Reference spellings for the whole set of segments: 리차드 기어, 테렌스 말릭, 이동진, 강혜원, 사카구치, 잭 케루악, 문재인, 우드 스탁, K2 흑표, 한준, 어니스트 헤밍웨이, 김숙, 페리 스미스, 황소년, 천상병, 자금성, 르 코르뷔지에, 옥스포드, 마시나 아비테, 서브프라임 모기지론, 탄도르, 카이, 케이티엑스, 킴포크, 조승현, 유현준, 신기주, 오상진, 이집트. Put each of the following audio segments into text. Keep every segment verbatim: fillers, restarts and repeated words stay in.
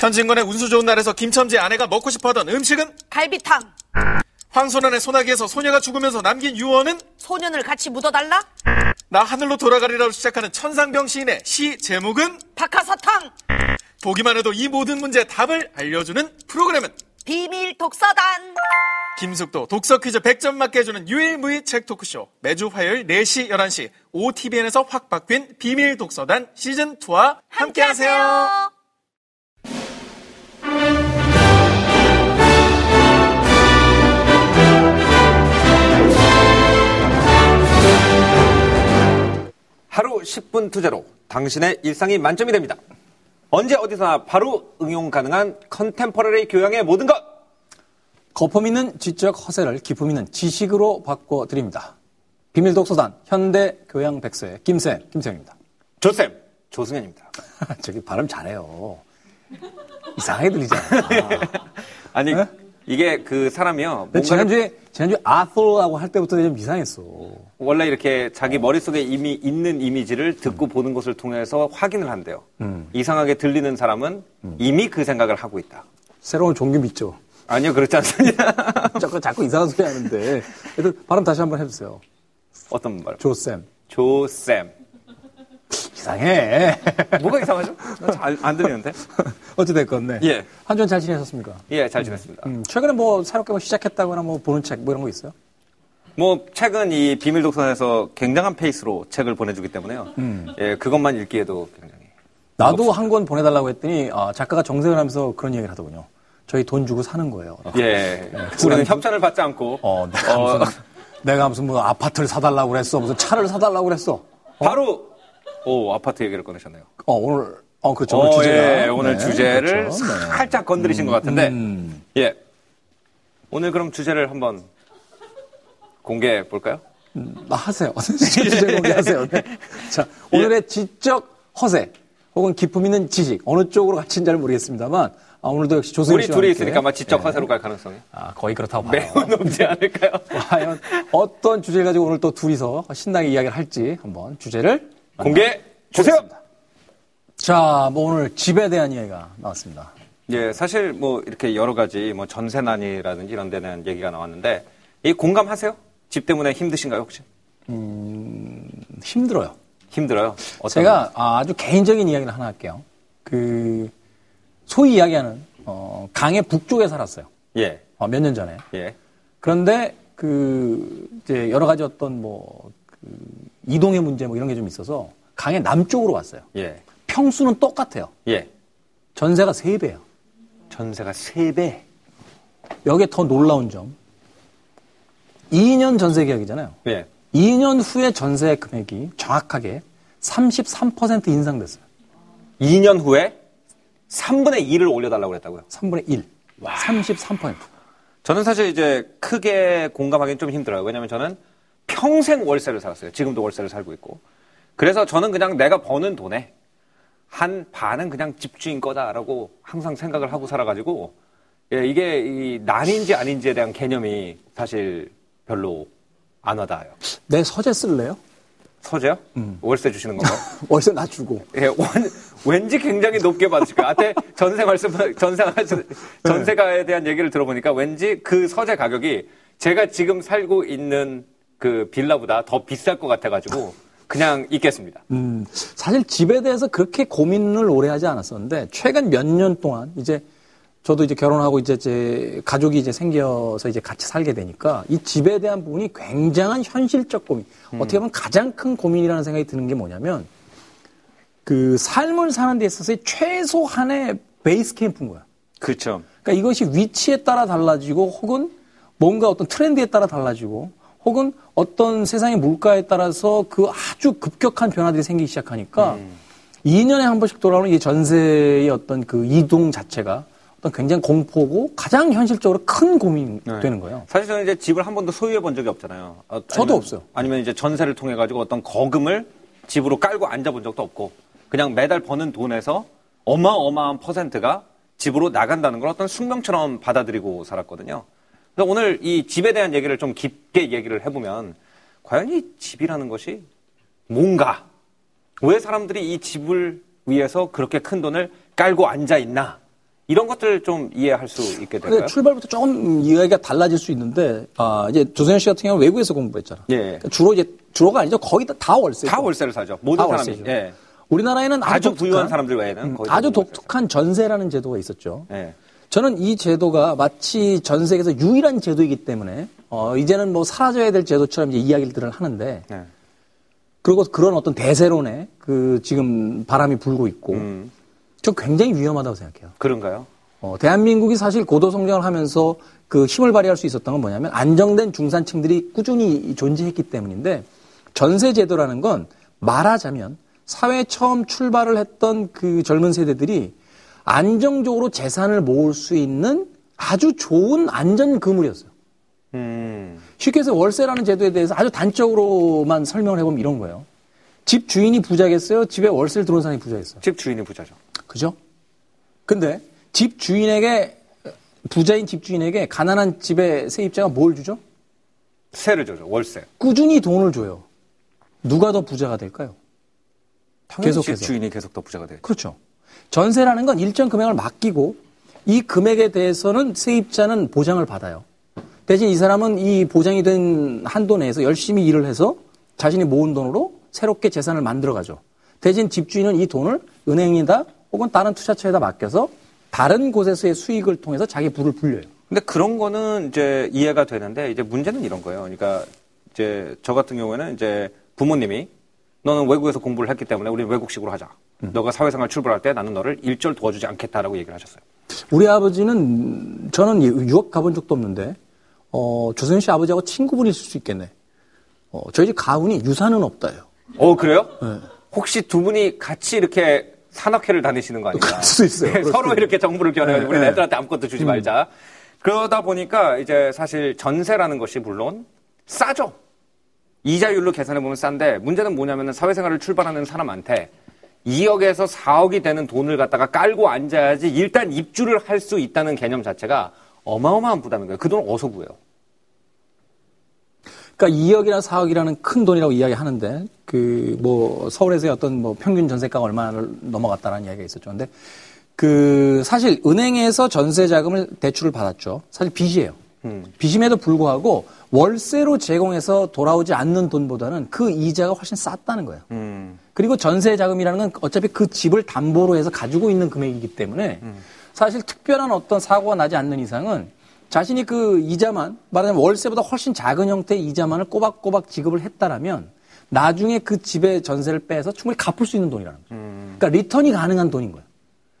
현진건의 운수 좋은 날에서 김첨지 아내가 먹고 싶어하던 음식은? 갈비탕. 황소년의 소나기에서 소녀가 죽으면서 남긴 유언은? 소년을 같이 묻어달라? 나 하늘로 돌아가리라로 시작하는 천상병 시인의 시 제목은? 박하사탕. 보기만 해도 이 모든 문제 답을 알려주는 프로그램은? 비밀 독서단. 김숙도 독서 퀴즈 백 점 맞게 해주는 유일무이 책 토크쇼, 매주 화요일 네 시 열한 시 오티비엔에서 확 바뀐 비밀 독서단 시즌이와 함께하세요. 함께하세요. 하루 십 분 투자로 당신의 일상이 만점이 됩니다. 언제 어디서나 바로 응용 가능한 컨템퍼러리 교양의 모든 것. 거품 있는 지적 허세를 기품 있는 지식으로 바꿔드립니다. 비밀 독서단 현대 교양 백서의 김쌤, 김쌤입니다. 조쌤, 조승현입니다. 저기 발음 잘해요. 이상하게 들리잖아요. 아니, 네? 이게 그 사람이요. 뭔가를... 지난주에, 지난주에 아소라고 할 때부터 좀 이상했어. 원래 이렇게 자기 머릿속에 이미 있는 이미지를 듣고 음. 보는 것을 통해서 확인을 한대요. 음. 이상하게 들리는 사람은 음. 이미 그 생각을 하고 있다. 새로운 종교 믿죠. 아니요, 그렇지 않습니다. 자꾸, 자꾸 이상한 소리 하는데. 일단 발음 다시 한번 해주세요. 어떤 말? 조쌤. 조쌤. 이상해. 뭐가 이상하죠? 잘 안 들리는데? 어찌됐건, 네. 예. 한준 잘 지내셨습니까? 예, 잘 지냈습니다. 음, 음. 최근에 뭐 새롭게 뭐 시작했다거나 뭐 보는 책 뭐 이런 거 있어요? 뭐, 책은 이 비밀 독서에서 굉장한 페이스로 책을 보내주기 때문에요. 음. 예, 그것만 읽기에도 굉장히. 나도 한 권 보내달라고 했더니, 아, 작가가 정색을 하면서 그런 얘기를 하더군요. 저희 돈 주고 사는 거예요. 예. 네, 우리는 협찬을 받지 않고. 어, 내가 어. 무슨, 내가 무슨 뭐 아파트를 사달라고 그랬어. 무슨 차를 사달라고 그랬어. 어? 바로, 오, 아파트 얘기를 꺼내셨네요. 어, 오늘, 어, 그렇죠. 어, 오늘 주제가. 예, 오늘 네, 주제를 그렇죠. 살짝 네. 건드리신 음, 것 같은데. 음. 예. 오늘 그럼 주제를 한번 공개해 볼까요? 음, 하세요. 주제 공개하세요. 네. 자, 오늘의 예. 지적 허세, 혹은 기품 있는 지식, 어느 쪽으로 갇힌지는 잘 모르겠습니다만, 아, 오늘도 역시 조승현 씨와 우리 둘이 있으니까 아마 지적 화세로 네. 갈 가능성이 아, 거의 그렇다고 봐요. 매우 높지 않을까요? 과연 어떤 주제를 가지고 오늘 또 둘이서 신나게 이야기를 할지 한번 주제를 공개해 주세요. 자, 뭐 오늘 집에 대한 이야기가 나왔습니다. 예, 사실 뭐 이렇게 여러 가지 뭐 전세난이라든지 이런 데는 얘기가 나왔는데 이 공감하세요? 집 때문에 힘드신가요, 혹시? 음, 힘들어요. 힘들어요? 제가 아주 개인적인 이야기를 하나 할게요. 그 소위 이야기하는 어, 강의 북쪽에 살았어요. 예. 어, 몇 년 전에. 예. 그런데 그 이제 여러 가지 어떤 뭐 그 이동의 문제 뭐 이런 게 좀 있어서 강의 남쪽으로 왔어요. 예. 평수는 똑같아요. 예. 전세가 세 배예요. 전세가 세 배. 여기에 더 놀라운 점. 이 년 전세 계약이잖아요. 예. 이 년 후에 전세 금액이 정확하게 삼십삼 퍼센트 인상됐어요. 이 년 후에? 삼분의 이를 올려달라고 그랬다고요? 삼분의 일. 와. 삼십삼 퍼센트. 저는 사실 이제 크게 공감하기는 좀 힘들어요. 왜냐면 저는 평생 월세를 살았어요. 지금도 월세를 살고 있고. 그래서 저는 그냥 내가 버는 돈에 한 반은 그냥 집주인 거다라고 항상 생각을 하고 살아가지고, 예, 이게 이 난인지 아닌지에 대한 개념이 사실 별로 안 와닿아요. 내 서재 쓸래요? 서재요? 음. 월세 주시는 건가요? 월세 나 주고. 예, 원, 왠지 굉장히 높게 받으실 거예요. 아테 전세 말씀, 전세, 전세가에 대한 얘기를 들어보니까 왠지 그 서재 가격이 제가 지금 살고 있는 그 빌라보다 더 비쌀 것 같아가지고 그냥 있겠습니다. 음, 사실 집에 대해서 그렇게 고민을 오래 하지 않았었는데 최근 몇 년 동안 이제 저도 이제 결혼하고 이제 제 가족이 이제 생겨서 이제 같이 살게 되니까 이 집에 대한 부분이 굉장한 현실적 고민. 음. 어떻게 보면 가장 큰 고민이라는 생각이 드는 게 뭐냐면 그 삶을 사는 데 있어서의 최소한의 베이스 캠프인 거야. 그렇죠. 그러니까 이것이 위치에 따라 달라지고 혹은 뭔가 어떤 트렌드에 따라 달라지고 혹은 어떤 세상의 물가에 따라서 그 아주 급격한 변화들이 생기기 시작하니까 음. 이 년에 한 번씩 돌아오는 이 전세의 어떤 그 이동 자체가 굉장히 공포고 가장 현실적으로 큰 고민이 네. 되는 거예요. 사실 저는 이제 집을 한 번도 소유해 본 적이 없잖아요. 아, 저도 아니면, 없어요. 아니면 이제 전세를 통해 가지고 어떤 거금을 집으로 깔고 앉아 본 적도 없고 그냥 매달 버는 돈에서 어마어마한 퍼센트가 집으로 나간다는 걸 어떤 숙명처럼 받아들이고 살았거든요. 그래서 오늘 이 집에 대한 얘기를 좀 깊게 얘기를 해보면 과연 이 집이라는 것이 뭔가 왜 사람들이 이 집을 위해서 그렇게 큰 돈을 깔고 앉아 있나 이런 것들을 좀 이해할 수 있게 될까요? 출발부터 조금 이야기가 달라질 수 있는데, 아, 이제 조승현 씨 같은 경우는 외국에서 공부했잖아. 예. 그러니까 주로 이제, 주로가 아니죠. 거의 다, 다 월세. 다 월세를 사죠. 모든 사람이. 예. 우리나라는 아주, 아주 독특한, 부유한 사람들 외에는. 음, 아주 독특한 전세라는 제도가 있었죠. 예. 저는 이 제도가 마치 전 세계에서 유일한 제도이기 때문에, 어, 이제는 뭐 사라져야 될 제도처럼 이제 이야기들을 하는데, 예. 그리고 그런 어떤 대세론에 그 지금 바람이 불고 있고, 음. 저 굉장히 위험하다고 생각해요. 그런가요? 어, 대한민국이 사실 고도 성장을 하면서 그 힘을 발휘할 수 있었던 건 뭐냐면 안정된 중산층들이 꾸준히 존재했기 때문인데 전세 제도라는 건 말하자면 사회에 처음 출발을 했던 그 젊은 세대들이 안정적으로 재산을 모을 수 있는 아주 좋은 안전 그물이었어요. 음. 쉽게 해서 월세라는 제도에 대해서 아주 단적으로만 설명을 해보면 이런 거예요. 집 주인이 부자겠어요? 집에 월세를 들어온 사람이 부자겠어요? 집 주인이 부자죠. 그죠? 근데 집 주인에게, 부자인 집 주인에게 가난한 집의 세입자가 뭘 주죠? 세를 줘죠. 월세. 꾸준히 돈을 줘요. 누가 더 부자가 될까요? 당연히 집 주인이 계속 더 부자가 돼요. 그렇죠. 전세라는 건 일정 금액을 맡기고 이 금액에 대해서는 세입자는 보장을 받아요. 대신 이 사람은 이 보장이 된 한도 내에서 열심히 일을 해서 자신이 모은 돈으로 새롭게 재산을 만들어가죠. 대신 집주인은 이 돈을 은행이다 혹은 다른 투자처에다 맡겨서 다른 곳에서의 수익을 통해서 자기 부를 불려요. 근데 그런 거는 이제 이해가 되는데 이제 문제는 이런 거예요. 그러니까 이제 저 같은 경우에는 이제 부모님이 너는 외국에서 공부를 했기 때문에 우리는 외국식으로 하자. 음. 너가 사회생활 출발할 때 나는 너를 일절 도와주지 않겠다라고 얘기를 하셨어요. 우리 아버지는 저는 유학 가본 적도 없는데 어, 조승현 씨 아버지하고 친구분일 수 있겠네. 어, 저희 집 가훈이 유산은 없다요. 어, 그래요? 네. 혹시 두 분이 같이 이렇게 산악회를 다니시는 거 아닌가? 그럴 수도 있어요. 네, 서로 이렇게 정부를 겨내가지고 네, 우리 네. 애들한테 아무것도 주지 말자. 음. 그러다 보니까 이제 사실 전세라는 것이 물론 싸죠. 이자율로 계산해보면 싼데 문제는 뭐냐면은 사회생활을 출발하는 사람한테 이억에서 사억이 되는 돈을 갖다가 깔고 앉아야지 일단 입주를 할 수 있다는 개념 자체가 어마어마한 부담인 거예요. 그 돈 어디서 구해요? 그러니까 이억이나 사억이라는 큰 돈이라고 이야기하는데 그 뭐 서울에서의 어떤 뭐 평균 전세가가 얼마를 넘어갔다라는 이야기가 있었죠. 근데 그 사실 은행에서 전세 자금을 대출을 받았죠. 사실 빚이에요. 음. 빚임에도 불구하고 월세로 제공해서 돌아오지 않는 돈보다는 그 이자가 훨씬 쌌다는 거예요. 음. 그리고 전세 자금이라는 건 어차피 그 집을 담보로 해서 가지고 있는 금액이기 때문에 음. 사실 특별한 어떤 사고가 나지 않는 이상은 자신이 그 이자만, 말하자면 월세보다 훨씬 작은 형태의 이자만을 꼬박꼬박 지급을 했다라면 나중에 그 집의 전세를 빼서 충분히 갚을 수 있는 돈이라는 거죠. 음. 그러니까 리턴이 가능한 돈인 거예요.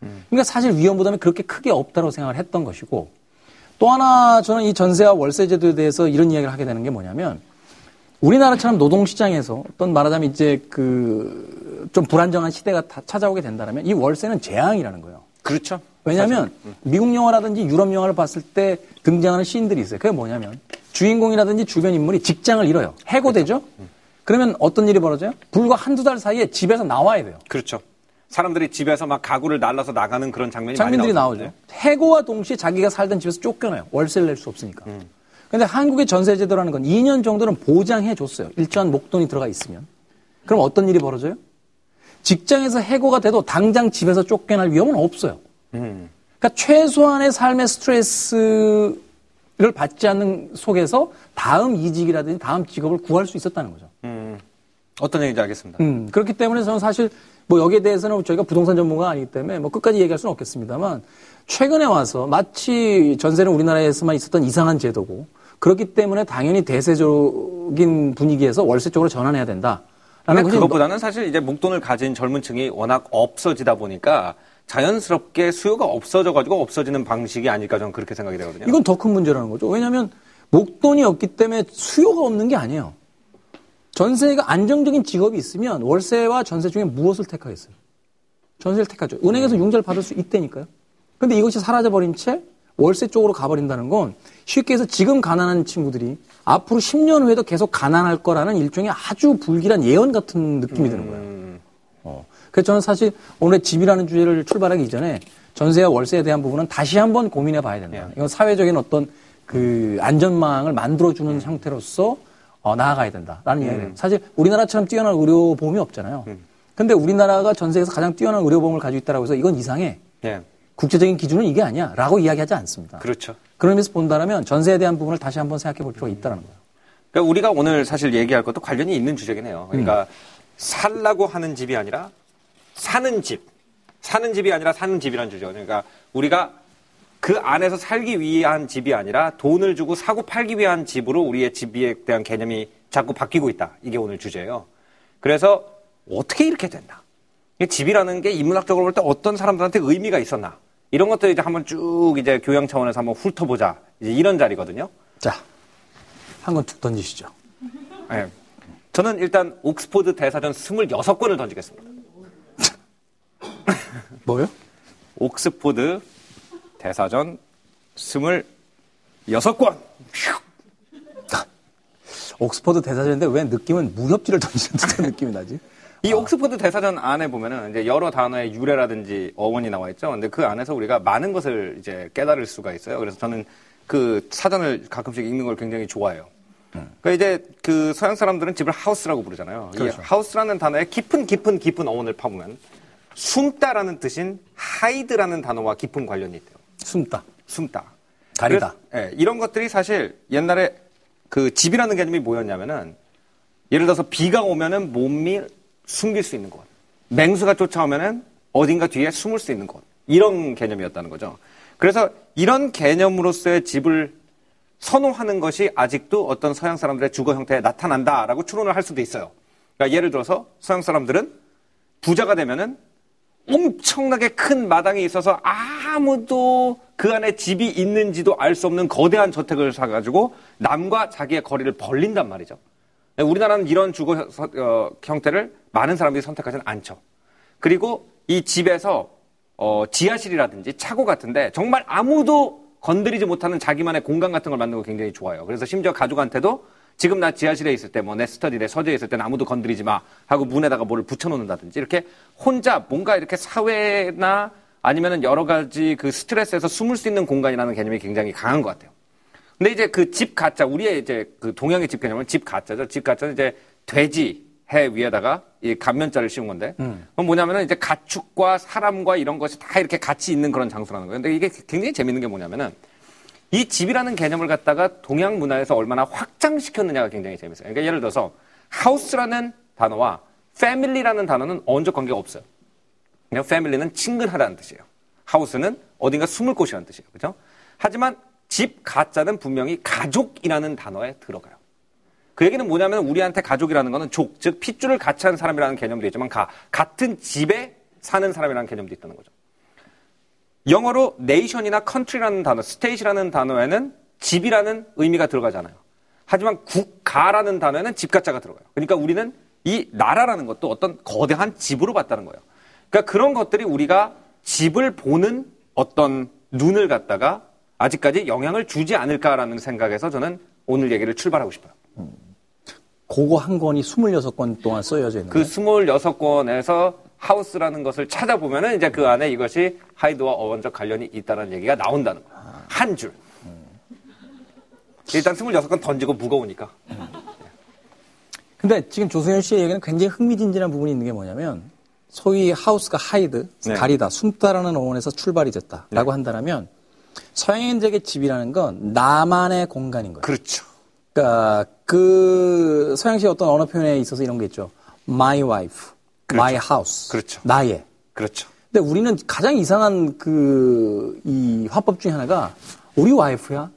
음. 그러니까 사실 위험보다는 그렇게 크게 없다고 생각을 했던 것이고 또 하나 저는 이 전세와 월세 제도에 대해서 이런 이야기를 하게 되는 게 뭐냐면 우리나라처럼 노동시장에서 어떤 말하자면 이제 그 좀 불안정한 시대가 다 찾아오게 된다면 이 월세는 재앙이라는 거예요. 그렇죠. 왜냐하면 음. 미국 영화라든지 유럽 영화를 봤을 때 등장하는 씬들이 있어요. 그게 뭐냐면 주인공이라든지 주변 인물이 직장을 잃어요. 해고되죠. 그렇죠. 음. 그러면 어떤 일이 벌어져요? 불과 한두 달 사이에 집에서 나와야 돼요. 그렇죠. 사람들이 집에서 막 가구를 날라서 나가는 그런 장면이 장면들이 많이 나오죠. 나오죠. 해고와 동시에 자기가 살던 집에서 쫓겨나요. 월세를 낼 수 없으니까. 그런데 음. 한국의 전세제도라는 건 이 년 정도는 보장해줬어요. 일정한 목돈이 들어가 있으면. 그럼 어떤 일이 벌어져요? 직장에서 해고가 돼도 당장 집에서 쫓겨날 위험은 없어요. 음. 그러니까 최소한의 삶의 스트레스를 받지 않는 속에서 다음 이직이라든지 다음 직업을 구할 수 있었다는 거죠. 음. 어떤 얘기인지 알겠습니다. 음. 그렇기 때문에 저는 사실 뭐 여기에 대해서는 저희가 부동산 전문가가 아니기 때문에 뭐 끝까지 얘기할 수는 없겠습니다만 최근에 와서 마치 전세는 우리나라에서만 있었던 이상한 제도고 그렇기 때문에 당연히 대세적인 분위기에서 월세 쪽으로 전환해야 된다. 근데 그것보다는 사실 이제 목돈을 가진 젊은 층이 워낙 없어지다 보니까 자연스럽게 수요가 없어져가지고 없어지는 방식이 아닐까 저는 그렇게 생각이 되거든요. 이건 더 큰 문제라는 거죠. 왜냐하면 목돈이 없기 때문에 수요가 없는 게 아니에요. 전세가 안정적인 직업이 있으면 월세와 전세 중에 무엇을 택하겠어요? 전세를 택하죠. 은행에서 융자를 받을 수 있다니까요. 그런데 이것이 사라져버린 채 월세 쪽으로 가버린다는 건 쉽게 해서 지금 가난한 친구들이 앞으로 십 년 후에도 계속 가난할 거라는 일종의 아주 불길한 예언 같은 느낌이 음... 드는 거예요. 어. 그래서 저는 사실 오늘의 집이라는 주제를 출발하기 이전에 전세와 월세에 대한 부분은 다시 한번 고민해 봐야 된다. 예. 이건 사회적인 어떤 그 안전망을 만들어주는 음. 형태로서 어, 나아가야 된다라는 음. 이야기예요. 사실 우리나라처럼 뛰어난 의료보험이 없잖아요. 그런데 음. 우리나라가 전 세계에서 가장 뛰어난 의료보험을 가지고 있다고 해서 이건 이상해. 예. 국제적인 기준은 이게 아니야 라고 이야기하지 않습니다. 그렇죠. 그런 의미에서 본다면 전세에 대한 부분을 다시 한번 생각해 볼 필요가 있다는 거예요. 그러니까 우리가 오늘 사실 얘기할 것도 관련이 있는 주제긴 해요. 그러니까 음. 살라고 하는 집이 아니라 사는 집. 사는 집이 아니라 사는 집이라는 주제죠. 그러니까 우리가 그 안에서 살기 위한 집이 아니라 돈을 주고 사고 팔기 위한 집으로 우리의 집에 대한 개념이 자꾸 바뀌고 있다. 이게 오늘 주제예요. 그래서 어떻게 이렇게 됐나? 집이라는 게 인문학적으로 볼 때 어떤 사람들한테 의미가 있었나? 이런 것들 이제 한번 쭉 이제 교양 차원에서 한번 훑어보자. 이제 이런 자리거든요. 자, 한 권 툭 던지시죠. 네. 저는 일단 옥스포드 대사전 스물여섯 권을 던지겠습니다. 뭐요? 옥스포드 대사전 스물여섯 권. 옥스포드 대사전인데 왜 느낌은 무협지를 던지는 듯한 느낌이 나지? 이 옥스포드 대사전 안에 보면은 이제 여러 단어의 유래라든지 어원이 나와 있죠. 근데 그 안에서 우리가 많은 것을 이제 깨달을 수가 있어요. 그래서 저는 그 사전을 가끔씩 읽는 걸 굉장히 좋아해요. 음. 그러니까 이제 그 서양 사람들은 집을 하우스라고 부르잖아요. 그렇죠. 이 하우스라는 단어에 깊은 깊은 깊은 어원을 파보면 숨다라는 뜻인 하이드라는 단어와 깊은 관련이 있대요. 숨다. 숨다. 가리다. 예, 이런 것들이 사실 옛날에 그 집이라는 개념이 뭐였냐면은 예를 들어서 비가 오면은 몸이 숨길 수 있는 곳, 맹수가 쫓아오면은 어딘가 뒤에 숨을 수 있는 곳, 이런 개념이었다는 거죠. 그래서 이런 개념으로서의 집을 선호하는 것이 아직도 어떤 서양 사람들의 주거 형태에 나타난다라고 추론을 할 수도 있어요. 그러니까 예를 들어서 서양 사람들은 부자가 되면은 엄청나게 큰 마당이 있어서 아무도 그 안에 집이 있는지도 알 수 없는 거대한 저택을 사가지고 남과 자기의 거리를 벌린단 말이죠. 우리나라는 이런 주거 형태를 많은 사람들이 선택하지는 않죠. 그리고 이 집에서 어, 지하실이라든지 차고 같은데 정말 아무도 건드리지 못하는 자기만의 공간 같은 걸 만드는 거 굉장히 좋아요. 그래서 심지어 가족한테도 지금 나 지하실에 있을 때, 뭐 내 스터디, 내 서재에 있을 때는 아무도 건드리지 마 하고 문에다가 뭐를 붙여놓는다든지 이렇게 혼자 뭔가 이렇게 사회나 아니면은 여러 가지 그 스트레스에서 숨을 수 있는 공간이라는 개념이 굉장히 강한 것 같아요. 근데 이제 그 집 가짜, 우리의 이제 그 동양의 집 개념은 집 가짜죠. 집 가짜는 이제 돼지 해 위에다가 이 감면자를 씌운 건데, 음. 그건 뭐냐면은 이제 가축과 사람과 이런 것이 다 이렇게 같이 있는 그런 장소라는 거예요. 근데 이게 굉장히 재밌는 게 뭐냐면은 이 집이라는 개념을 갖다가 동양 문화에서 얼마나 확장시켰느냐가 굉장히 재밌어요. 그러니까 예를 들어서 하우스라는 단어와 패밀리라는 단어는 언적 관계가 없어요. 그냥 패밀리는 친근하다는 뜻이에요. 하우스는 어딘가 숨을 곳이라는 뜻이에요. 그죠? 하지만 집 가짜는 분명히 가족이라는 단어에 들어가요. 그 얘기는 뭐냐면 우리한테 가족이라는 거는 족, 즉 핏줄을 같이 한 사람이라는 개념도 있지만 가, 같은 집에 사는 사람이라는 개념도 있다는 거죠. 영어로 네이션이나 컨트리라는 단어, 스테이시라는 단어에는 집이라는 의미가 들어가잖아요. 하지만 국가라는 단어에는 집가짜가 들어가요. 그러니까 우리는 이 나라라는 것도 어떤 거대한 집으로 봤다는 거예요. 그러니까 그런 것들이 우리가 집을 보는 어떤 눈을 갖다가 아직까지 영향을 주지 않을까라는 생각에서 저는 오늘 얘기를 출발하고 싶어요. 음. 그거 한 권이 스물여섯 권 동안 써여져 있는 거예요? 그 스물여섯 권에서 하우스라는 것을 찾아보면은 이제 그 안에 이것이 하이드와 어원적 관련이 있다는 얘기가 나온다는 거예요. 한 줄. 음. 일단 스물여섯 권 던지고 무거우니까. 음. 근데 지금 조승현 씨의 얘기는 굉장히 흥미진진한 부분이 있는 게 뭐냐면 소위 하우스가 하이드, 네. 가리다, 숨다라는 어원에서 출발이 됐다라고 네. 한다면 서양인들에게 집이라는 건 나만의 공간인 거예요. 그렇죠. 그러니까 그 서양식 어떤 언어 표현에 있어서 이런 게 있죠. My wife, 그렇죠. my house. 그렇죠. 나의. 그렇죠. 근데 우리는 가장 이상한 그 이 화법 중에 하나가 우리 와이프야.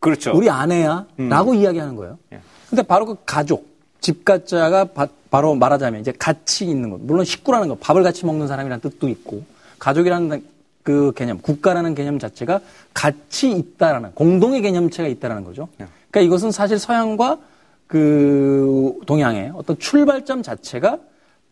그렇죠. 우리 아내야. 음. 라고 이야기하는 거예요. 예. 근데 바로 그 가족, 집가짜가 바, 바로 말하자면 이제 같이 있는 것. 물론 식구라는 거, 밥을 같이 먹는 사람이라는 뜻도 있고 가족이라는 그 개념, 국가라는 개념 자체가 같이 있다라는, 공동의 개념체가 있다라는 거죠. 그러니까 이것은 사실 서양과 그 동양의 어떤 출발점 자체가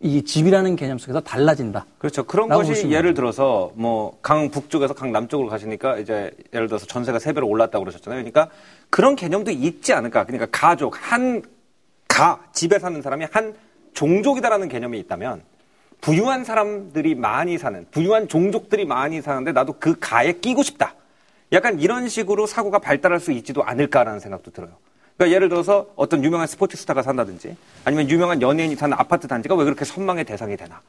이 집이라는 개념 속에서 달라진다. 그렇죠. 그런 것이 예를 들어서 뭐 강 북쪽에서 강 남쪽으로 가시니까 이제 예를 들어서 전세가 세 배로 올랐다고 그러셨잖아요. 그러니까 그런 개념도 있지 않을까. 그러니까 가족, 한 가, 집에 사는 사람이 한 종족이다라는 개념이 있다면 부유한 사람들이 많이 사는, 부유한 종족들이 많이 사는데 나도 그 가에 끼고 싶다. 약간 이런 식으로 사고가 발달할 수 있지도 않을까라는 생각도 들어요. 그러니까 예를 들어서 어떤 유명한 스포츠 스타가 산다든지 아니면 유명한 연예인이 사는 아파트 단지가 왜 그렇게 선망의 대상이 되나.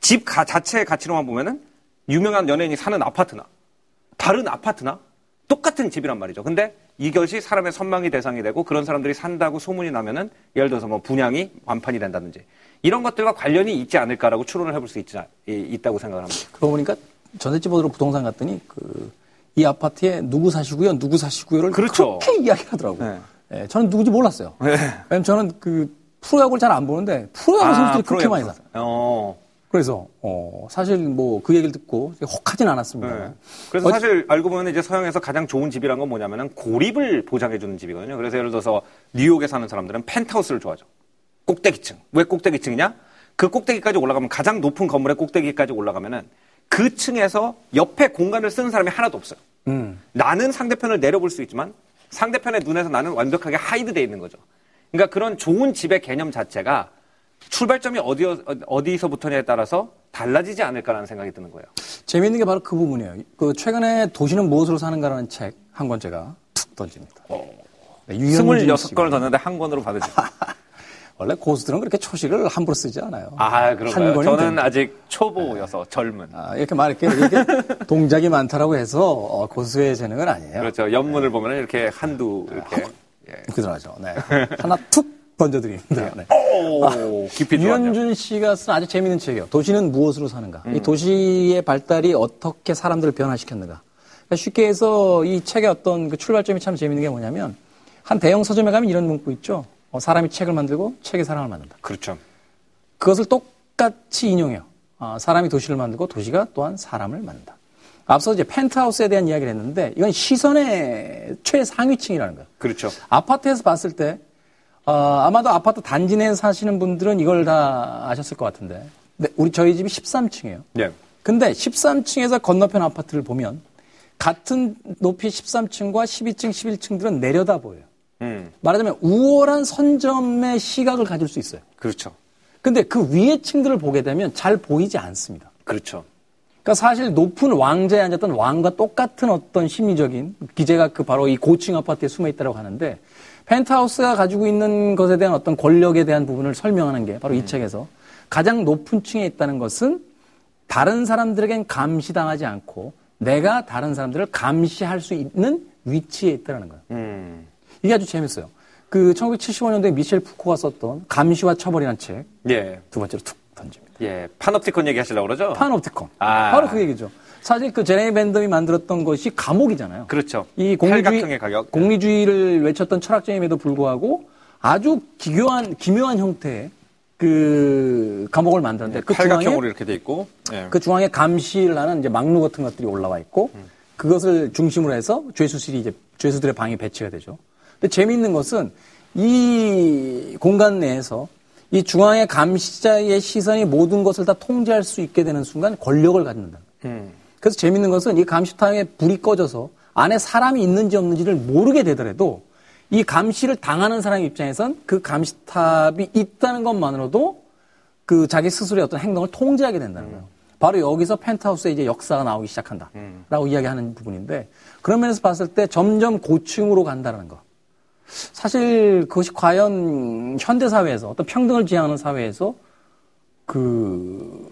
집 가, 자체의 가치로만 보면은 유명한 연예인이 사는 아파트나 다른 아파트나 똑같은 집이란 말이죠. 근데 이것이 사람의 선망의 대상이 되고 그런 사람들이 산다고 소문이 나면은 예를 들어서 뭐 분양이 완판이 된다든지 이런 것들과 관련이 있지 않을까라고 추론을 해볼 수 있지, 있다고 생각을 합니다. 그러고 보니까 전셋집으로 부동산 갔더니 그 이 아파트에 누구 사시고요, 누구 사시고요를 그렇죠. 그렇게 이야기하더라고요. 네. 네, 저는 누구인지 몰랐어요. 네. 왜냐면 저는 그 프로야구를 잘 안 보는데 프로야구 선수들이 아, 그렇게 많이 나요. 어. 그래서 어, 사실 뭐 그 얘기를 듣고 혹하진 않았습니다. 네. 그래서 어, 사실 알고 보면 이제 서양에서 가장 좋은 집이란 건 뭐냐면은 고립을 보장해 주는 집이거든요. 그래서 예를 들어서 뉴욕에 사는 사람들은 펜트하우스를 좋아하죠. 꼭대기층. 왜 꼭대기층이냐? 그 꼭대기까지 올라가면 가장 높은 건물의 꼭대기까지 올라가면은 그 층에서 옆에 공간을 쓰는 사람이 하나도 없어요. 음. 나는 상대편을 내려볼 수 있지만 상대편의 눈에서 나는 완벽하게 하이드돼 있는 거죠. 그러니까 그런 좋은 집의 개념 자체가 출발점이 어디, 어디서부터냐에 따라서 달라지지 않을까라는 생각이 드는 거예요. 재미있는 게 바로 그 부분이에요. 그 최근에 도시는 무엇으로 사는가라는 책 한 권 제가 툭 던집니다. 네, 스물여섯 권을 던졌는데 한 권으로 받으죠. 원래 고수들은 그렇게 초식을 함부로 쓰지 않아요. 아, 그런가요? 저는 됩니다. 아직 초보여서 네. 젊은. 아, 이렇게 말, 이렇게, 이렇게 동작이 많다라고 해서 고수의 재능은 아니에요. 그렇죠. 옆문을 네. 보면 이렇게 한두, 이렇게. 아, 예. 이렇게 들어가죠. 네. 하나 툭 던져드립니다. 네. 오, 아, 깊이 들어가죠. 유현준 씨가 쓴 아주 재미있는 책이에요. 도시는 무엇으로 사는가. 음. 이 도시의 발달이 어떻게 사람들을 변화시켰는가. 그러니까 쉽게 해서 이 책의 어떤 그 출발점이 참 재미있는 게 뭐냐면 한 대형 서점에 가면 이런 문구 있죠. 사람이 책을 만들고 책이 사람을 만든다. 그렇죠. 그것을 똑같이 인용해요. 아, 사람이 도시를 만들고 도시가 또한 사람을 만든다. 앞서 이제 펜트하우스에 대한 이야기를 했는데 이건 시선의 최상위층이라는 거예요. 그렇죠. 아파트에서 봤을 때 어, 아마도 아파트 단지 내에 사시는 분들은 이걸 다 아셨을 것 같은데 네, 우리 저희 집이 십삼 층이에요. 네. 근데 십삼 층에서 건너편 아파트를 보면 같은 높이 십삼 층과 십이 층, 십일 층들은 내려다 보여요. 음. 말하자면 우월한 선점의 시각을 가질 수 있어요. 그렇죠. 근데 그 위의 층들을 보게 되면 잘 보이지 않습니다. 그렇죠. 그러니까 사실 높은 왕좌에 앉았던 왕과 똑같은 어떤 심리적인 기제가 그 바로 이 고층 아파트에 숨어 있다고 하는데 펜트하우스가 가지고 있는 것에 대한 어떤 권력에 대한 부분을 설명하는 게 바로 음. 이 책에서 가장 높은 층에 있다는 것은 다른 사람들에겐 감시당하지 않고 내가 다른 사람들을 감시할 수 있는 위치에 있다는 거예요. 음. 이게 아주 재밌어요. 그 천구백칠십오 년도에 미셸 푸코가 썼던 감시와 처벌이라는 책. 예. 두 번째로 툭 던집니다. 예. 판옵티콘 얘기하시려고 그러죠? 판옵티콘. 아. 바로 그 얘기죠. 사실 그 제레미 벤덤이 만들었던 것이 감옥이잖아요. 그렇죠. 이 공리주의, 공리주의를 외쳤던 철학자임에도 불구하고 아주 기묘한, 기묘한 형태의 그 감옥을 만드는데 예, 그 팔각형으로 이렇게 돼 있고. 예. 그 중앙에 감시를 하는 이제 망루 같은 것들이 올라와 있고 음. 그것을 중심으로 해서 죄수실이 이제 죄수들의 방이 배치가 되죠. 근데 재미있는 것은 이 공간 내에서 이 중앙의 감시자의 시선이 모든 것을 다 통제할 수 있게 되는 순간 권력을 갖는다. 음. 그래서 재미있는 것은 이 감시탑에 불이 꺼져서 안에 사람이 있는지 없는지를 모르게 되더라도 이 감시를 당하는 사람 입장에선 그 감시탑이 있다는 것만으로도 그 자기 스스로의 어떤 행동을 통제하게 된다는 거예요. 음. 바로 여기서 펜트하우스의 이제 역사가 나오기 시작한다라고 음. 이야기하는 부분인데 그런 면에서 봤을 때 점점 고층으로 간다는 거. 사실 그것이 과연 현대사회에서 어떤 평등을 지향하는 사회에서 그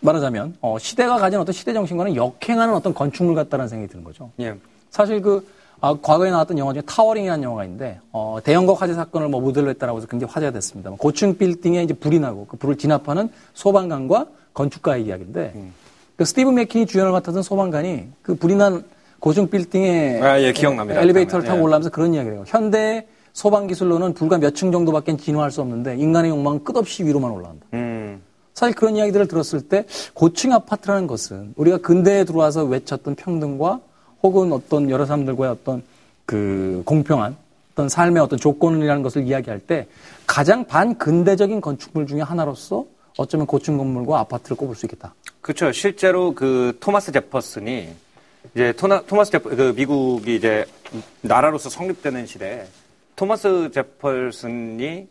말하자면 어 시대가 가진 어떤 시대정신과는 역행하는 어떤 건축물 같다는 생각이 드는 거죠. 예. 사실 그 아, 과거에 나왔던 영화 중에 타워링이라는 영화가 있는데 어, 대형거 화재 사건을 뭐 모델로 했다라고 해서 굉장히 화제가 됐습니다. 고층 빌딩에 이제 불이 나고 그 불을 진압하는 소방관과 건축가의 이야기인데 음. 그 스티브 맥킨이 주연을 맡았던 소방관이 그 불이 난 고층 빌딩에 아, 예, 기억납니다. 엘리베이터를 타고 예. 올라오면서 그런 이야기를 해요. 현대 소방기술로는 불과 몇 층 정도밖에 진화할 수 없는데 인간의 욕망은 끝없이 위로만 올라간다. 음. 사실 그런 이야기들을 들었을 때 고층 아파트라는 것은 우리가 근대에 들어와서 외쳤던 평등과 혹은 어떤 여러 사람들과의 어떤 그 공평한 어떤 삶의 어떤 조건이라는 것을 이야기할 때 가장 반근대적인 건축물 중에 하나로서 어쩌면 고층 건물과 아파트를 꼽을 수 있겠다. 그렇죠. 실제로 그 토마스 제퍼슨이 이제 토나, 토마스 제퍼, 그 미국이 이제 나라로서 성립되는 시대에 토마스 제퍼슨이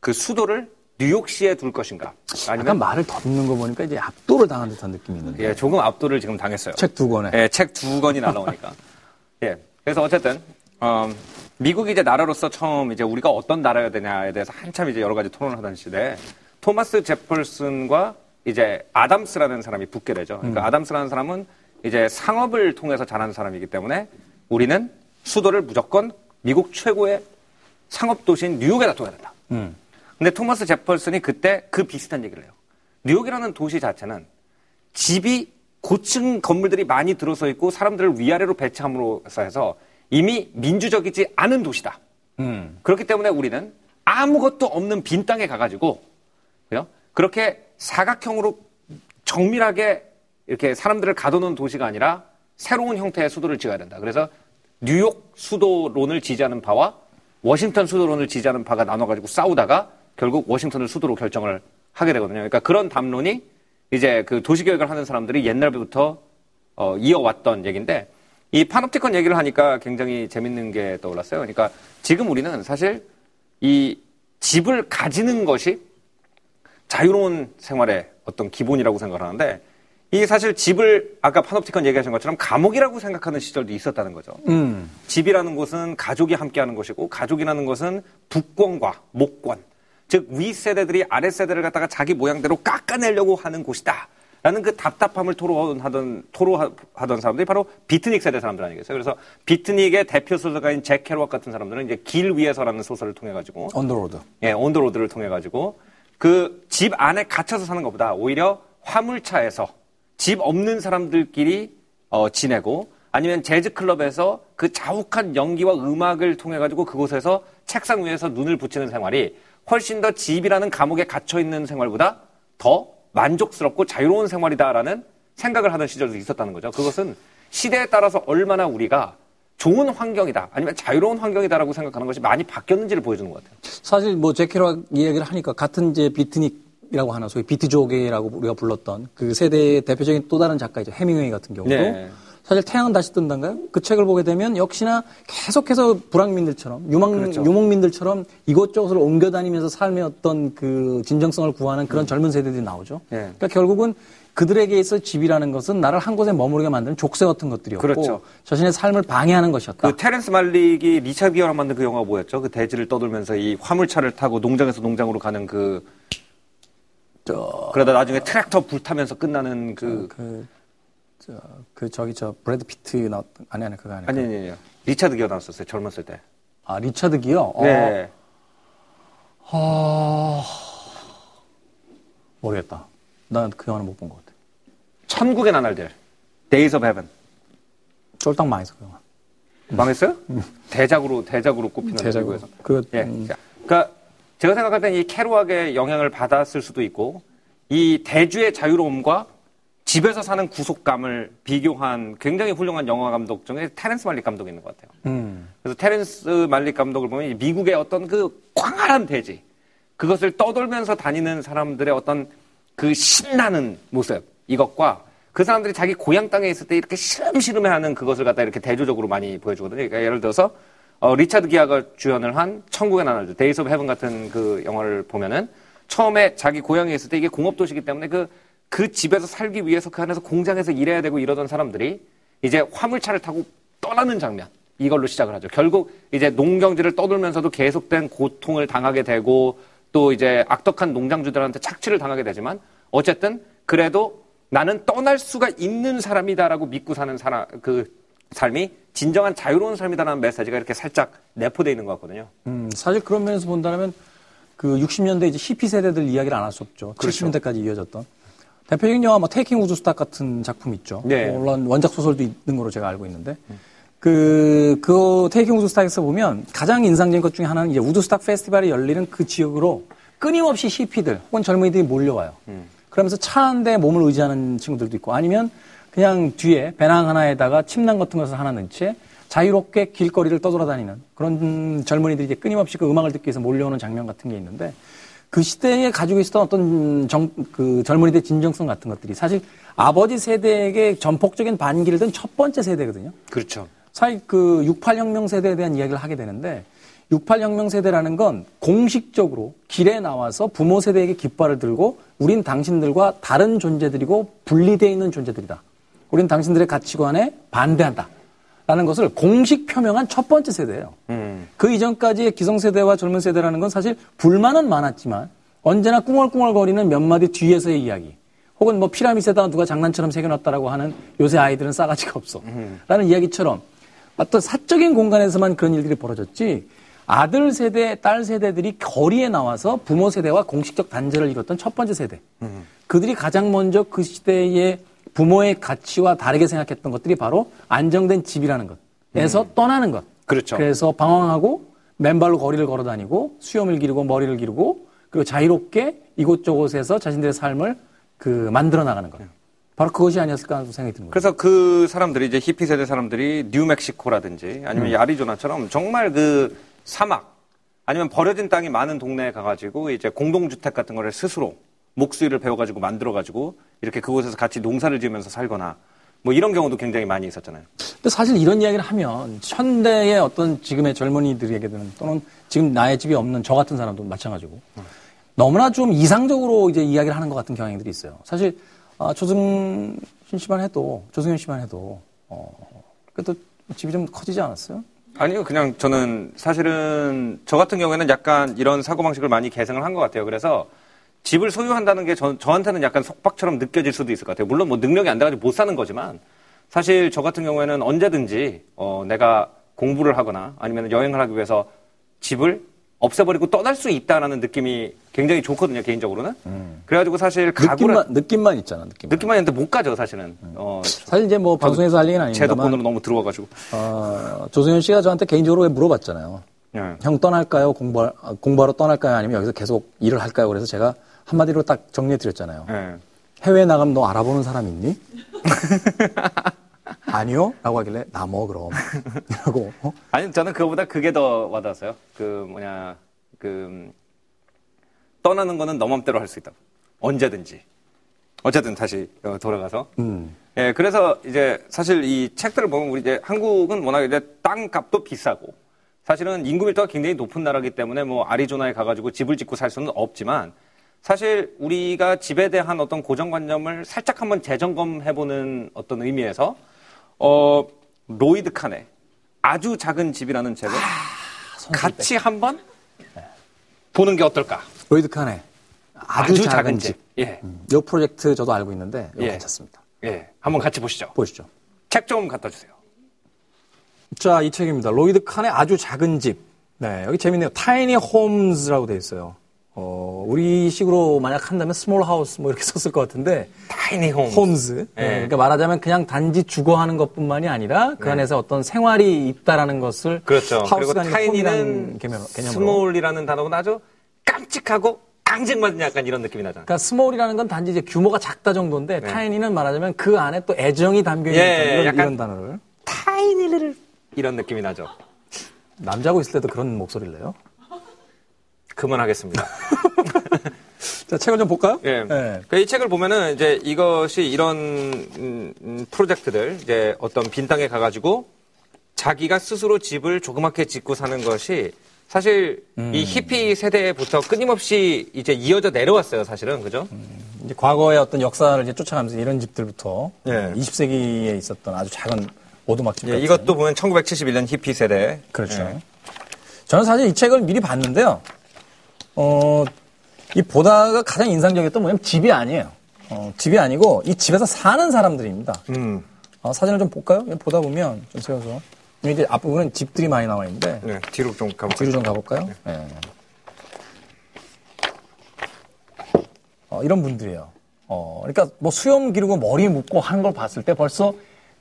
그 수도를 뉴욕시에 둘 것인가? 아니면 약간 말을 덮는 거 보니까 이제 압도를 당한 듯한 느낌이 있는데. 예, 조금 압도를 지금 당했어요. 책 두 권에. 예, 책 두 권이 날아오니까. 예, 그래서 어쨌든 어, 미국이 이제 나라로서 처음 이제 우리가 어떤 나라여야 되냐에 대해서 한참 이제 여러 가지 토론을 하던 시대에 토마스 제퍼슨과 이제 아담스라는 사람이 붙게 되죠. 그러니까 음. 아담스라는 사람은 이제 상업을 통해서 자란 사람이기 때문에 우리는 수도를 무조건 미국 최고의 상업 도시인 뉴욕에다 둬야 된다. 음. 근데 토마스 제퍼슨이 그때 그 비슷한 얘기를 해요. 뉴욕이라는 도시 자체는 집이 고층 건물들이 많이 들어서 있고 사람들을 위아래로 배치함으로써 해서 이미 민주적이지 않은 도시다. 음. 그렇기 때문에 우리는 아무것도 없는 빈 땅에 가가지고 그죠? 그렇게 사각형으로 정밀하게 이렇게 사람들을 가둬놓은 도시가 아니라 새로운 형태의 수도를 지어야 된다. 그래서 뉴욕 수도론을 지지하는 파와 워싱턴 수도론을 지지하는 파가 나눠가지고 싸우다가 결국 워싱턴을 수도로 결정을 하게 되거든요. 그러니까 그런 담론이 이제 그 도시계획을 하는 사람들이 옛날부터 어, 이어왔던 얘기인데 이 파놉티콘 얘기를 하니까 굉장히 재밌는 게 떠올랐어요. 그러니까 지금 우리는 사실 이 집을 가지는 것이 자유로운 생활의 어떤 기본이라고 생각하는데 이 사실 집을 아까 파놉티콘 얘기하신 것처럼 감옥이라고 생각하는 시절도 있었다는 거죠. 음. 집이라는 곳은 가족이 함께하는 것이고 가족이라는 것은 부권과 목권, 즉 윗세대들이 아랫세대를 갖다가 자기 모양대로 깎아내려고 하는 곳이다 라는 그 답답함을 토로하던, 토로하던 사람들이 바로 비트닉 세대 사람들 아니겠어요? 그래서 비트닉의 대표 소설가인 잭 케루악 같은 사람들은 이제 길 위에서라는 소설을 통해가지고 온더로드 예, 온더로드를 통해가지고 그 집 안에 갇혀서 사는 것보다 오히려 화물차에서 집 없는 사람들끼리 어, 지내고 아니면 재즈클럽에서 그 자욱한 연기와 음악을 통해가지고 그곳에서 책상 위에서 눈을 붙이는 생활이 훨씬 더 집이라는 감옥에 갇혀있는 생활보다 더 만족스럽고 자유로운 생활이다라는 생각을 하는 시절도 있었다는 거죠. 그것은 시대에 따라서 얼마나 우리가 좋은 환경이다 아니면 자유로운 환경이다라고 생각하는 것이 많이 바뀌었는지를 보여주는 것 같아요. 사실 뭐 잭 케루악 이야기를 하니까 같은 이제 비트닉이라고 하나 소위 비트족이라고 우리가 불렀던 그 세대의 대표적인 또 다른 작가이죠. 해밍웨이 같은 경우도 네. 사실 태양은 다시 뜬다인가요? 그 책을 보게 되면 역시나 계속해서 불황민들처럼 유망, 그렇죠. 유목민들처럼 이곳저곳을 옮겨다니면서 삶의 어떤 그 진정성을 구하는 그런 음. 젊은 세대들이 나오죠. 예. 그러니까 결국은 그들에게 있어 집이라는 것은 나를 한 곳에 머무르게 만드는 족쇄 같은 것들이었고 그렇죠. 자신의 삶을 방해하는 것이었다. 그 테렌스 말릭이 리차 기어랑 만든 그 영화가 뭐였죠? 그 대지를 떠돌면서 이 화물차를 타고 농장에서 농장으로 가는 그 저... 그러다 나중에 트랙터 불타면서 끝나는 그... 저, 그... 저, 그, 저기, 저, 브래드 피트 나왔던, 아니, 아니, 그거 아니에요. 아니, 아니, 아니요. 리차드 기어 나왔었어요, 젊었을 때. 아, 리차드 기어? 네. 어... 어... 모르겠다. 난 그 영화는 못 본 것 같아. 천국의 나날들. Days of Heaven. 쫄딱 망했어, 그 영화. 망했어요? 음. 대작으로, 대작으로 꼽히는 대작으로. 그, 예. 음. 그니까, 제가 생각할 땐 이 캐루악의 영향을 받았을 수도 있고, 이 대주의 자유로움과 집에서 사는 구속감을 비교한 굉장히 훌륭한 영화 감독 중에 테렌스 말릭 감독이 있는 것 같아요. 음. 그래서 테렌스 말릭 감독을 보면 미국의 어떤 그 광활한 대지, 그것을 떠돌면서 다니는 사람들의 어떤 그 신나는 모습, 이것과 그 사람들이 자기 고향 땅에 있을 때 이렇게 시름시름해하는 그것을 갖다 이렇게 대조적으로 많이 보여주거든요. 그러니까 예를 들어서 어, 리차드 기아가 주연을 한 천국의 나날들, 데이즈 오브 헤븐 같은 그 영화를 보면은 처음에 자기 고향에 있을 때 이게 공업도시이기 때문에 그 그 집에서 살기 위해서 그 안에서 공장에서 일해야 되고 이러던 사람들이 이제 화물차를 타고 떠나는 장면, 이걸로 시작을 하죠. 결국 이제 농경지를 떠돌면서도 계속된 고통을 당하게 되고 또 이제 악덕한 농장주들한테 착취를 당하게 되지만 어쨌든 그래도 나는 떠날 수가 있는 사람이다라고 믿고 사는 사람, 그 삶이 진정한 자유로운 삶이다라는 메시지가 이렇게 살짝 내포되어 있는 것 같거든요. 음, 사실 그런 면에서 본다면 그 육십 년대 이제 히피 세대들 이야기를 안 할 수 없죠. 그렇죠. 칠십 년대까지 이어졌던. 대표적인 영화 뭐 테이킹 우드 스탁 같은 작품 있죠. 네. 물론 원작 소설도 있는 거로 제가 알고 있는데 그그 그 테이킹 우드 스탁에서 보면 가장 인상적인 것 중에 하나는 이제 우드 스탁 페스티벌이 열리는 그 지역으로 끊임없이 히피들 혹은 젊은이들이 몰려와요. 음. 그러면서 차 한 대에 몸을 의지하는 친구들도 있고 아니면 그냥 뒤에 배낭 하나에다가 침낭 같은 것을 하나 넣은 채 자유롭게 길거리를 떠돌아다니는 그런 젊은이들이 이제 끊임없이 그 음악을 듣기 위해서 몰려오는 장면 같은 게 있는데. 그 시대에 가지고 있었던 어떤 정, 그 젊은이들의 진정성 같은 것들이 사실 아버지 세대에게 전폭적인 반기를 든 첫 번째 세대거든요. 그렇죠. 사실 그 육십팔 혁명 세대에 대한 이야기를 하게 되는데 육십팔 혁명 세대라는 건 공식적으로 길에 나와서 부모 세대에게 깃발을 들고 우린 당신들과 다른 존재들이고 분리되어 있는 존재들이다. 우린 당신들의 가치관에 반대한다. 라는 것을 공식 표명한 첫 번째 세대예요. 음. 그 이전까지의 기성세대와 젊은 세대라는 건 사실 불만은 많았지만 언제나 꿍얼꿍얼거리는 몇 마디 뒤에서의 이야기 혹은 뭐 피라미드에다 누가 장난처럼 새겨놨다라고 하는 요새 아이들은 싸가지가 없어. 음. 라는 이야기처럼 어떤 사적인 공간에서만 그런 일들이 벌어졌지 아들 세대, 딸 세대들이 거리에 나와서 부모 세대와 공식적 단절을 이뤘던 첫 번째 세대. 음. 그들이 가장 먼저 그 시대의 부모의 가치와 다르게 생각했던 것들이 바로 안정된 집이라는 것에서 음. 떠나는 것. 그렇죠. 그래서 방황하고 맨발로 거리를 걸어 다니고 수염을 기르고 머리를 기르고 그리고 자유롭게 이곳저곳에서 자신들의 삶을 그 만들어 나가는 거예요. 바로 그것이 아니었을까 하는 생각이 듭니다. 그래서 그 사람들이 이제 히피 세대 사람들이 뉴멕시코라든지 아니면 음. 아리조나처럼 정말 그 사막 아니면 버려진 땅이 많은 동네에 가가지고 이제 공동주택 같은 거를 스스로 목수일을 배워가지고 만들어가지고 이렇게 그곳에서 같이 농사를 지으면서 살거나 뭐 이런 경우도 굉장히 많이 있었잖아요. 근데 사실 이런 이야기를 하면 현대의 어떤 지금의 젊은이들에게는 또는 지금 나의 집이 없는 저 같은 사람도 마찬가지고 너무나 좀 이상적으로 이제 이야기를 하는 것 같은 경향들이 있어요. 사실 아, 조승현 씨만 해도 조승현 씨만 해도 어, 그래도 집이 좀 커지지 않았어요? 아니요, 그냥 저는 사실은 저 같은 경우에는 약간 이런 사고방식을 많이 계승을 한 것 같아요. 그래서 집을 소유한다는 게 저, 저한테는 약간 속박처럼 느껴질 수도 있을 것 같아요. 물론 뭐 능력이 안 돼가지고 못 사는 거지만 사실 저 같은 경우에는 언제든지 어, 내가 공부를 하거나 아니면 여행을 하기 위해서 집을 없애버리고 떠날 수 있다라는 느낌이 굉장히 좋거든요, 개인적으로는. 음. 그래가지고 사실 가구를 느낌만, 느낌만 있잖아, 느낌만. 느낌만 있는데 못 가죠, 사실은. 음. 어, 사실 이제 뭐 방송에서 할 얘기는 아닙니다만. 제 덕분으로 너무 들어와가지고. 어, 조승현 씨가 저한테 개인적으로 왜 물어봤잖아요. 네. 형 떠날까요? 공부 공부하러 떠날까요? 아니면 여기서 계속 일을 할까요? 그래서 제가 한마디로 딱 정리해드렸잖아요. 네. 해외에 나가면 너 알아보는 사람 있니? 아니요? 라고 하길래 나 뭐 그럼 이러고 어? 아니 저는 그거보다 그게 더 와닿았어요. 그 뭐냐 그 떠나는 거는 너 맘대로 할 수 있다. 언제든지 어쨌든 다시 돌아가서 음. 예, 그래서 이제 사실 이 책들을 보면 우리 이제 한국은 워낙 이제 땅값도 비싸고 사실은 인구 밀도가 굉장히 높은 나라이기 때문에 뭐 아리조나에 가가지고 집을 짓고 살 수는 없지만 사실 우리가 집에 대한 어떤 고정관념을 살짝 한번 재점검해보는 어떤 의미에서 어 로이드 칸의 아주 작은 집이라는 책을 아, 같이 한번 보는 게 어떨까? 로이드 칸의 아주, 아주 작은, 작은 집. 집. 예, 음, 이 프로젝트 저도 알고 있는데 예. 괜찮습니다. 예, 한번 같이 보시죠. 보시죠. 책 좀 갖다 주세요. 자, 이 책입니다. 로이드 칸의 아주 작은 집. 네, 여기 재밌네요. Tiny Homes라고 돼 있어요. 어, 우리 식으로 만약 한다면 스몰 하우스 뭐 이렇게 썼을 것 같은데 타이니 홈즈, 홈즈. 네. 그러니까 말하자면 그냥 단지 주거하는 것뿐만이 아니라 그 네. 안에서 어떤 생활이 있다라는 것을 그렇죠. 하우스가 그리고 타이니는 개념, 스몰이라는 단어는 아주 깜찍하고 앙증맞은 약간 이런 느낌이 나잖아요. 그러니까 스몰이라는 건 단지 이제 규모가 작다 정도인데 네. 타이니는 말하자면 그 안에 또 애정이 담겨있는 예, 이런, 이런 단어를 타이니를 이런 느낌이 나죠. 남자고 있을 때도 그런 목소리를 내요? 그만하겠습니다. 자, 책을 좀 볼까요? 예. 네. 네. 이 책을 보면은 이제 이것이 이런 음, 음, 프로젝트들 이제 어떤 빈 땅에 가가지고 자기가 스스로 집을 조그맣게 짓고 사는 것이 사실 음. 이 히피 세대부터 끊임없이 이제 이어져 내려왔어요, 사실은 그죠? 음, 이제 과거의 어떤 역사를 이제 쫓아가면서 이런 집들부터 예. 이십 세기에 있었던 아주 작은 오두막집. 예, 이것도 보면 천구백칠십일 년 히피 세대. 그렇죠. 예. 저는 사실 이 책을 미리 봤는데요. 어, 이 보다가 가장 인상적이었던 뭐냐면 집이 아니에요. 어, 집이 아니고 이 집에서 사는 사람들입니다. 음. 어, 사진을 좀 볼까요? 보다 보면 좀 세워서. 이제 앞부분은 집들이 많이 나와 있는데. 네, 뒤로 좀 가볼까요? 뒤로 좀 가볼까요? 네. 네. 어, 이런 분들이에요. 어, 그러니까 뭐 수염 기르고 머리 묶고 하는 걸 봤을 때 벌써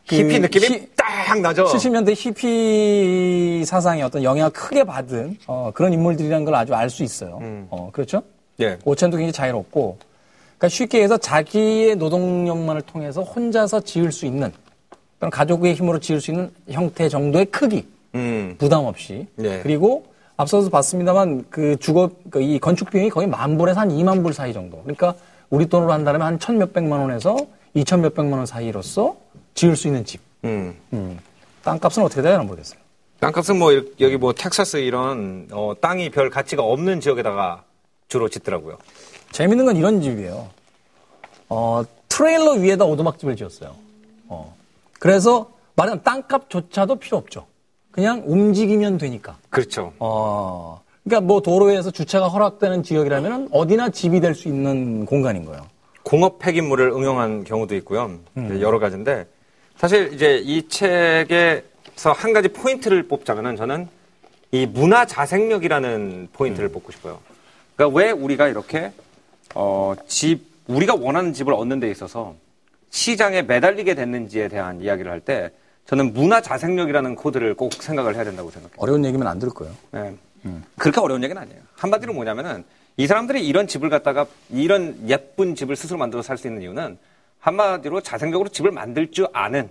그 히피 느낌이 히, 딱 나죠. 칠십 년대 히피 사상의 어떤 영향을 크게 받은 어, 그런 인물들이라는 걸 아주 알 수 있어요. 음. 어, 그렇죠? 예. 오천도 굉장히 자유롭고, 그러니까 쉽게 해서 자기의 노동력만을 통해서 혼자서 지을 수 있는 또는 가족의 힘으로 지을 수 있는 형태 정도의 크기, 음. 부담 없이. 예. 그리고 앞서서 봤습니다만 그 주거 이 건축 비용이 거의 만 불에서 한 이만 불 사이 정도. 그러니까 우리 돈으로 한다면 한 천 몇백만 원에서 이천 몇백만 원 사이로서. 지을 수 있는 집. 음. 음. 땅값은 어떻게 되나 모르겠어요. 땅값은 뭐 여기 뭐 텍사스 이런 어, 땅이 별 가치가 없는 지역에다가 주로 짓더라고요. 재밌는 건 이런 집이에요. 어, 트레일러 위에다 오두막집을 지었어요. 어. 그래서 말하자면 땅값조차도 필요 없죠. 그냥 움직이면 되니까. 그렇죠. 어. 그러니까 뭐 도로에서 주차가 허락되는 지역이라면 어디나 집이 될 수 있는 공간인 거예요. 공업 폐기물을 응용한 경우도 있고요. 음. 여러 가지인데 사실 이제 이 책에서 한 가지 포인트를 뽑자면은 저는 이 문화 자생력이라는 포인트를 음. 뽑고 싶어요. 그러니까 왜 우리가 이렇게 어, 집 우리가 원하는 집을 얻는 데 있어서 시장에 매달리게 됐는지에 대한 이야기를 할 때 저는 문화 자생력이라는 코드를 꼭 생각을 해야 된다고 생각해요. 어려운 얘기면 안 들을 거예요. 네. 음. 그렇게 어려운 얘기는 아니에요. 한마디로 뭐냐면은 이 사람들이 이런 집을 갖다가 이런 예쁜 집을 스스로 만들어 살 수 있는 이유는 한마디로 자생적으로 집을 만들 줄 아는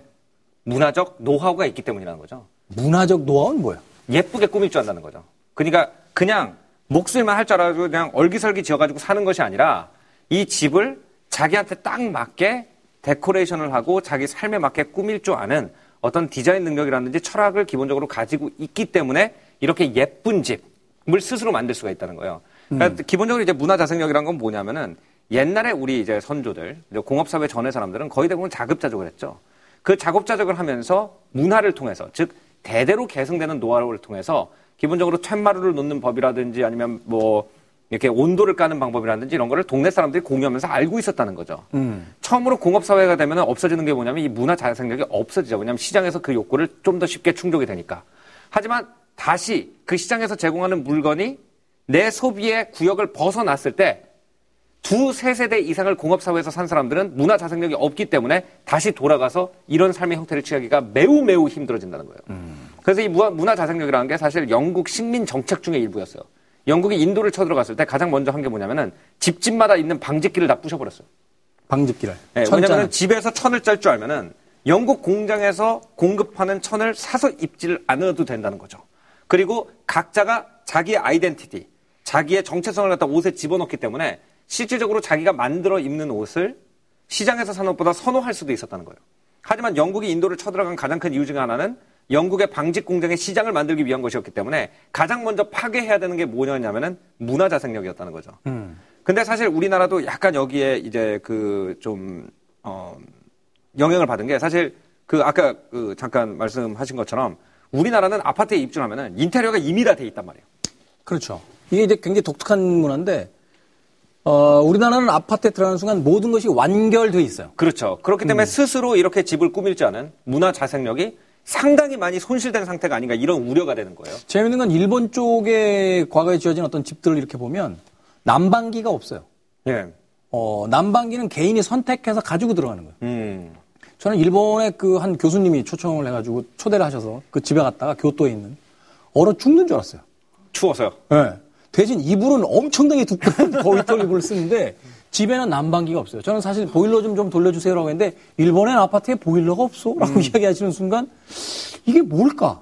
문화적 노하우가 있기 때문이라는 거죠. 문화적 노하우는 뭐예요? 예쁘게 꾸밀 줄 안다는 거죠. 그러니까 그냥 목술만 할 줄 알아가지고 그냥 얼기설기 지어가지고 사는 것이 아니라 이 집을 자기한테 딱 맞게 데코레이션을 하고 자기 삶에 맞게 꾸밀 줄 아는 어떤 디자인 능력이라든지 철학을 기본적으로 가지고 있기 때문에 이렇게 예쁜 집을 스스로 만들 수가 있다는 거예요. 그러니까 음. 기본적으로 이제 문화 자생력이란 건 뭐냐면은 옛날에 우리 이제 선조들, 이제 공업사회 전의 사람들은 거의 대부분 자급자족을 했죠. 그 자급자족을 하면서 문화를 통해서, 즉, 대대로 계승되는 노하우를 통해서 기본적으로 툇마루를 놓는 법이라든지 아니면 뭐 이렇게 온도를 까는 방법이라든지 이런 거를 동네 사람들이 공유하면서 알고 있었다는 거죠. 음. 처음으로 공업사회가 되면 없어지는 게 뭐냐면 이 문화 자생력이 없어지죠. 왜냐하면 시장에서 그 욕구를 좀 더 쉽게 충족이 되니까. 하지만 다시 그 시장에서 제공하는 물건이 내 소비의 구역을 벗어났을 때 두, 세 세대 이상을 공업사회에서 산 사람들은 문화 자생력이 없기 때문에 다시 돌아가서 이런 삶의 형태를 취하기가 매우 매우 힘들어진다는 거예요. 음. 그래서 이 문화 자생력이라는 게 사실 영국 식민 정책 중에 일부였어요. 영국이 인도를 쳐들어갔을 때 가장 먼저 한 게 뭐냐면은 집집마다 있는 방직기를 다 부셔버렸어요. 방직기를. 네, 왜냐면은 집에서 천을 짤 줄 알면은 영국 공장에서 공급하는 천을 사서 입지를 않아도 된다는 거죠. 그리고 각자가 자기의 아이덴티티, 자기의 정체성을 갖다 옷에 집어넣기 때문에 실질적으로 자기가 만들어 입는 옷을 시장에서 사는 것보다 선호할 수도 있었다는 거예요. 하지만 영국이 인도를 쳐들어간 가장 큰 이유 중 하나는 영국의 방직 공장의 시장을 만들기 위한 것이었기 때문에 가장 먼저 파괴해야 되는 게 뭐냐면은 문화 자생력이었다는 거죠. 음. 근데 사실 우리나라도 약간 여기에 이제 그 좀 어 영향을 받은 게 사실 그 아까 그 잠깐 말씀하신 것처럼 우리나라는 아파트에 입주하면은 인테리어가 임의라 돼 있단 말이에요. 그렇죠. 이게 이제 굉장히 독특한 문화인데 어, 우리나라는 아파트에 들어가는 순간 모든 것이 완결돼 있어요. 그렇죠. 그렇기 때문에 음. 스스로 이렇게 집을 꾸밀 줄 아는 문화 자생력이 상당히 많이 손실된 상태가 아닌가 이런 우려가 되는 거예요. 재밌는 건 일본 쪽에 과거에 지어진 어떤 집들을 이렇게 보면 난방기가 없어요. 예. 어, 난방기는 개인이 선택해서 가지고 들어가는 거예요. 음. 저는 일본의 그 한 교수님이 초청을 해가지고 초대를 하셔서 그 집에 갔다가 교토에 있는 얼어 죽는 줄 알았어요. 추워서요? 네. 대신 이불은 엄청나게 두꺼운 거위털 이불을 쓰는데 집에는 난방기가 없어요. 저는 사실 보일러 좀, 좀 돌려주세요라고 했는데 일본엔 아파트에 보일러가 없어? 라고 음. 이야기하시는 순간 이게 뭘까?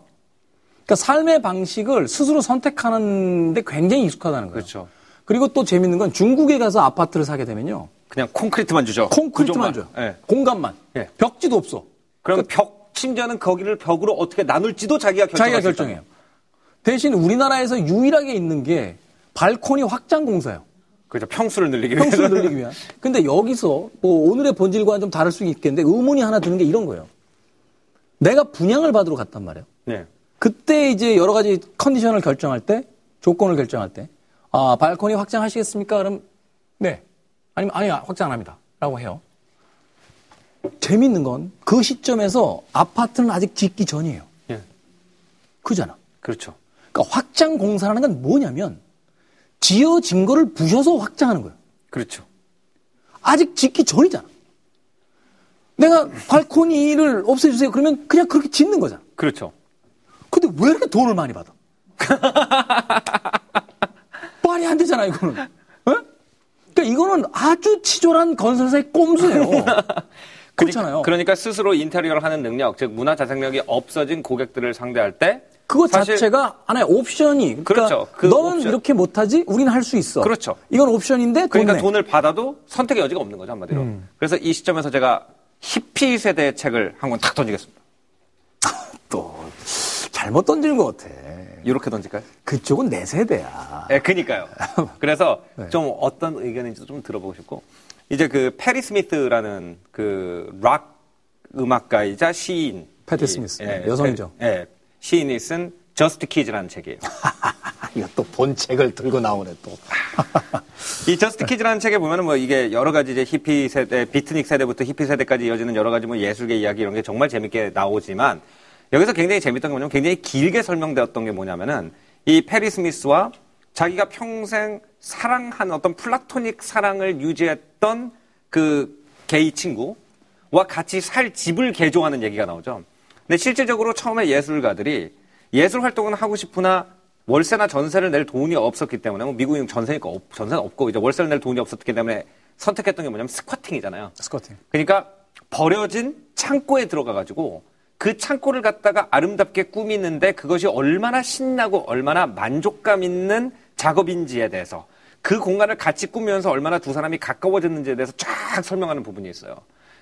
그러니까 삶의 방식을 스스로 선택하는데 굉장히 익숙하다는 거예요. 그렇죠. 그리고 또 재밌는 건 중국에 가서 아파트를 사게 되면요. 그냥 콘크리트만 주죠. 콘크리트만 줘요. 네. 공간만. 네. 벽지도 없어. 그럼 그러니까 벽, 심지어는 거기를 벽으로 어떻게 나눌지도 자기가 결정 자기가 결정해요. 대신 우리나라에서 유일하게 있는 게 발코니 확장 공사예요. 그렇죠. 평수를 늘리기 위해서. 평수를 늘리기 위한. 근데 여기서 뭐 오늘의 본질과는 좀 다를 수 있겠는데 의문이 하나 드는 게 이런 거예요. 내가 분양을 받으러 갔단 말이에요. 네. 그때 이제 여러 가지 컨디션을 결정할 때, 조건을 결정할 때, 아 발코니 확장하시겠습니까? 그럼 네. 아니면 아니 확장 안 합니다.라고 해요. 재밌는 건 그 시점에서 아파트는 아직 짓기 전이에요. 예. 네. 그잖아. 그렇죠. 그러니까 확장 공사라는 건 뭐냐면 지어진 거를 부셔서 확장하는 거예요. 그렇죠. 아직 짓기 전이잖아. 내가 발코니를 없애주세요. 그러면 그냥 그렇게 짓는 거잖아. 그렇죠. 근데 왜 이렇게 돈을 많이 받아? 말이 안 되잖아, 이거는. 네? 그러니까 이거는 아주 치졸한 건설사의 꼼수예요. 그렇잖아요. 그러니까 스스로 인테리어를 하는 능력, 즉 문화 자생력이 없어진 고객들을 상대할 때 그것 사실... 자체가 하나의 옵션이. 그러니까 그렇죠. 그 너는 옵션. 이렇게 못하지? 우리는 할 수 있어. 그렇죠. 이건 옵션인데. 그러니까 내. 돈을 받아도 선택의 여지가 없는 거죠, 한마디로. 음. 그래서 이 시점에서 제가 히피 세대의 책을 한 권 딱 던지겠습니다. 또 잘못 던지는 것 같아. 이렇게 던질까요? 그쪽은 내 세대야. 네, 그니까요. 그래서 네. 좀 어떤 의견인지도 좀 들어보고 싶고. 이제 그 페리 스미스라는 그 락 음악가이자 시인. 페리 스미스. 예, 여성이죠. 페, 예. 시인이 쓴 저스트 키즈라는 책이에요. 이거 또 본 책을 들고 나오네 또. 이 저스트 키즈라는 책에 보면은 뭐 이게 여러 가지 이제 히피 세대, 비트닉 세대부터 히피 세대까지 이어지는 여러 가지 뭐 예술계 이야기 이런 게 정말 재밌게 나오지만 여기서 굉장히 재밌던 게 뭐냐면 굉장히 길게 설명되었던 게 뭐냐면은 이 페리 스미스와 자기가 평생 사랑한 어떤 플라토닉 사랑을 유지했던 그 게이 친구와 같이 살 집을 개조하는 얘기가 나오죠. 근데 실질적으로 처음에 예술가들이 예술 활동은 하고 싶으나 월세나 전세를 낼 돈이 없었기 때문에, 뭐 미국은 전세니까 없, 전세는 없고 이제 월세를 낼 돈이 없었기 때문에 선택했던 게 뭐냐면 스쿼팅이잖아요. 스쿼팅. 그러니까 버려진 창고에 들어가가지고 그 창고를 갖다가 아름답게 꾸미는데 그것이 얼마나 신나고 얼마나 만족감 있는 작업인지에 대해서 그 공간을 같이 꾸면서 얼마나 두 사람이 가까워졌는지에 대해서 쫙 설명하는 부분이 있어요.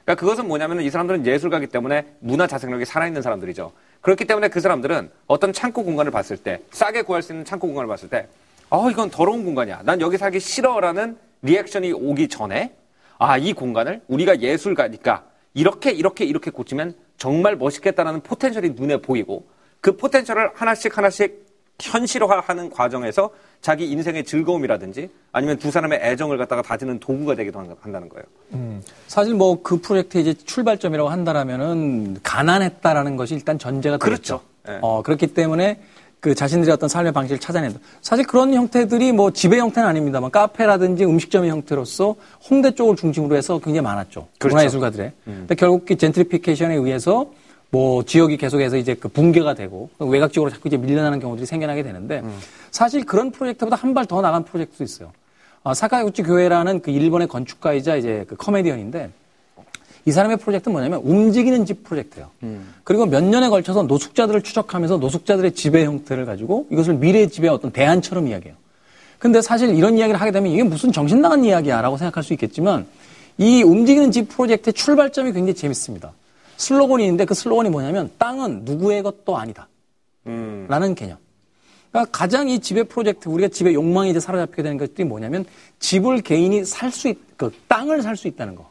그러니까 그것은 뭐냐면 이 사람들은 예술가이기 때문에 문화 자생력이 살아있는 사람들이죠. 그렇기 때문에 그 사람들은 어떤 창고 공간을 봤을 때, 싸게 구할 수 있는 창고 공간을 봤을 때, 아, 이건 더러운 공간이야. 난 여기 살기 싫어라는 리액션이 오기 전에, 아, 이 공간을 우리가 예술가니까 이렇게 이렇게 이렇게 고치면 정말 멋있겠다라는 포텐셜이 눈에 보이고 그 포텐셜을 하나씩 하나씩 현실화하는 과정에서 자기 인생의 즐거움이라든지 아니면 두 사람의 애정을 갖다가 다지는 도구가 되기도 한다는 거예요. 음, 사실 뭐 그 프로젝트의 이제 출발점이라고 한다라면은 가난했다라는 것이 일단 전제가 되겠죠. 그렇죠. 네. 어, 그렇기 때문에 그 자신들의 어떤 삶의 방식을 찾아낸다. 사실 그런 형태들이 뭐 집의 형태는 아닙니다만 카페라든지 음식점의 형태로서 홍대 쪽을 중심으로 해서 굉장히 많았죠. 그렇죠. 문화예술가들의. 음. 근데 결국 그 젠트리피케이션에 의해서 뭐 지역이 계속해서 이제 그 붕괴가 되고 외곽지역으로 자꾸 이제 밀려나는 경우들이 생겨나게 되는데 음. 사실 그런 프로젝트보다 한 발 더 나간 프로젝트도 있어요. 아, 사카구치 교회라는 그 일본의 건축가이자 이제 그 코미디언인데 이 사람의 프로젝트는 뭐냐면 움직이는 집 프로젝트예요. 음. 그리고 몇 년에 걸쳐서 노숙자들을 추적하면서 노숙자들의 집의 형태를 가지고 이것을 미래 집의 어떤 대안처럼 이야기해요. 근데 사실 이런 이야기를 하게 되면 이게 무슨 정신 나간 이야기야라고 생각할 수 있겠지만 이 움직이는 집 프로젝트의 출발점이 굉장히 재밌습니다. 슬로건이 있는데 그 슬로건이 뭐냐면 땅은 누구의 것도 아니다. 음. 라는 개념. 그러니까 가장 이 집의 프로젝트, 우리가 집의 욕망이 이제 사로잡히게 되는 것들이 뭐냐면 집을 개인이 살 수, 그 땅을 살 수 있다는 거.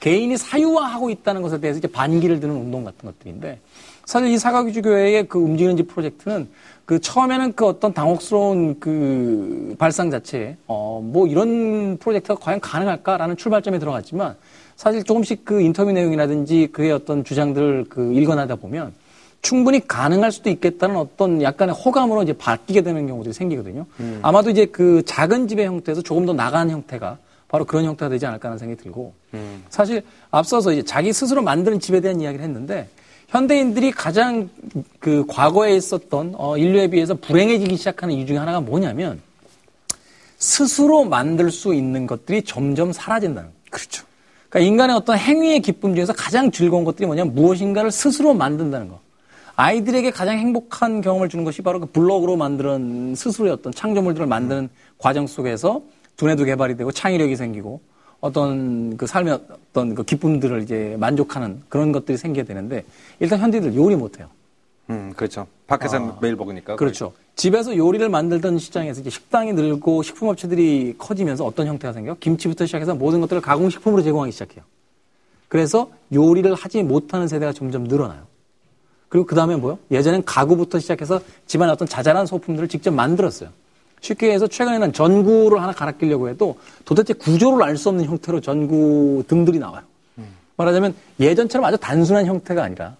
개인이 사유화하고 있다는 것에 대해서 이제 반기를 드는 운동 같은 것들인데 사실 이 사가규주 교회의 그 움직이는 집 프로젝트는 그 처음에는 그 어떤 당혹스러운 그 발상 자체에 어, 뭐 이런 프로젝트가 과연 가능할까라는 출발점에 들어갔지만 사실 조금씩 그 인터뷰 내용이라든지 그의 어떤 주장들을 그 읽어나다 보면 충분히 가능할 수도 있겠다는 어떤 약간의 호감으로 이제 바뀌게 되는 경우들이 생기거든요. 음. 아마도 이제 그 작은 집의 형태에서 조금 더 나간 형태가 바로 그런 형태가 되지 않을까 하는 생각이 들고 음. 사실 앞서서 이제 자기 스스로 만드는 집에 대한 이야기를 했는데 현대인들이 가장 그 과거에 있었던 어 인류에 비해서 불행해지기 시작하는 이유 중에 하나가 뭐냐면 스스로 만들 수 있는 것들이 점점 사라진다는 거예요. 그렇죠. 그러니까 인간의 어떤 행위의 기쁨 중에서 가장 즐거운 것들이 뭐냐면 무엇인가를 스스로 만든다는 거. 아이들에게 가장 행복한 경험을 주는 것이 바로 그 블록으로 만드는 스스로의 어떤 창조물들을 만드는 음. 과정 속에서 두뇌도 개발이 되고 창의력이 생기고 어떤 그 삶의 어떤 그 기쁨들을 이제 만족하는 그런 것들이 생겨야 되는데 일단 현대인들 요리 못해요. 음, 그렇죠. 밖에서 아, 매일 먹으니까. 그렇죠. 거의. 집에서 요리를 만들던 시장에서 이제 식당이 늘고 식품업체들이 커지면서 어떤 형태가 생겨? 김치부터 시작해서 모든 것들을 가공식품으로 제공하기 시작해요. 그래서 요리를 하지 못하는 세대가 점점 늘어나요. 그리고 그 다음에 뭐요? 예전엔 가구부터 시작해서 집안의 어떤 자잘한 소품들을 직접 만들었어요. 쉽게 해서 최근에는 전구를 하나 갈아 끼려고 해도 도대체 구조를 알 수 없는 형태로 전구 등들이 나와요. 음. 말하자면 예전처럼 아주 단순한 형태가 아니라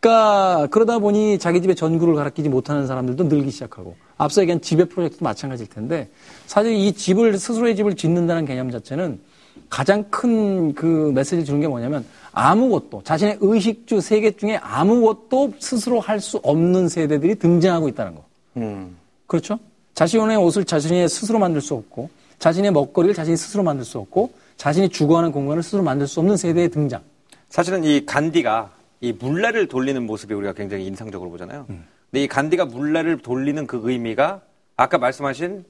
그러니까 그러다 보니 자기 집에 전구를 갈아 끼지 못하는 사람들도 늘기 시작하고 앞서 얘기한 집의 프로젝트도 마찬가지일 텐데 사실 이 집을 스스로의 집을 짓는다는 개념 자체는 가장 큰 그 메시지를 주는 게 뭐냐면 아무것도 자신의 의식주 세계 중에 아무것도 스스로 할 수 없는 세대들이 등장하고 있다는 거. 음. 그렇죠? 자신의 옷을 자신이 스스로 만들 수 없고 자신의 먹거리를 자신이 스스로 만들 수 없고 자신이 주거하는 공간을 스스로 만들 수 없는 세대의 등장. 사실은 이 간디가 이 물레를 돌리는 모습이 우리가 굉장히 인상적으로 보잖아요. 음. 근데 이 간디가 물레를 돌리는 그 의미가 아까 말씀하신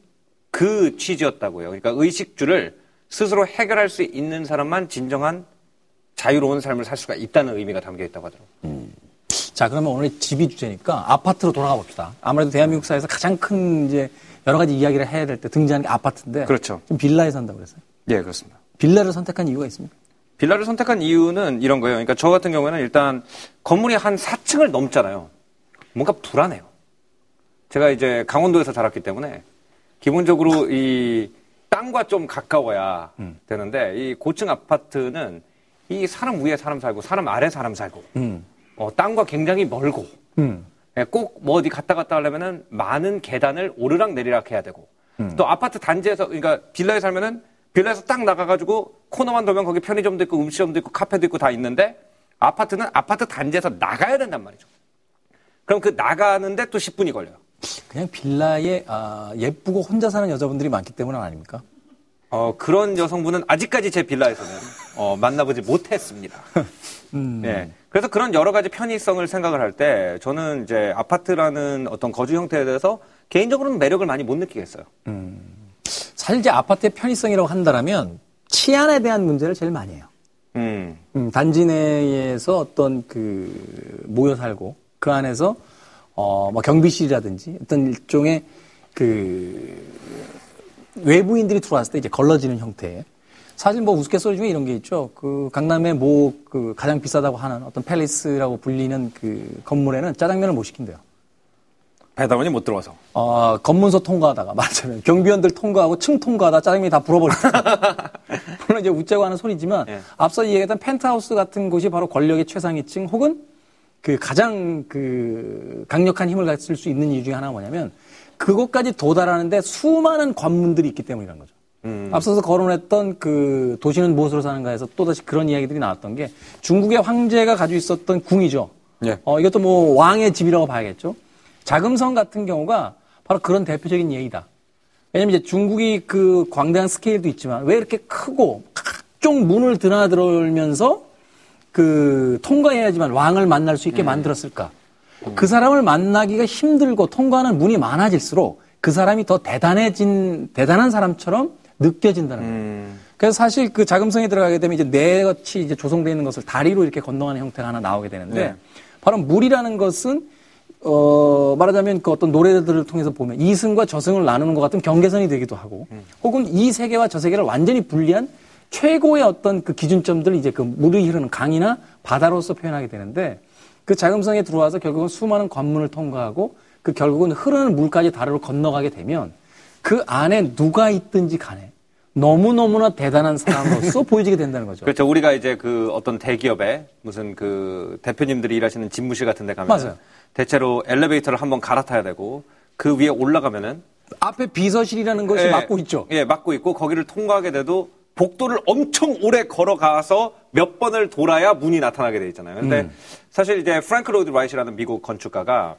그 취지였다고요. 그러니까 의식주를 스스로 해결할 수 있는 사람만 진정한 자유로운 삶을 살 수가 있다는 의미가 담겨있다고 하더라고요. 음. 자, 그러면 오늘 집이 주제니까 아파트로 돌아가 봅시다. 아무래도 대한민국 사회에서 가장 큰 이제 여러 가지 이야기를 해야 될 때 등장하는 게 아파트인데. 그렇죠. 지금 빌라에 산다고 그랬어요? 예, 그렇습니다. 빌라를 선택한 이유가 있습니까? 빌라를 선택한 이유는 이런 거예요. 그러니까 저 같은 경우에는 일단 건물이 한 사 층을 넘잖아요. 뭔가 불안해요. 제가 이제 강원도에서 자랐기 때문에 기본적으로 이 땅과 좀 가까워야 음. 되는데 이 고층 아파트는 이 사람 위에 사람 살고 사람 아래 사람 살고 음. 어, 땅과 굉장히 멀고 음. 예, 꼭 뭐 어디 갔다 갔다 하려면은 많은 계단을 오르락 내리락 해야 되고 음. 또 아파트 단지에서 그러니까 빌라에 살면은 빌라에서 딱 나가가지고 코너만 돌면 거기 편의점도 있고 음식점도 있고 카페도 있고 다 있는데 아파트는 아파트 단지에서 나가야 된단 말이죠. 그럼 그 나가는데 또 십 분이 걸려요. 그냥 빌라에 아, 예쁘고 혼자 사는 여자분들이 많기 때문 아닙니까? 어, 그런 여성분은 아직까지 제 빌라에서는 어, 만나보지 못했습니다. 음. 네. 그래서 그런 여러 가지 편의성을 생각을 할 때 저는 이제 아파트라는 어떤 거주 형태에 대해서 개인적으로는 매력을 많이 못 느끼겠어요. 음. 사실 이제 아파트의 편의성이라고 한다면 치안에 대한 문제를 제일 많이 해요. 음. 음, 단지 내에서 어떤 그 모여 살고 그 안에서 어, 뭐 경비실이라든지 어떤 일종의 그 외부인들이 들어왔을 때 이제 걸러지는 형태의 사실 뭐 우스갯소리 중에 이런 게 있죠. 그 강남의 뭐 그 가장 비싸다고 하는 어떤 팰리스라고 불리는 그 건물에는 짜장면을 못 시킨대요. 배달원이 못 들어와서. 어, 검문소 통과하다가 말하자면 경비원들 통과하고 층 통과하다 짜장면이 다 불어버렸어요. 물론 이제 웃자고 하는 소리지만 예. 앞서 이야기했던 펜트하우스 같은 곳이 바로 권력의 최상위층 혹은 그 가장 그 강력한 힘을 가질 수 있는 이유 중에 하나가 뭐냐면 그것까지 도달하는데 수많은 관문들이 있기 때문이라는 거죠. 음. 앞서서 거론했던 그 도시는 무엇으로 사는가에서 또다시 그런 이야기들이 나왔던 게 중국의 황제가 가지고 있었던 궁이죠. 예. 어, 이것도 뭐 왕의 집이라고 봐야겠죠. 자금성 같은 경우가 바로 그런 대표적인 예이다. 왜냐면 이제 중국이 그 광대한 스케일도 있지만 왜 이렇게 크고 각종 문을 드나들면서 그 통과해야지만 왕을 만날 수 있게 음. 만들었을까? 음. 그 사람을 만나기가 힘들고 통과하는 문이 많아질수록 그 사람이 더 대단해진 대단한 사람처럼 느껴진다는 거예요. 음. 그래서 사실 그 자금성에 들어가게 되면 이제 뇌같이 이제 조성되어 있는 것을 다리로 이렇게 건너가는 형태가 하나 나오게 되는데 네. 바로 물이라는 것은 어, 말하자면 그 어떤 노래들을 통해서 보면 이승과 저승을 나누는 것 같은 경계선이 되기도 하고 음. 혹은 이 세계와 저 세계를 완전히 분리한 최고의 어떤 그 기준점들을 이제 그 물이 흐르는 강이나 바다로서 표현하게 되는데 그 자금성에 들어와서 결국은 수많은 관문을 통과하고 그 결국은 흐르는 물까지 다리로 건너가게 되면 그 안에 누가 있든지 간에 너무너무나 대단한 사람으로서 보여지게 된다는 거죠. 그렇죠. 우리가 이제 그 어떤 대기업에 무슨 그 대표님들이 일하시는 집무실 같은 데 가면 맞아요. 대체로 엘리베이터를 한번 갈아타야 되고 그 위에 올라가면은 앞에 비서실이라는 것이 예, 막고 있죠. 예, 막고 있고 거기를 통과하게 돼도 복도를 엄청 오래 걸어가서 몇 번을 돌아야 문이 나타나게 돼 있잖아요. 근데 음. 사실 이제 프랭크 로이드 라이트라는 미국 건축가가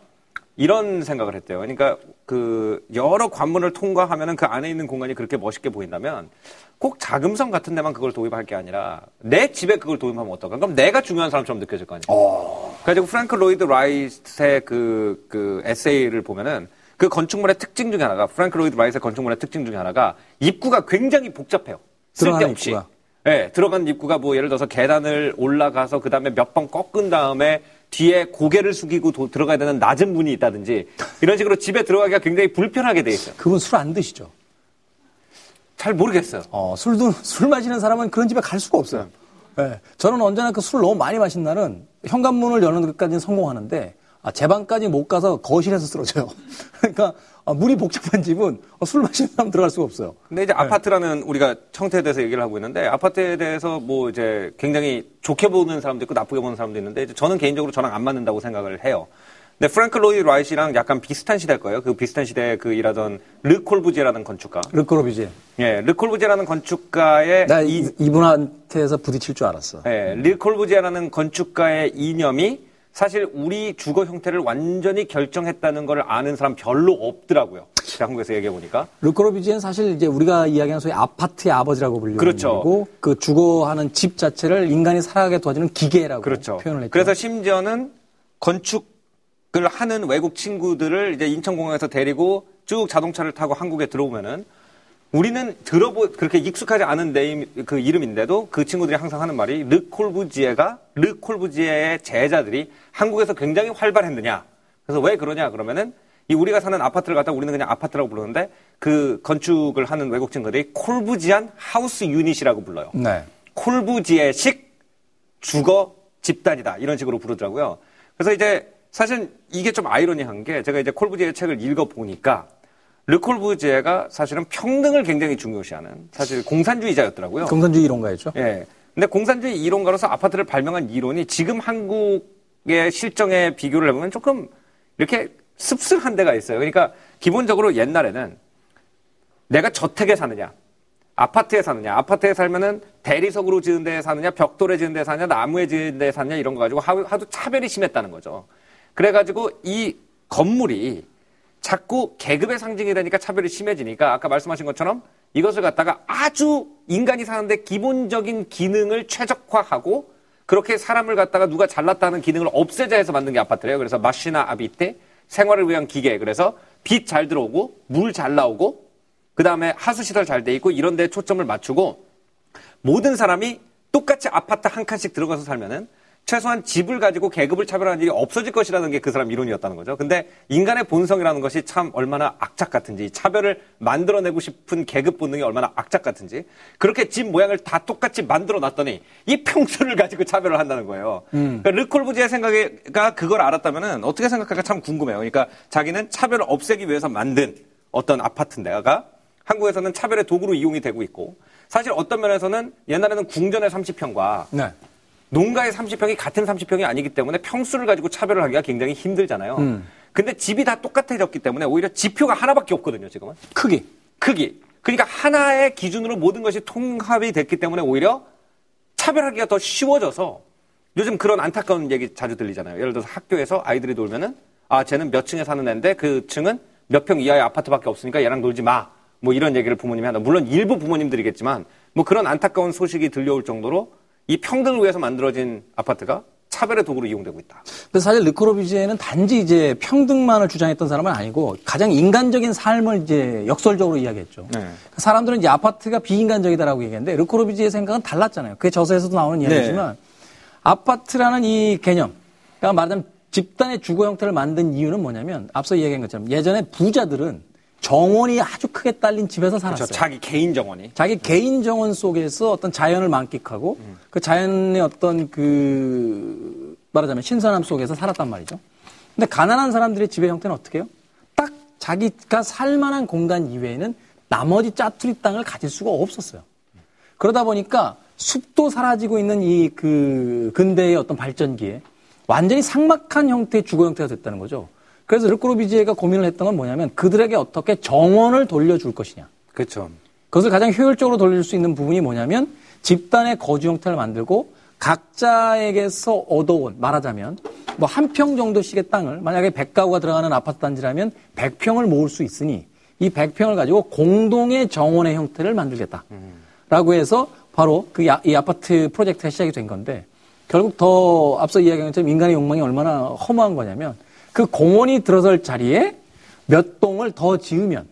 이런 생각을 했대요. 그러니까 그 여러 관문을 통과하면은 그 안에 있는 공간이 그렇게 멋있게 보인다면 꼭 자금성 같은 데만 그걸 도입할 게 아니라 내 집에 그걸 도입하면 어떨까? 그럼 내가 중요한 사람처럼 느껴질 거 아니에요. 그래서 프랭크 로이드 라이트의 그, 그 에세이를 보면은 그 건축물의 특징 중에 하나가 프랭크 로이드 라이트의 건축물의 특징 중에 하나가 입구가 굉장히 복잡해요. 쓸데없이. 예, 네, 들어간 입구가 뭐 예를 들어서 계단을 올라가서 그 다음에 몇 번 꺾은 다음에 뒤에 고개를 숙이고 도, 들어가야 되는 낮은 문이 있다든지 이런 식으로 집에 들어가기가 굉장히 불편하게 돼 있어요. 그분 술 안 드시죠? 잘 모르겠어요. 어, 술도 술 마시는 사람은 그런 집에 갈 수가 없어요. 예, 네. 네, 저는 언제나 그 술 너무 많이 마신 날은 현관문을 여는 것까지는 성공하는데 아, 제 방까지 못 가서 거실에서 쓰러져요. 그러니까 아, 물이 복잡한 집은 아, 술 마시는 사람 들어갈 수가 없어요. 근데 이제 네. 아파트라는 우리가 청태에 대해서 얘기를 하고 있는데 아파트에 대해서 뭐 이제 굉장히 좋게 보는 사람도 있고 나쁘게 보는 사람도 있는데 이제 저는 개인적으로 저랑 안 맞는다고 생각을 해요. 근데 프랭크 로이드 라이트랑 약간 비슷한 시대일 거예요. 그 비슷한 시대에 그 일하던 르 코르뷔지에라는 건축가. 르 코르뷔지에. 예, 르 코르뷔지에라는 건축가의 나 이, 이분한테서 부딪힐 줄 알았어. 예, 르 코르뷔지에라는 건축가의 이념이 사실 우리 주거 형태를 완전히 결정했다는 걸 아는 사람 별로 없더라고요. 한국에서 얘기해 보니까 르 코르뷔지에는 사실 이제 우리가 이야기하는 소위 아파트의 아버지라고 불리고 그렇죠. 그 주거하는 집 자체를 인간이 살아가게 도와주는 기계라고 그렇죠. 표현을 했죠. 그래서 심지어는 건축을 하는 외국 친구들을 이제 인천공항에서 데리고 쭉 자동차를 타고 한국에 들어오면은 우리는 들어보 그렇게 익숙하지 않은 네임 그 이름인데도 그 친구들이 항상 하는 말이 르 코르뷔지에가 르 코르뷔지에의 제자들이 한국에서 굉장히 활발했느냐. 그래서 왜 그러냐 그러면은 이 우리가 사는 아파트를 갖다 우리는 그냥 아파트라고 부르는데 그 건축을 하는 외국 친구들이 콜부지안 하우스 유닛이라고 불러요. 네. 콜부지에식 주거 집단이다 이런 식으로 부르더라고요. 그래서 이제 사실 이게 좀 아이러니한 게 제가 이제 콜부지에 책을 읽어 보니까. 르 코르뷔지에가 사실은 평등을 굉장히 중요시하는 사실 공산주의자였더라고요. 공산주의 이론가였죠. 예. 근데 공산주의 이론가로서 아파트를 발명한 이론이 지금 한국의 실정에 비교를 해보면 조금 이렇게 씁쓸한 데가 있어요. 그러니까 기본적으로 옛날에는 내가 저택에 사느냐, 아파트에 사느냐, 아파트에 살면은 대리석으로 지은 데에 사느냐, 벽돌에 지은 데에 사느냐, 나무에 지은 데에 사느냐 이런 거 가지고 하도 차별이 심했다는 거죠. 그래가지고 이 건물이 자꾸 계급의 상징이 되니까 차별이 심해지니까 아까 말씀하신 것처럼 이것을 갖다가 아주 인간이 사는데 기본적인 기능을 최적화하고 그렇게 사람을 갖다가 누가 잘났다는 기능을 없애자 해서 만든 게 아파트래요. 그래서 마시나 아비테, 생활을 위한 기계, 그래서 빛 잘 들어오고 물 잘 나오고 그 다음에 하수시설 잘 돼 있고 이런 데 초점을 맞추고 모든 사람이 똑같이 아파트 한 칸씩 들어가서 살면은 최소한 집을 가지고 계급을 차별하는 일이 없어질 것이라는 게 그 사람 이론이었다는 거죠. 근데 인간의 본성이라는 것이 참 얼마나 악착 같은지, 차별을 만들어내고 싶은 계급 본능이 얼마나 악착 같은지, 그렇게 집 모양을 다 똑같이 만들어놨더니 이 평수를 가지고 차별을 한다는 거예요. 음. 그러니까 르 코르뷔지의 생각이,가 그걸 알았다면은 어떻게 생각할까 참 궁금해요. 그러니까 자기는 차별을 없애기 위해서 만든 어떤 아파트인데가 한국에서는 차별의 도구로 이용이 되고 있고, 사실 어떤 면에서는 옛날에는 궁전의 삼십 평과 네. 농가의 삼십 평이 같은 삼십 평이 아니기 때문에 평수를 가지고 차별을 하기가 굉장히 힘들잖아요. 음. 근데 집이 다 똑같아졌기 때문에 오히려 지표가 하나밖에 없거든요, 지금은. 크기. 크기. 그러니까 하나의 기준으로 모든 것이 통합이 됐기 때문에 오히려 차별하기가 더 쉬워져서 요즘 그런 안타까운 얘기 자주 들리잖아요. 예를 들어서 학교에서 아이들이 놀면은 아, 쟤는 몇 층에 사는 애인데 그 층은 몇 평 이하의 아파트밖에 없으니까 얘랑 놀지 마. 뭐 이런 얘기를 부모님이 한다. 물론 일부 부모님들이겠지만 뭐 그런 안타까운 소식이 들려올 정도로 이 평등을 위해서 만들어진 아파트가 차별의 도구로 이용되고 있다. 근데 사실 르 코르뷔지에는 단지 이제 평등만을 주장했던 사람은 아니고 가장 인간적인 삶을 이제 역설적으로 이야기했죠. 네. 사람들은 이제 아파트가 비인간적이다라고 얘기했는데 르 코르뷔지의 생각은 달랐잖아요. 그게 저서에서도 나오는 이야기지만 네. 아파트라는 이 개념, 그러니까 말하자면 집단의 주거 형태를 만든 이유는 뭐냐면 앞서 이야기한 것처럼 예전에 부자들은 정원이 아주 크게 딸린 집에서 살았어요. 그렇죠. 자기 개인 정원이. 자기 개인 정원 속에서 어떤 자연을 만끽하고 음. 그 자연의 어떤 그 말하자면 신선함 속에서 살았단 말이죠. 근데 가난한 사람들의 집의 형태는 어떻게 해요? 딱 자기가 살 만한 공간 이외에는 나머지 짜투리 땅을 가질 수가 없었어요. 그러다 보니까 숲도 사라지고 있는 이 그 근대의 어떤 발전기에 완전히 삭막한 형태의 주거 형태가 됐다는 거죠. 그래서 르 코르뷔지에가 고민을 했던 건 뭐냐면 그들에게 어떻게 정원을 돌려줄 것이냐. 그렇죠. 그것을 가장 효율적으로 돌려줄 수 있는 부분이 뭐냐면 집단의 거주 형태를 만들고 각자에게서 얻어온 말하자면 뭐 한 평 정도씩의 땅을 만약에 백 가구가 들어가는 아파트 단지라면 백 평을 모을 수 있으니 이 백 평을 가지고 공동의 정원의 형태를 만들겠다라고 해서 바로 그 이 아파트 프로젝트가 시작이 된 건데 결국 더 앞서 이야기한 것처럼 인간의 욕망이 얼마나 허무한 거냐면 그 공원이 들어설 자리에 몇 동을 더 지으면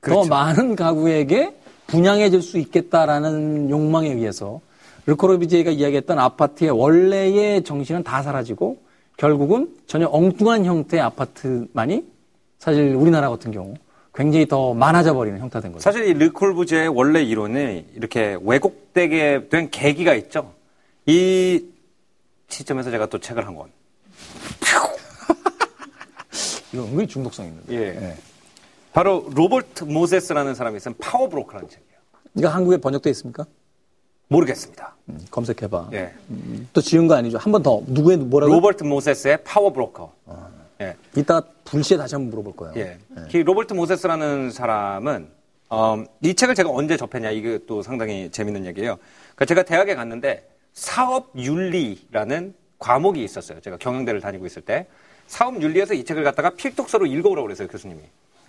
그렇죠. 더 많은 가구에게 분양해 줄 수 있겠다라는 욕망에 의해서 르 코르뷔지에가 이야기했던 아파트의 원래의 정신은 다 사라지고 결국은 전혀 엉뚱한 형태의 아파트만이 사실 우리나라 같은 경우 굉장히 더 많아져버리는 형태가 된 거죠. 사실 이 르 코르뷔지에의 원래 이론이 이렇게 왜곡되게 된 계기가 있죠. 이 시점에서 제가 또 책을 한 권. 이거 은근히 중독성 있는데. 예. 네. 바로 로버트 모세스라는 사람이 쓴 파워브로커라는 책이에요. 이거 한국에 번역돼 있습니까? 모르겠습니다. 음, 검색해봐. 예. 음, 또 지은 거 아니죠? 한 번 더. 누구의 뭐라고? 로버트 모세스의 파워브로커. 아, 예. 이따 불시에 다시 한번 물어볼 거예요. 예. 예. 로버트 모세스라는 사람은 음, 이 책을 제가 언제 접했냐 이게 또 상당히 재밌는 얘기예요. 그러니까 제가 대학에 갔는데 사업윤리라는 과목이 있었어요. 제가 경영대를 다니고 있을 때. 사업윤리에서 이 책을 갖다가 필독서로 읽어오라고 그랬어요, 교수님이.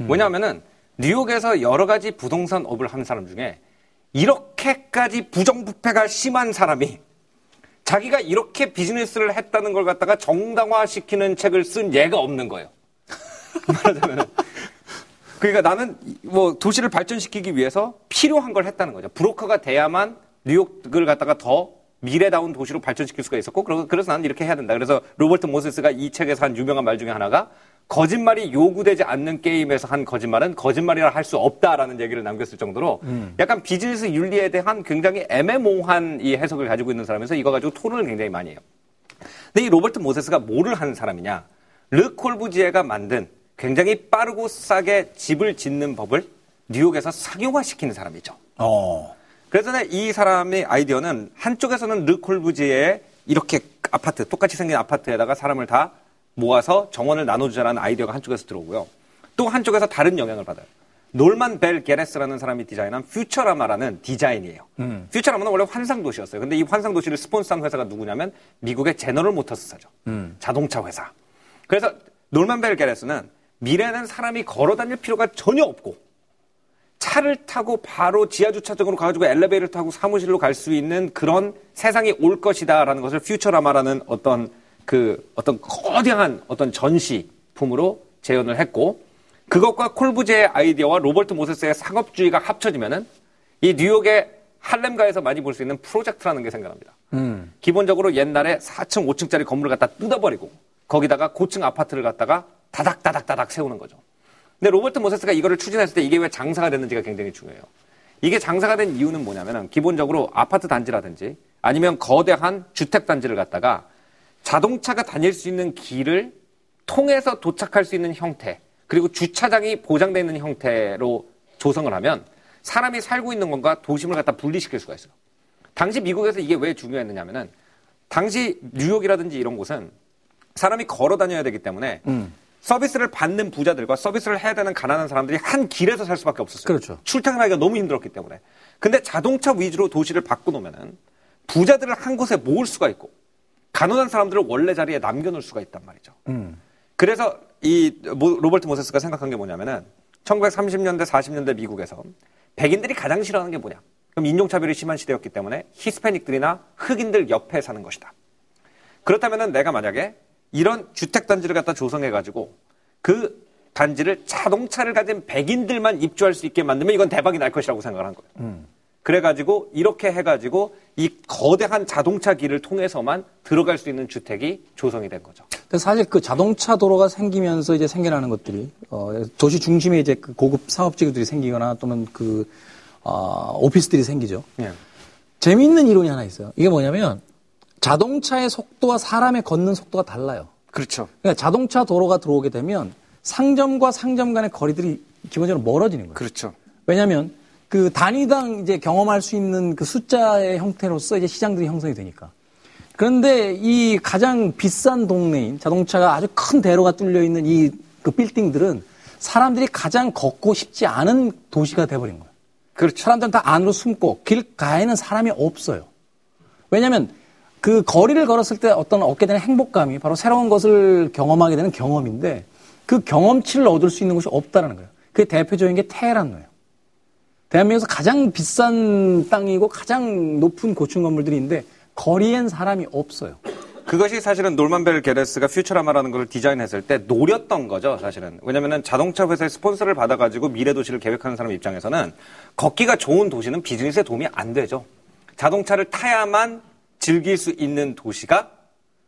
음. 뭐냐면은, 뉴욕에서 여러 가지 부동산 업을 한 사람 중에, 이렇게까지 부정부패가 심한 사람이, 자기가 이렇게 비즈니스를 했다는 걸 갖다가 정당화시키는 책을 쓴 예가 없는 거예요. 말하자면은. 그러니까 나는, 뭐, 도시를 발전시키기 위해서 필요한 걸 했다는 거죠. 브로커가 돼야만 뉴욕을 갖다가 더 미래다운 도시로 발전시킬 수가 있었고, 그래서 나는 이렇게 해야 된다. 그래서 로버트 모세스가 이 책에서 한 유명한 말 중에 하나가 거짓말이 요구되지 않는 게임에서 한 거짓말은 거짓말이라 할 수 없다라는 얘기를 남겼을 정도로 음. 약간 비즈니스 윤리에 대한 굉장히 애매모호한 이 해석을 가지고 있는 사람에서 이거 가지고 토론을 굉장히 많이 해요. 근데 이 로버트 모세스가 뭐를 한 사람이냐? 르 코르뷔지에가 만든 굉장히 빠르고 싸게 집을 짓는 법을 뉴욕에서 상용화시키는 사람이죠. 어. 그래서 이 사람의 아이디어는 한쪽에서는 르 코르뷔지에 이렇게 아파트, 똑같이 생긴 아파트에다가 사람을 다 모아서 정원을 나눠주자라는 아이디어가 한쪽에서 들어오고요. 또 한쪽에서 다른 영향을 받아요. 놀만 벨 게레스라는 사람이 디자인한 퓨처라마라는 디자인이에요. 음. 퓨처라마는 원래 환상도시였어요. 근데 이 환상도시를 스폰서한 회사가 누구냐면 미국의 제너럴 모터스사죠. 음. 자동차 회사. 그래서 놀만 벨 게레스는 미래는 사람이 걸어 다닐 필요가 전혀 없고 차를 타고 바로 지하주차장으로 가가지고 엘리베이터를 타고 사무실로 갈 수 있는 그런 세상이 올 것이다라는 것을 퓨처라마라는 어떤 그 어떤 거대한 어떤 전시품으로 재현을 했고, 그것과 콜부제의 아이디어와 로버트 모세스의 상업주의가 합쳐지면은 이 뉴욕의 할렘가에서 많이 볼 수 있는 프로젝트라는 게 생겨납니다. 음. 기본적으로 옛날에 사 층, 오 층짜리 건물을 갖다 뜯어버리고 거기다가 고층 아파트를 갖다가 다닥다닥다닥 세우는 거죠. 근데 로버트 모세스가 이거를 추진했을 때 이게 왜 장사가 됐는지가 굉장히 중요해요. 이게 장사가 된 이유는 뭐냐면은 기본적으로 아파트 단지라든지 아니면 거대한 주택 단지를 갖다가 자동차가 다닐 수 있는 길을 통해서 도착할 수 있는 형태, 그리고 주차장이 보장되어 있는 형태로 조성을 하면 사람이 살고 있는 건가 도심을 갖다 분리시킬 수가 있어요. 당시 미국에서 이게 왜 중요했느냐면은 당시 뉴욕이라든지 이런 곳은 사람이 걸어 다녀야 되기 때문에 음. 서비스를 받는 부자들과 서비스를 해야 되는 가난한 사람들이 한 길에서 살 수밖에 없었어요. 그렇죠. 출퇴근하기가 너무 힘들었기 때문에. 근데 자동차 위주로 도시를 바꿔놓으면은 부자들을 한 곳에 모을 수가 있고 가난한 사람들을 원래 자리에 남겨놓을 수가 있단 말이죠. 음. 그래서 이 로버트 모세스가 생각한 게 뭐냐면은 천구백삼십 년대, 사십 년대 미국에서 백인들이 가장 싫어하는 게 뭐냐? 그럼 인종차별이 심한 시대였기 때문에 히스패닉들이나 흑인들 옆에 사는 것이다. 그렇다면은 내가 만약에 이런 주택단지를 갖다 조성해가지고 그 단지를 자동차를 가진 백인들만 입주할 수 있게 만들면 이건 대박이 날 것이라고 생각을 한 거예요. 음. 그래가지고 이렇게 해가지고 이 거대한 자동차 길을 통해서만 들어갈 수 있는 주택이 조성이 된 거죠. 근데 사실 그 자동차 도로가 생기면서 이제 생겨나는 것들이 어, 도시 중심에 이제 그 고급 상업지구들이 생기거나 또는 그 어, 오피스들이 생기죠. 예. 재미있는 이론이 하나 있어요. 이게 뭐냐면 자동차의 속도와 사람의 걷는 속도가 달라요. 그렇죠. 그러니까 자동차 도로가 들어오게 되면 상점과 상점 간의 거리들이 기본적으로 멀어지는 거예요. 그렇죠. 왜냐하면 그 단위당 이제 경험할 수 있는 그 숫자의 형태로서 이제 시장들이 형성이 되니까. 그런데 이 가장 비싼 동네인 자동차가 아주 큰 대로가 뚫려 있는 이 그 빌딩들은 사람들이 가장 걷고 싶지 않은 도시가 돼버린 거예요. 그렇죠. 사람들은 다 안으로 숨고 길가에는 사람이 없어요. 왜냐하면 그 거리를 걸었을 때 어떤 얻게 되는 행복감이 바로 새로운 것을 경험하게 되는 경험인데 그 경험치를 얻을 수 있는 곳이 없다라는 거예요. 그 대표적인 게 테헤란노예요. 대한민국에서 가장 비싼 땅이고 가장 높은 고층 건물들이 있는데 거리엔 사람이 없어요. 그것이 사실은 놀만 벨 게레스가 퓨처라마라는 걸 디자인했을 때 노렸던 거죠, 사실은. 왜냐면은 자동차 회사의 스폰서를 받아가지고 미래 도시를 계획하는 사람 입장에서는 걷기가 좋은 도시는 비즈니스에 도움이 안 되죠. 자동차를 타야만 즐길 수 있는 도시가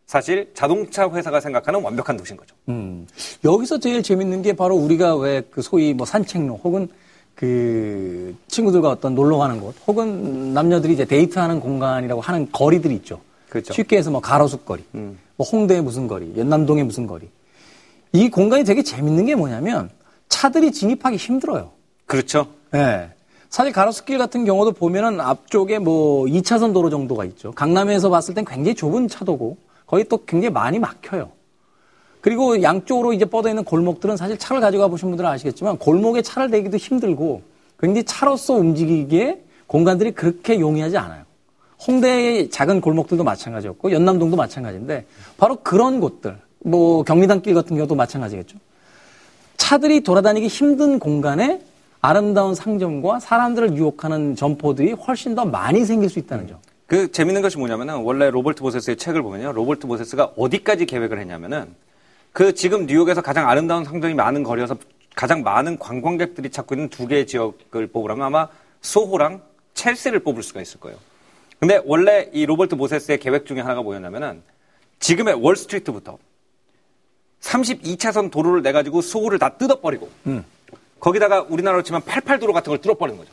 사실 자동차 회사가 생각하는 완벽한 도시인 거죠. 음. 여기서 제일 재밌는 게 바로 우리가 왜 그 소위 뭐 산책로 혹은 그 친구들과 어떤 놀러 가는 곳 혹은 남녀들이 이제 데이트하는 공간이라고 하는 거리들이 있죠. 그렇죠. 쉽게 해서 뭐 가로수 거리, 음. 뭐 홍대의 무슨 거리, 연남동의 무슨 거리. 이 공간이 되게 재밌는 게 뭐냐면 차들이 진입하기 힘들어요. 그렇죠. 예. 네. 사실 가로수길 같은 경우도 보면은 앞쪽에 뭐 이 차선 도로 정도가 있죠. 강남에서 봤을 땐 굉장히 좁은 차도고 거기 또 굉장히 많이 막혀요. 그리고 양쪽으로 이제 뻗어 있는 골목들은 사실 차를 가져가 보신 분들은 아시겠지만 골목에 차를 대기도 힘들고 굉장히 차로서 움직이기에 공간들이 그렇게 용이하지 않아요. 홍대의 작은 골목들도 마찬가지였고 연남동도 마찬가지인데 바로 그런 곳들, 뭐 경리단길 같은 경우도 마찬가지겠죠. 차들이 돌아다니기 힘든 공간에 아름다운 상점과 사람들을 유혹하는 점포들이 훨씬 더 많이 생길 수 있다는 점. 그 재밌는 것이 뭐냐면은 원래 로버트 모세스의 책을 보면요, 로버트 모세스가 어디까지 계획을 했냐면은 그 지금 뉴욕에서 가장 아름다운 상점이 많은 거리여서 가장 많은 관광객들이 찾고 있는 두 개의 지역을 뽑으라면 아마 소호랑 첼시를 뽑을 수가 있을 거예요. 근데 원래 이 로버트 모세스의 계획 중에 하나가 뭐였냐면은 지금의 월스트리트부터 삼십이 차선 도로를 내가지고 소호를 다 뜯어버리고 음. 거기다가 우리나라로 치면 팔팔도로 같은 걸 뚫어버리는 거죠.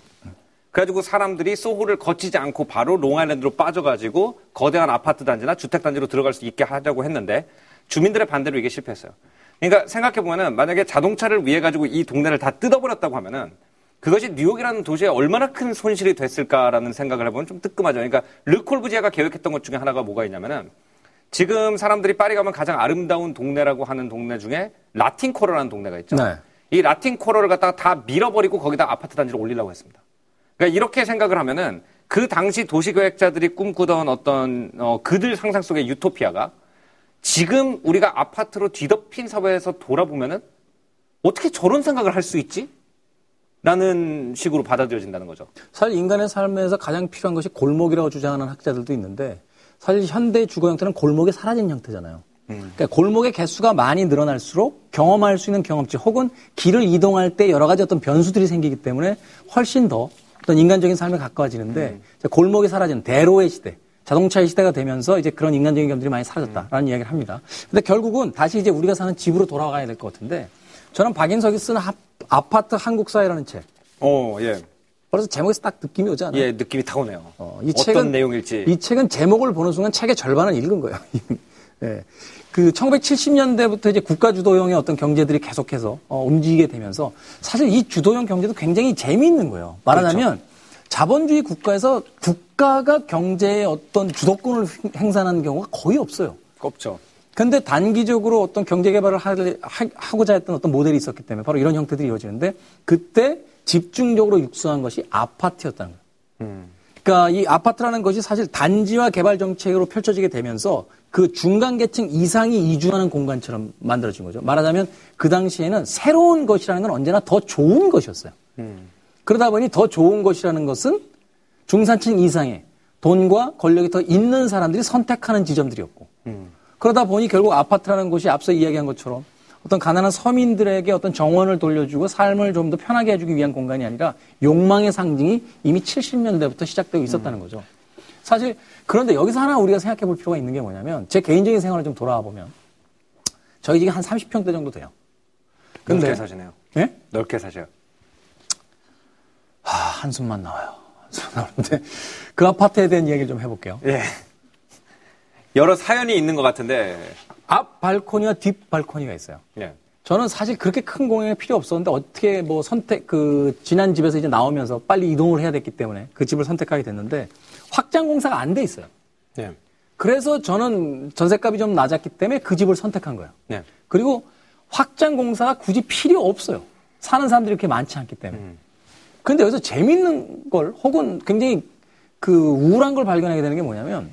그래가지고 사람들이 소호를 거치지 않고 바로 롱아일랜드로 빠져가지고 거대한 아파트 단지나 주택 단지로 들어갈 수 있게 하자고 했는데 주민들의 반대로 이게 실패했어요. 그러니까 생각해보면은 만약에 자동차를 위해 가지고 이 동네를 다 뜯어버렸다고 하면은 그것이 뉴욕이라는 도시에 얼마나 큰 손실이 됐을까라는 생각을 해보면 좀 뜨끔하죠. 그러니까 르 코르뷔지에가 계획했던 것 중에 하나가 뭐가 있냐면은 지금 사람들이 파리 가면 가장 아름다운 동네라고 하는 동네 중에 라틴 코러라는 동네가 있죠. 네. 이 라틴 코러를 갖다가 다 밀어버리고 거기다 아파트 단지를 올리려고 했습니다. 그러니까 이렇게 생각을 하면은 그 당시 도시계획자들이 꿈꾸던 어떤 어, 그들 상상 속의 유토피아가 지금 우리가 아파트로 뒤덮인 사회에서 돌아보면은 어떻게 저런 생각을 할 수 있지? 라는 식으로 받아들여진다는 거죠. 사실 인간의 삶에서 가장 필요한 것이 골목이라고 주장하는 학자들도 있는데 사실 현대의 주거 형태는 골목이 사라진 형태잖아요. 음. 그러니까 골목의 개수가 많이 늘어날수록 경험할 수 있는 경험치 혹은 길을 이동할 때 여러 가지 어떤 변수들이 생기기 때문에 훨씬 더 어떤 인간적인 삶에 가까워지는데 음. 골목이 사라진 대로의 시대, 자동차의 시대가 되면서 이제 그런 인간적인 경험들이 많이 사라졌다라는 음. 이야기를 합니다. 근데 결국은 다시 이제 우리가 사는 집으로 돌아가야 될 것 같은데 저는 박인석이 쓴 하, 아파트 한국사회라는 책. 어, 예. 그래서 제목에서 딱 느낌이 오지 않아요? 예, 느낌이 딱 오네요. 어, 이 어떤 책은, 내용일지. 이 책은 제목을 보는 순간 책의 절반은 읽은 거예요. 예. 그 천구백칠십 년대부터 이제 국가 주도형의 어떤 경제들이 계속해서 어, 움직이게 되면서 사실 이 주도형 경제도 굉장히 재미있는 거예요. 말하자면 그렇죠. 자본주의 국가에서 국가가 경제의 어떤 주도권을 행사하는 경우가 거의 없어요. 없죠. 근데 단기적으로 어떤 경제 개발을 하고자 했던 어떤 모델이 있었기 때문에 바로 이런 형태들이 이어지는데 그때 집중적으로 육성한 것이 아파트였다는 거예요. 음. 그러니까 이 아파트라는 것이 사실 단지와 개발 정책으로 펼쳐지게 되면서 그 중간 계층 이상이 이주하는 공간처럼 만들어진 거죠. 말하자면 그 당시에는 새로운 것이라는 건 언제나 더 좋은 것이었어요. 음. 그러다 보니 더 좋은 것이라는 것은 중산층 이상의 돈과 권력이 더 있는 사람들이 선택하는 지점들이었고 음. 그러다 보니 결국 아파트라는 곳이 앞서 이야기한 것처럼 어떤 가난한 서민들에게 어떤 정원을 돌려주고 삶을 좀 더 편하게 해주기 위한 공간이 아니라 욕망의 상징이 이미 칠십 년대부터 시작되고 있었다는 거죠. 사실 그런데 여기서 하나 우리가 생각해 볼 필요가 있는 게 뭐냐면 제 개인적인 생활을 좀 돌아와 보면 저희 집이 한 삼십 평대 정도 돼요. 근데, 넓게 사시네요. 네? 넓게 사셔요. 하, 한숨만 나와요. 한숨 나오는데 그 아파트에 대한 이야기를 좀 해볼게요. 예. 여러 사연이 있는 것 같은데 앞 발코니와 뒷 발코니가 있어요. 예. 저는 사실 그렇게 큰 공간이 필요 없었는데 어떻게 뭐 선택 그 지난 집에서 이제 나오면서 빨리 이동을 해야 됐기 때문에 그 집을 선택하게 됐는데 확장 공사가 안 돼 있어요. 예. 그래서 저는 전셋값이 좀 낮았기 때문에 그 집을 선택한 거예요. 예. 그리고 확장 공사가 굳이 필요 없어요. 사는 사람들이 이렇게 많지 않기 때문에. 음. 근데 여기서 재밌는 걸 혹은 굉장히 그 우울한 걸 발견하게 되는 게 뭐냐면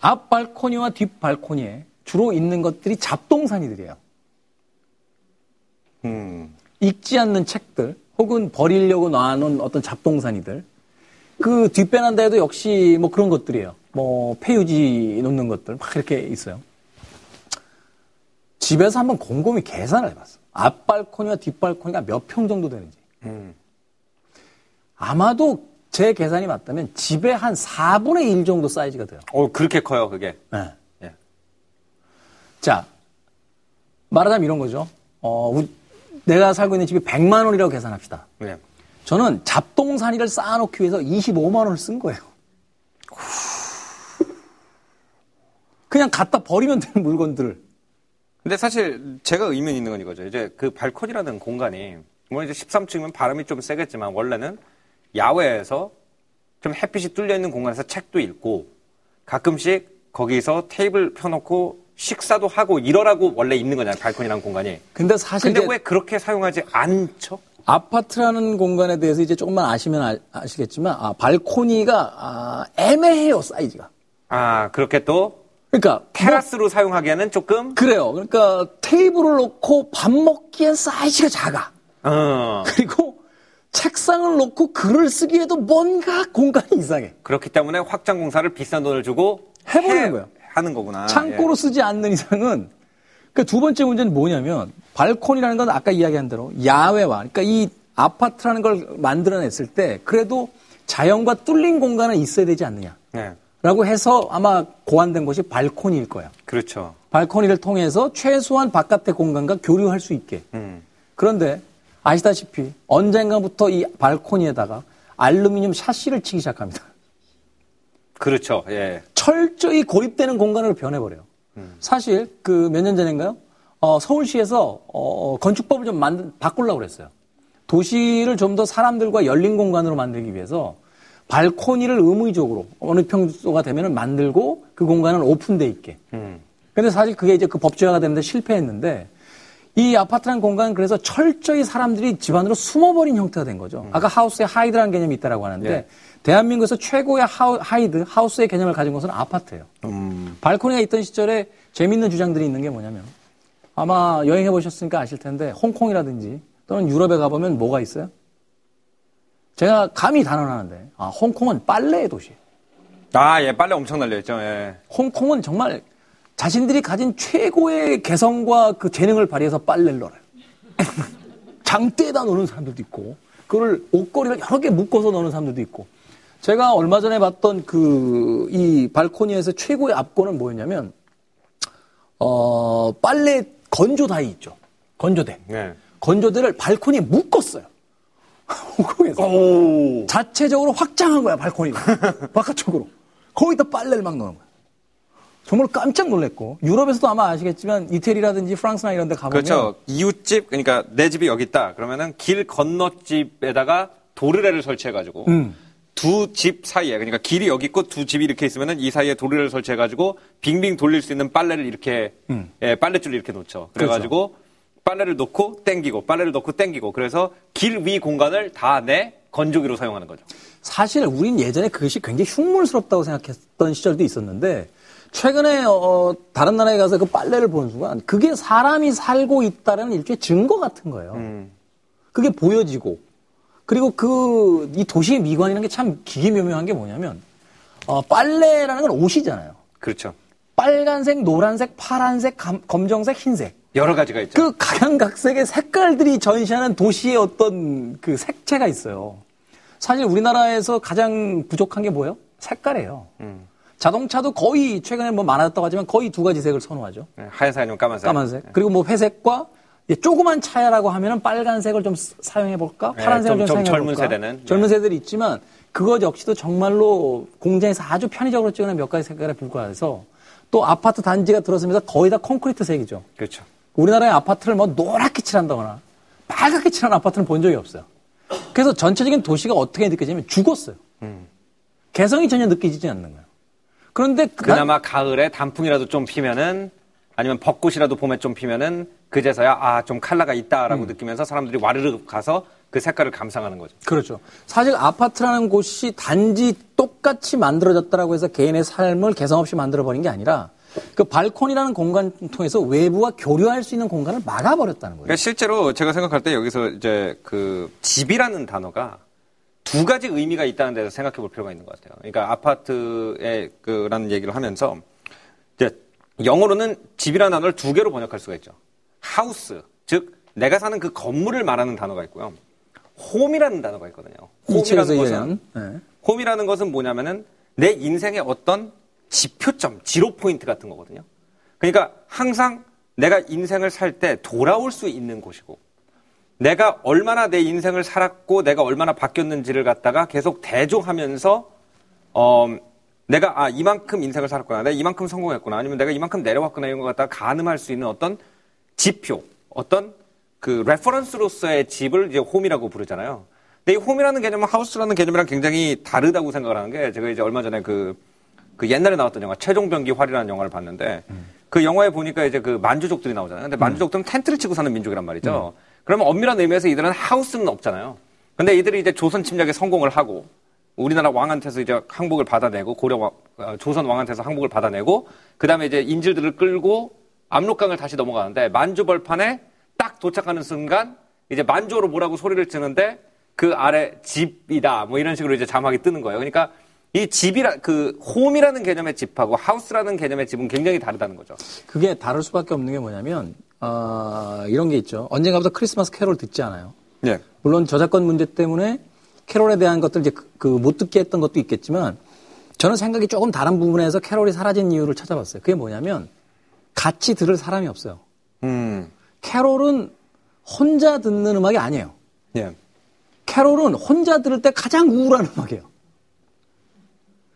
앞 발코니와 뒷 발코니에 주로 있는 것들이 잡동사니들이에요. 음. 읽지 않는 책들 혹은 버리려고 놔놓은 어떤 잡동사니들. 그 뒷배난다 해도 역시 뭐 그런 것들이에요. 뭐 폐유지 놓는 것들 막 이렇게 있어요. 집에서 한번 곰곰이 계산을 해봤어. 앞 발코니와 뒷 발코니가 몇 평 정도 되는지. 음. 아마도 제 계산이 맞다면 집에 한 사분의 일 정도 사이즈가 돼요. 어, 그렇게 커요, 그게. 네. 예. 자, 말하자면 이런 거죠. 어, 우, 내가 살고 있는 집이 백만 원이라고 계산합시다. 예. 저는 잡동사니를 쌓아놓기 위해서 이십오만 원을 쓴 거예요. 그냥 갖다 버리면 되는 물건들을. 근데 사실 제가 의미 있는 건 이거죠. 이제 그 발코니라는 공간이, 뭐 이제 십삼 층이면 바람이 좀 세겠지만 원래는 야외에서 좀 햇빛이 뚫려있는 공간에서 책도 읽고 가끔씩 거기서 테이블 펴놓고 식사도 하고 이러라고 원래 있는 거잖아요. 발코니라는 공간이. 근데 사실. 근데 왜 그렇게 사용하지 않죠? 아파트라는 공간에 대해서 이제 조금만 아시면 아, 아시겠지만, 아, 발코니가, 아, 애매해요, 사이즈가. 아, 그렇게 또? 그러니까. 테라스로 뭐, 사용하기에는 조금? 그래요. 그러니까 테이블을 놓고 밥 먹기엔 사이즈가 작아. 어. 그리고 책상을 놓고 글을 쓰기에도 뭔가 공간이 이상해. 그렇기 때문에 확장 공사를 비싼 돈을 주고 해보는 거예요. 하는 거구나. 창고로 예. 쓰지 않는 이상은. 그러니까 두 번째 문제는 뭐냐면 발코니라는 건 아까 이야기한 대로 야외와 그러니까 이 아파트라는 걸 만들어냈을 때 그래도 자연과 뚫린 공간은 있어야 되지 않느냐. 네. 라고 해서 아마 고안된 것이 발코니일 거예요. 그렇죠. 발코니를 통해서 최소한 바깥의 공간과 교류할 수 있게. 음. 그런데 아시다시피 언젠가부터 이 발코니에다가 알루미늄 샤시를 치기 시작합니다. 그렇죠. 예. 철저히 고립되는 공간으로 변해버려요. 음. 사실 그 몇 년 전인가요? 어, 서울시에서 어, 건축법을 좀 만들, 바꾸려고 그랬어요. 도시를 좀 더 사람들과 열린 공간으로 만들기 위해서 발코니를 의무적으로 어느 평소가 되면 만들고 그 공간은 오픈돼 있게. 음. 근데 사실 그게 이제 그 법제화가 되는데 실패했는데 이 아파트라는 공간은 그래서 철저히 사람들이 집 안으로 숨어버린 형태가 된 거죠. 음. 아까 하우스의 하이드라는 개념이 있다라고 하는데 예. 대한민국에서 최고의 하우, 하이드, 하우스의 개념을 가진 것은 아파트예요. 음. 발코니가 있던 시절에 재미있는 주장들이 있는 게 뭐냐면 아마 여행해보셨으니까 아실 텐데 홍콩이라든지 또는 유럽에 가보면 뭐가 있어요? 제가 감히 단언하는데 아, 홍콩은 빨래의 도시예요. 아, 예, 빨래 엄청 날려있죠. 예. 홍콩은 정말 자신들이 가진 최고의 개성과 그 재능을 발휘해서 빨래를 널어요. 장대에다 넣는 사람들도 있고 그걸 옷걸이를 여러 개 묶어서 넣는 사람들도 있고 제가 얼마 전에 봤던 그 이 발코니에서 최고의 압권은 뭐였냐면 어, 빨래 건조다이 있죠. 건조대. 네. 건조대를 발코니에 묶었어요. 홍콩에서. 오. 자체적으로 확장한 거야, 발코니가. 바깥쪽으로. 거기다 빨래를 막 넣는 거야. 정말 깜짝 놀랐고. 유럽에서도 아마 아시겠지만 이태리라든지 프랑스나 이런 데 가보면. 그렇죠. 이웃집, 그러니까 내 집이 여기 있다. 그러면은 길 건너집에다가 도르래를 설치해가지고. 음. 두 집 사이에, 그러니까 길이 여기 있고 두 집이 이렇게 있으면은 이 사이에 도르래를 설치해가지고 빙빙 돌릴 수 있는 빨래를 이렇게, 음. 예, 빨랫줄을 이렇게 놓죠. 그래가지고. 그렇죠. 빨래를 놓고 땡기고 빨래를 놓고 땡기고 그래서 길 위 공간을 다 내 건조기로 사용하는 거죠. 사실 우린 예전에 그것이 굉장히 흉물스럽다고 생각했던 시절도 있었는데 최근에 어, 다른 나라에 가서 그 빨래를 보는 순간 그게 사람이 살고 있다는 일종의 증거 같은 거예요. 음. 그게 보여지고 그리고 그 이 도시의 미관이라는 게 참 기기묘묘한 게 뭐냐면 어, 빨래라는 건 옷이잖아요. 그렇죠. 빨간색, 노란색, 파란색, 감, 검정색, 흰색 여러 가지가 있죠. 그 각양각색의 색깔들이 전시하는 도시의 어떤 그 색채가 있어요. 사실 우리나라에서 가장 부족한 게 뭐예요? 색깔이에요. 음. 자동차도 거의 최근에 뭐 많아졌다고 하지만 거의 두 가지 색을 선호하죠. 네, 하얀색 아니면 까만색. 까만색. 네. 그리고 뭐 회색과 조그만 차야라고 하면은 빨간색을 좀 사용해볼까? 파란색을 네, 좀, 좀 사용해볼까? 젊은 세대는. 네. 젊은 세대들이 있지만 그것 역시도 정말로 공장에서 아주 편의적으로 찍어낸 몇 가지 색깔에 불과해서 또 아파트 단지가 들어서면서 거의 다 콘크리트 색이죠. 그렇죠. 우리나라의 아파트를 뭐 노랗게 칠한다거나 빨갛게 칠한 아파트는 본 적이 없어요. 그래서 전체적인 도시가 어떻게 느껴지냐면 죽었어요. 음. 개성이 전혀 느껴지지 않는 거예요. 그런데 그나마 난... 가을에 단풍이라도 좀 피면은 아니면 벚꽃이라도 봄에 좀 피면은 그제서야 아, 좀 컬러가 있다라고 음. 느끼면서 사람들이 와르르 가서 그 색깔을 감상하는 거죠. 그렇죠. 사실 아파트라는 곳이 단지 똑같이 만들어졌다라고 해서 개인의 삶을 개성 없이 만들어버린 게 아니라 그 발코니라는 공간을 통해서 외부와 교류할 수 있는 공간을 막아버렸다는 거예요. 그러니까 실제로 제가 생각할 때 여기서 이제 그 집이라는 단어가 두 가지 의미가 있다는 데서 생각해 볼 필요가 있는 것 같아요. 그러니까 아파트에 그라는 얘기를 하면서 이제 영어로는 집이라는 단어를 두 개로 번역할 수가 있죠. 하우스, 즉 내가 사는 그 건물을 말하는 단어가 있고요. 홈이라는 단어가 있거든요. 홈이라는 것은 네. 홈이라는 것은 뭐냐면은 내 인생의 어떤 지표점, 지로 포인트 같은 거거든요. 그러니까 항상 내가 인생을 살 때 돌아올 수 있는 곳이고 내가 얼마나 내 인생을 살았고 내가 얼마나 바뀌었는지를 갖다가 계속 대조하면서 어, 내가 아 이만큼 인생을 살았구나, 내가 이만큼 성공했구나, 아니면 내가 이만큼 내려왔구나 이런 거 갖다가 가늠할 수 있는 어떤 지표, 어떤 그 레퍼런스로서의 집을 이제 홈이라고 부르잖아요. 근데 이 홈이라는 개념은 하우스라는 개념이랑 굉장히 다르다고 생각을 하는 게 제가 이제 얼마 전에 그 그 옛날에 나왔던 영화 최종병기 활이라는 영화를 봤는데 음. 그 영화에 보니까 이제 그 만주족들이 나오잖아요. 근데 만주족들은 텐트를 치고 사는 민족이란 말이죠. 음. 그러면 엄밀한 의미에서 이들은 하우스는 없잖아요. 근데 이들이 이제 조선 침략에 성공을 하고 우리나라 왕한테서 이제 항복을 받아내고 고려 왕, 조선 왕한테서 항복을 받아내고 그다음에 이제 인질들을 끌고 압록강을 다시 넘어가는데 만주 벌판에 딱 도착하는 순간 이제 만주어로 뭐라고 소리를 치는데 그 아래 집이다 뭐 이런 식으로 이제 자막이 뜨는 거예요. 그러니까 이 집이라, 그, 홈이라는 개념의 집하고 하우스라는 개념의 집은 굉장히 다르다는 거죠. 그게 다를 수밖에 없는 게 뭐냐면, 어, 이런 게 있죠. 언젠가부터 크리스마스 캐롤 듣지 않아요. 예. 물론 저작권 문제 때문에 캐롤에 대한 것들 이제 그, 그, 못 듣게 했던 것도 있겠지만, 저는 생각이 조금 다른 부분에서 캐롤이 사라진 이유를 찾아봤어요. 그게 뭐냐면, 같이 들을 사람이 없어요. 음. 캐롤은 혼자 듣는 음악이 아니에요. 예. 캐롤은 혼자 들을 때 가장 우울한 음악이에요.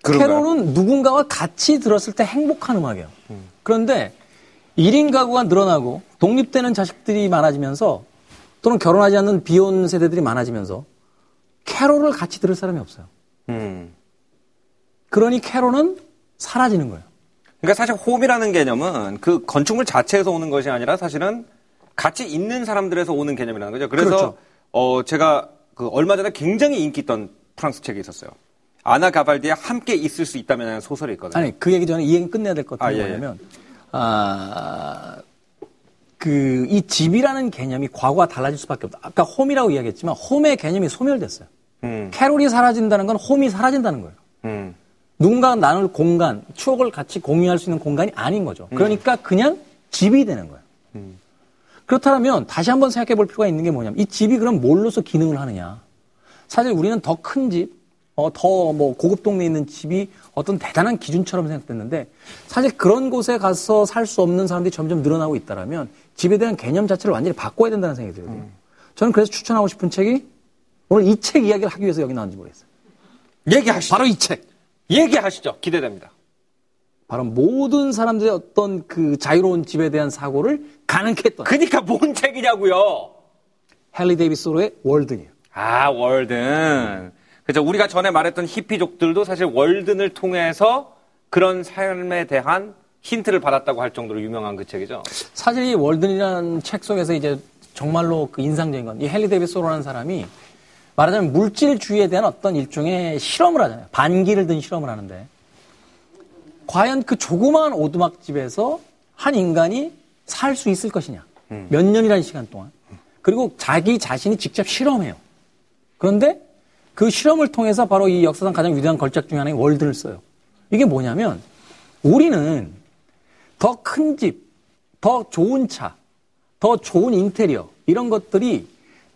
그런가요? 캐롤은 누군가와 같이 들었을 때 행복한 음악이에요. 음. 그런데 일 인 가구가 늘어나고 독립되는 자식들이 많아지면서 또는 결혼하지 않는 비혼 세대들이 많아지면서 캐롤을 같이 들을 사람이 없어요. 음. 그러니 캐롤은 사라지는 거예요. 그러니까 사실 홈이라는 개념은 그 건축물 자체에서 오는 것이 아니라 사실은 같이 있는 사람들에서 오는 개념이라는 거죠. 그래서 그렇죠. 어, 제가 그 얼마 전에 굉장히 인기 있던 프랑스 책이 있었어요. 아나 가발디의 함께 있을 수 있다면 하는 소설이 있거든요. 아니, 그 얘기 전에 이 얘기는 끝내야 될 것 같은 게 뭐냐면, 아, 예. 아, 그, 이 집이라는 개념이 과거와 달라질 수밖에 없다. 아까 홈이라고 이야기했지만 홈의 개념이 소멸됐어요. 음. 캐롤이 사라진다는 건 홈이 사라진다는 거예요. 음. 누군가가 나눌 공간, 추억을 같이 공유할 수 있는 공간이 아닌 거죠. 그러니까 음. 그냥 집이 되는 거예요. 음. 그렇다면 다시 한번 생각해 볼 필요가 있는 게 뭐냐면 이 집이 그럼 뭘로서 기능을 하느냐. 사실 우리는 더 큰 집, 어, 더 뭐 고급 동네에 있는 집이 어떤 대단한 기준처럼 생각됐는데 사실 그런 곳에 가서 살 수 없는 사람들이 점점 늘어나고 있다라면 집에 대한 개념 자체를 완전히 바꿔야 된다는 생각이 들어요. 음. 저는 그래서 추천하고 싶은 책이 오늘 이 책 이야기를 하기 위해서 여기 나왔는지 모르겠어요. 얘기하시죠. 바로 이 책. 얘기하시죠. 기대됩니다. 바로 모든 사람들의 어떤 그 자유로운 집에 대한 사고를 가능케 했던. 그러니까 뭔 책이냐고요. 헨리 데이비스 소로의 월든이에요. 아, 월든. 그렇죠. 우리가 전에 말했던 히피족들도 사실 월든을 통해서 그런 삶에 대한 힌트를 받았다고 할 정도로 유명한 그 책이죠. 사실 이 월든이라는 책 속에서 이제 정말로 그 인상적인 건 이 헨리 데이비스 소로라는 사람이 말하자면 물질주의에 대한 어떤 일종의 실험을 하잖아요. 반기를 든 실험을 하는데 과연 그 조그마한 오두막집에서 한 인간이 살 수 있을 것이냐. 음. 몇 년이라는 시간 동안. 그리고 자기 자신이 직접 실험해요. 그런데 그 실험을 통해서 바로 이 역사상 가장 위대한 걸작 중에 하나인 월든을 써요. 이게 뭐냐면 우리는 더 큰 집, 더 좋은 차, 더 좋은 인테리어 이런 것들이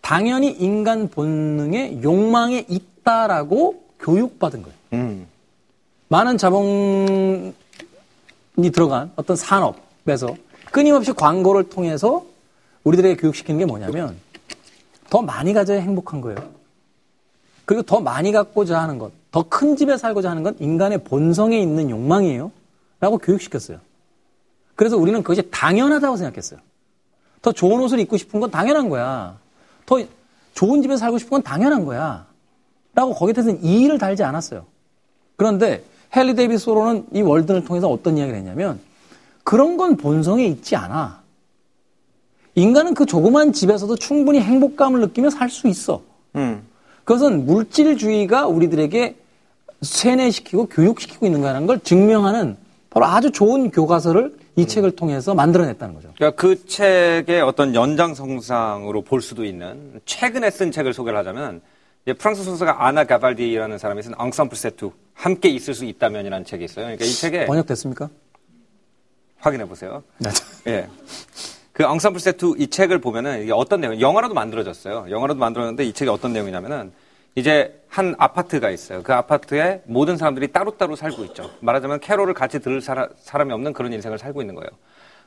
당연히 인간 본능의 욕망에 있다라고 교육받은 거예요. 음. 많은 자본이 들어간 어떤 산업에서 끊임없이 광고를 통해서 우리들에게 교육시키는 게 뭐냐면 더 많이 가져야 행복한 거예요. 그리고 더 많이 갖고자 하는 것, 더 큰 집에 살고자 하는 건 인간의 본성에 있는 욕망이에요. 라고 교육시켰어요. 그래서 우리는 그것이 당연하다고 생각했어요. 더 좋은 옷을 입고 싶은 건 당연한 거야. 더 좋은 집에 살고 싶은 건 당연한 거야. 라고 거기에 대해서는 이의를 달지 않았어요. 그런데 헨리 데이비스 소로는 이 월든을 통해서 어떤 이야기를 했냐면 그런 건 본성에 있지 않아. 인간은 그 조그만 집에서도 충분히 행복감을 느끼며 살 수 있어. 음. 그것은 물질주의가 우리들에게 세뇌시키고 교육시키고 있는 거라는 걸 증명하는 바로 아주 좋은 교과서를 이 책을 통해서 만들어냈다는 거죠. 그러니까 그 책의 어떤 연장성상으로 볼 수도 있는 최근에 쓴 책을 소개를 하자면 이제 프랑스 소설가 아나 가발디라는 사람이 쓴 앙상블 세투 함께 있을 수 있다면이라는 책이 있어요. 그러니까 이 책에 번역됐습니까? 확인해 보세요. 네. 예. 그 앙상블 세투 이 책을 보면은 이게 어떤 내용? 영화로도 만들어졌어요. 영화로도 만들었는데 이 책이 어떤 내용이냐면은 이제 한 아파트가 있어요. 그 아파트에 모든 사람들이 따로따로 살고 있죠. 말하자면 캐롤을 같이 들을 사람, 사람이 없는 그런 인생을 살고 있는 거예요.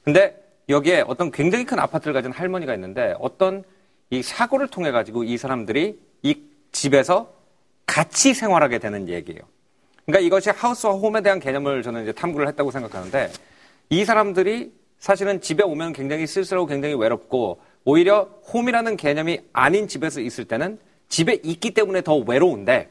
근데 여기에 어떤 굉장히 큰 아파트를 가진 할머니가 있는데 어떤 이 사고를 통해 가지고 이 사람들이 이 집에서 같이 생활하게 되는 얘기예요. 그러니까 이것이 하우스와 홈에 대한 개념을 저는 이제 탐구를 했다고 생각하는데 이 사람들이 사실은 집에 오면 굉장히 쓸쓸하고 굉장히 외롭고 오히려 홈이라는 개념이 아닌 집에서 있을 때는 집에 있기 때문에 더 외로운데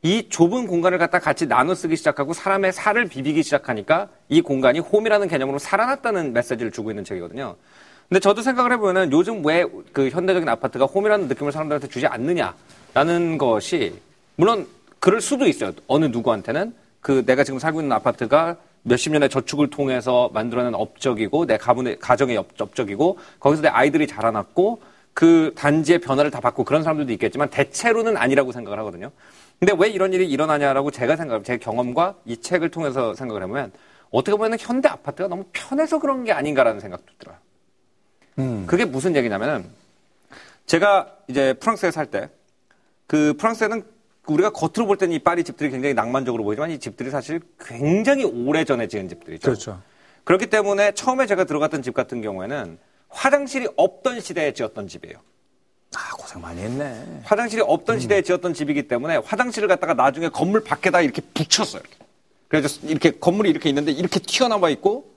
이 좁은 공간을 갖다 같이 나눠 쓰기 시작하고 사람의 살을 비비기 시작하니까 이 공간이 홈이라는 개념으로 살아났다는 메시지를 주고 있는 책이거든요. 근데 저도 생각을 해보면 요즘 왜 그 현대적인 아파트가 홈이라는 느낌을 사람들한테 주지 않느냐라는 것이 물론 그럴 수도 있어요. 어느 누구한테는 그 내가 지금 살고 있는 아파트가 몇십 년의 저축을 통해서 만들어낸 업적이고 내 가문의 가정의 업적이고 거기서 내 아이들이 자라났고 그 단지의 변화를 다 받고 그런 사람들도 있겠지만 대체로는 아니라고 생각을 하거든요. 근데 왜 이런 일이 일어나냐라고 제가 생각하면 제 경험과 이 책을 통해서 생각을 해보면 어떻게 보면 현대 아파트가 너무 편해서 그런 게 아닌가라는 생각도 들어요. 음. 그게 무슨 얘기냐면은 제가 이제 프랑스에 살 때 그 프랑스에는 우리가 겉으로 볼 때는 이 파리 집들이 굉장히 낭만적으로 보이지만 이 집들이 사실 굉장히 오래전에 지은 집들이죠. 그렇죠. 그렇기 때문에 처음에 제가 들어갔던 집 같은 경우에는 화장실이 없던 시대에 지었던 집이에요. 아, 고생 많이 했네. 화장실이 없던 음. 시대에 지었던 집이기 때문에 화장실을 갖다가 나중에 건물 밖에다 이렇게 붙였어요. 이렇게. 그래서 이렇게 건물이 이렇게 있는데 이렇게 튀어나와 있고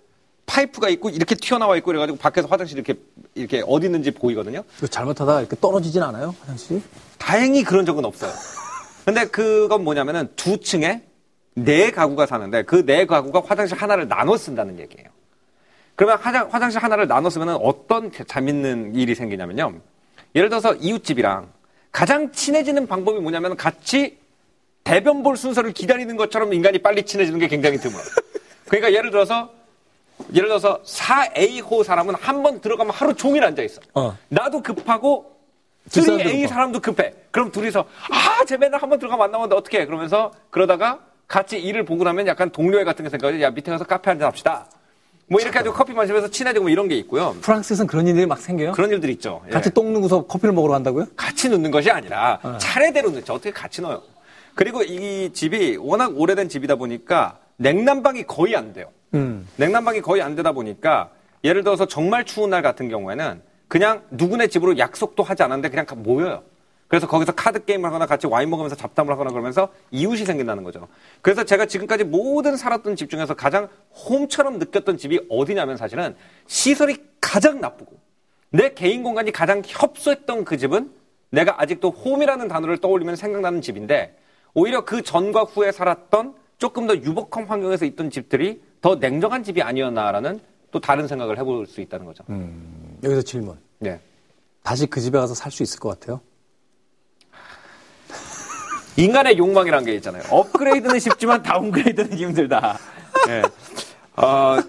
파이프가 있고 이렇게 튀어나와 있고 그래가지고 밖에서 화장실 이렇게 이렇게 어디 있는지 보이거든요. 잘못하다가 이렇게 떨어지진 않아요, 화장실이? 다행히 그런 적은 없어요. 근데 그건 뭐냐면은 두 층에 네 가구가 사는데 그 네 가구가 화장실 하나를 나눠 쓴다는 얘기예요. 그러면 화장, 화장실 하나를 나눠 쓰면은 어떤 재밌는 일이 생기냐면요. 예를 들어서 이웃집이랑 가장 친해지는 방법이 뭐냐면 같이 대변 볼 순서를 기다리는 것처럼 인간이 빨리 친해지는 게 굉장히 드물어요. 그러니까 예를 들어서 예를 들어서 사 에이호 사람은 한 번 들어가면 하루 종일 앉아있어. 어. 나도 급하고 쓰리 에이 사람도 급해. 그럼 둘이서 아, 쟤 맨날 한 번 들어가면 안 나오는데 어떡해. 그러면서 그러다가 같이 일을 보고 나면 약간 동료애 같은 게 생각하지. 야, 밑에 가서 카페 한잔 합시다. 뭐 이렇게 해가지고 커피 마시면서 친해지고 뭐 이런 게 있고요. 프랑스에서는 그런 일들이 막 생겨요? 그런 일들이 있죠. 예. 같이 똥 누고서 커피를 먹으러 간다고요? 같이 눕는 것이 아니라 어. 차례대로 눕죠. 어떻게 같이 넣어요. 그리고 이 집이 워낙 오래된 집이다 보니까 냉난방이 거의 안 돼요. 음. 냉난방이 거의 안 되다 보니까 예를 들어서 정말 추운 날 같은 경우에는 그냥 누구네 집으로 약속도 하지 않았는데 그냥 모여요. 그래서 거기서 카드 게임을 하거나 같이 와인 먹으면서 잡담을 하거나 그러면서 이웃이 생긴다는 거죠. 그래서 제가 지금까지 모든 살았던 집 중에서 가장 홈처럼 느꼈던 집이 어디냐면 사실은 시설이 가장 나쁘고 내 개인 공간이 가장 협소했던 그 집은 내가 아직도 홈이라는 단어를 떠올리면 생각나는 집인데 오히려 그 전과 후에 살았던 조금 더 유복한 환경에서 있던 집들이 더 냉정한 집이 아니었나라는 또 다른 생각을 해볼 수 있다는 거죠. 음, 여기서 질문. 네. 다시 그 집에 가서 살 수 있을 것 같아요? 인간의 욕망이라는 게 있잖아요. 업그레이드는 쉽지만 다운그레이드는 힘들다. 네. 어, 제가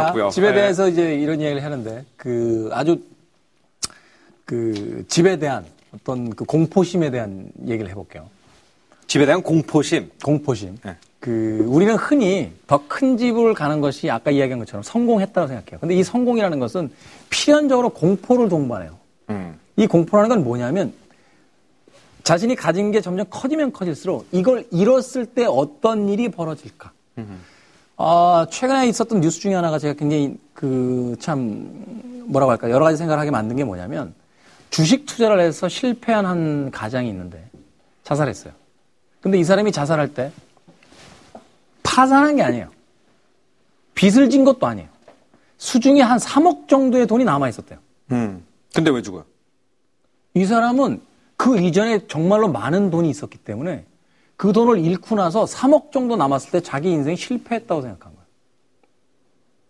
어렵고요. 집에 대해서 네. 이제 이런 이야기를 하는데 그 아주 그 집에 대한 어떤 그 공포심에 대한 얘기를 해볼게요. 집에 대한 공포심. 공포심. 네. 그 우리는 흔히 더 큰 집을 가는 것이 아까 이야기한 것처럼 성공했다고 생각해요. 근데 이 성공이라는 것은 필연적으로 공포를 동반해요. 음. 이 공포라는 건 뭐냐면 자신이 가진 게 점점 커지면 커질수록 이걸 잃었을 때 어떤 일이 벌어질까. 음. 아, 최근에 있었던 뉴스 중에 하나가 제가 굉장히 그 참 뭐라고 할까 여러 가지 생각을 하게 만든 게 뭐냐면 주식 투자를 해서 실패한 한 가장이 있는데 자살했어요. 근데 이 사람이 자살할 때 파산한 게 아니에요. 빚을 진 것도 아니에요. 수중에 한 삼억 정도의 돈이 남아있었대요. 음. 근데 왜 죽어요? 이 사람은 그 이전에 정말로 많은 돈이 있었기 때문에 그 돈을 잃고 나서 삼억 정도 남았을 때 자기 인생이 실패했다고 생각한 거예요.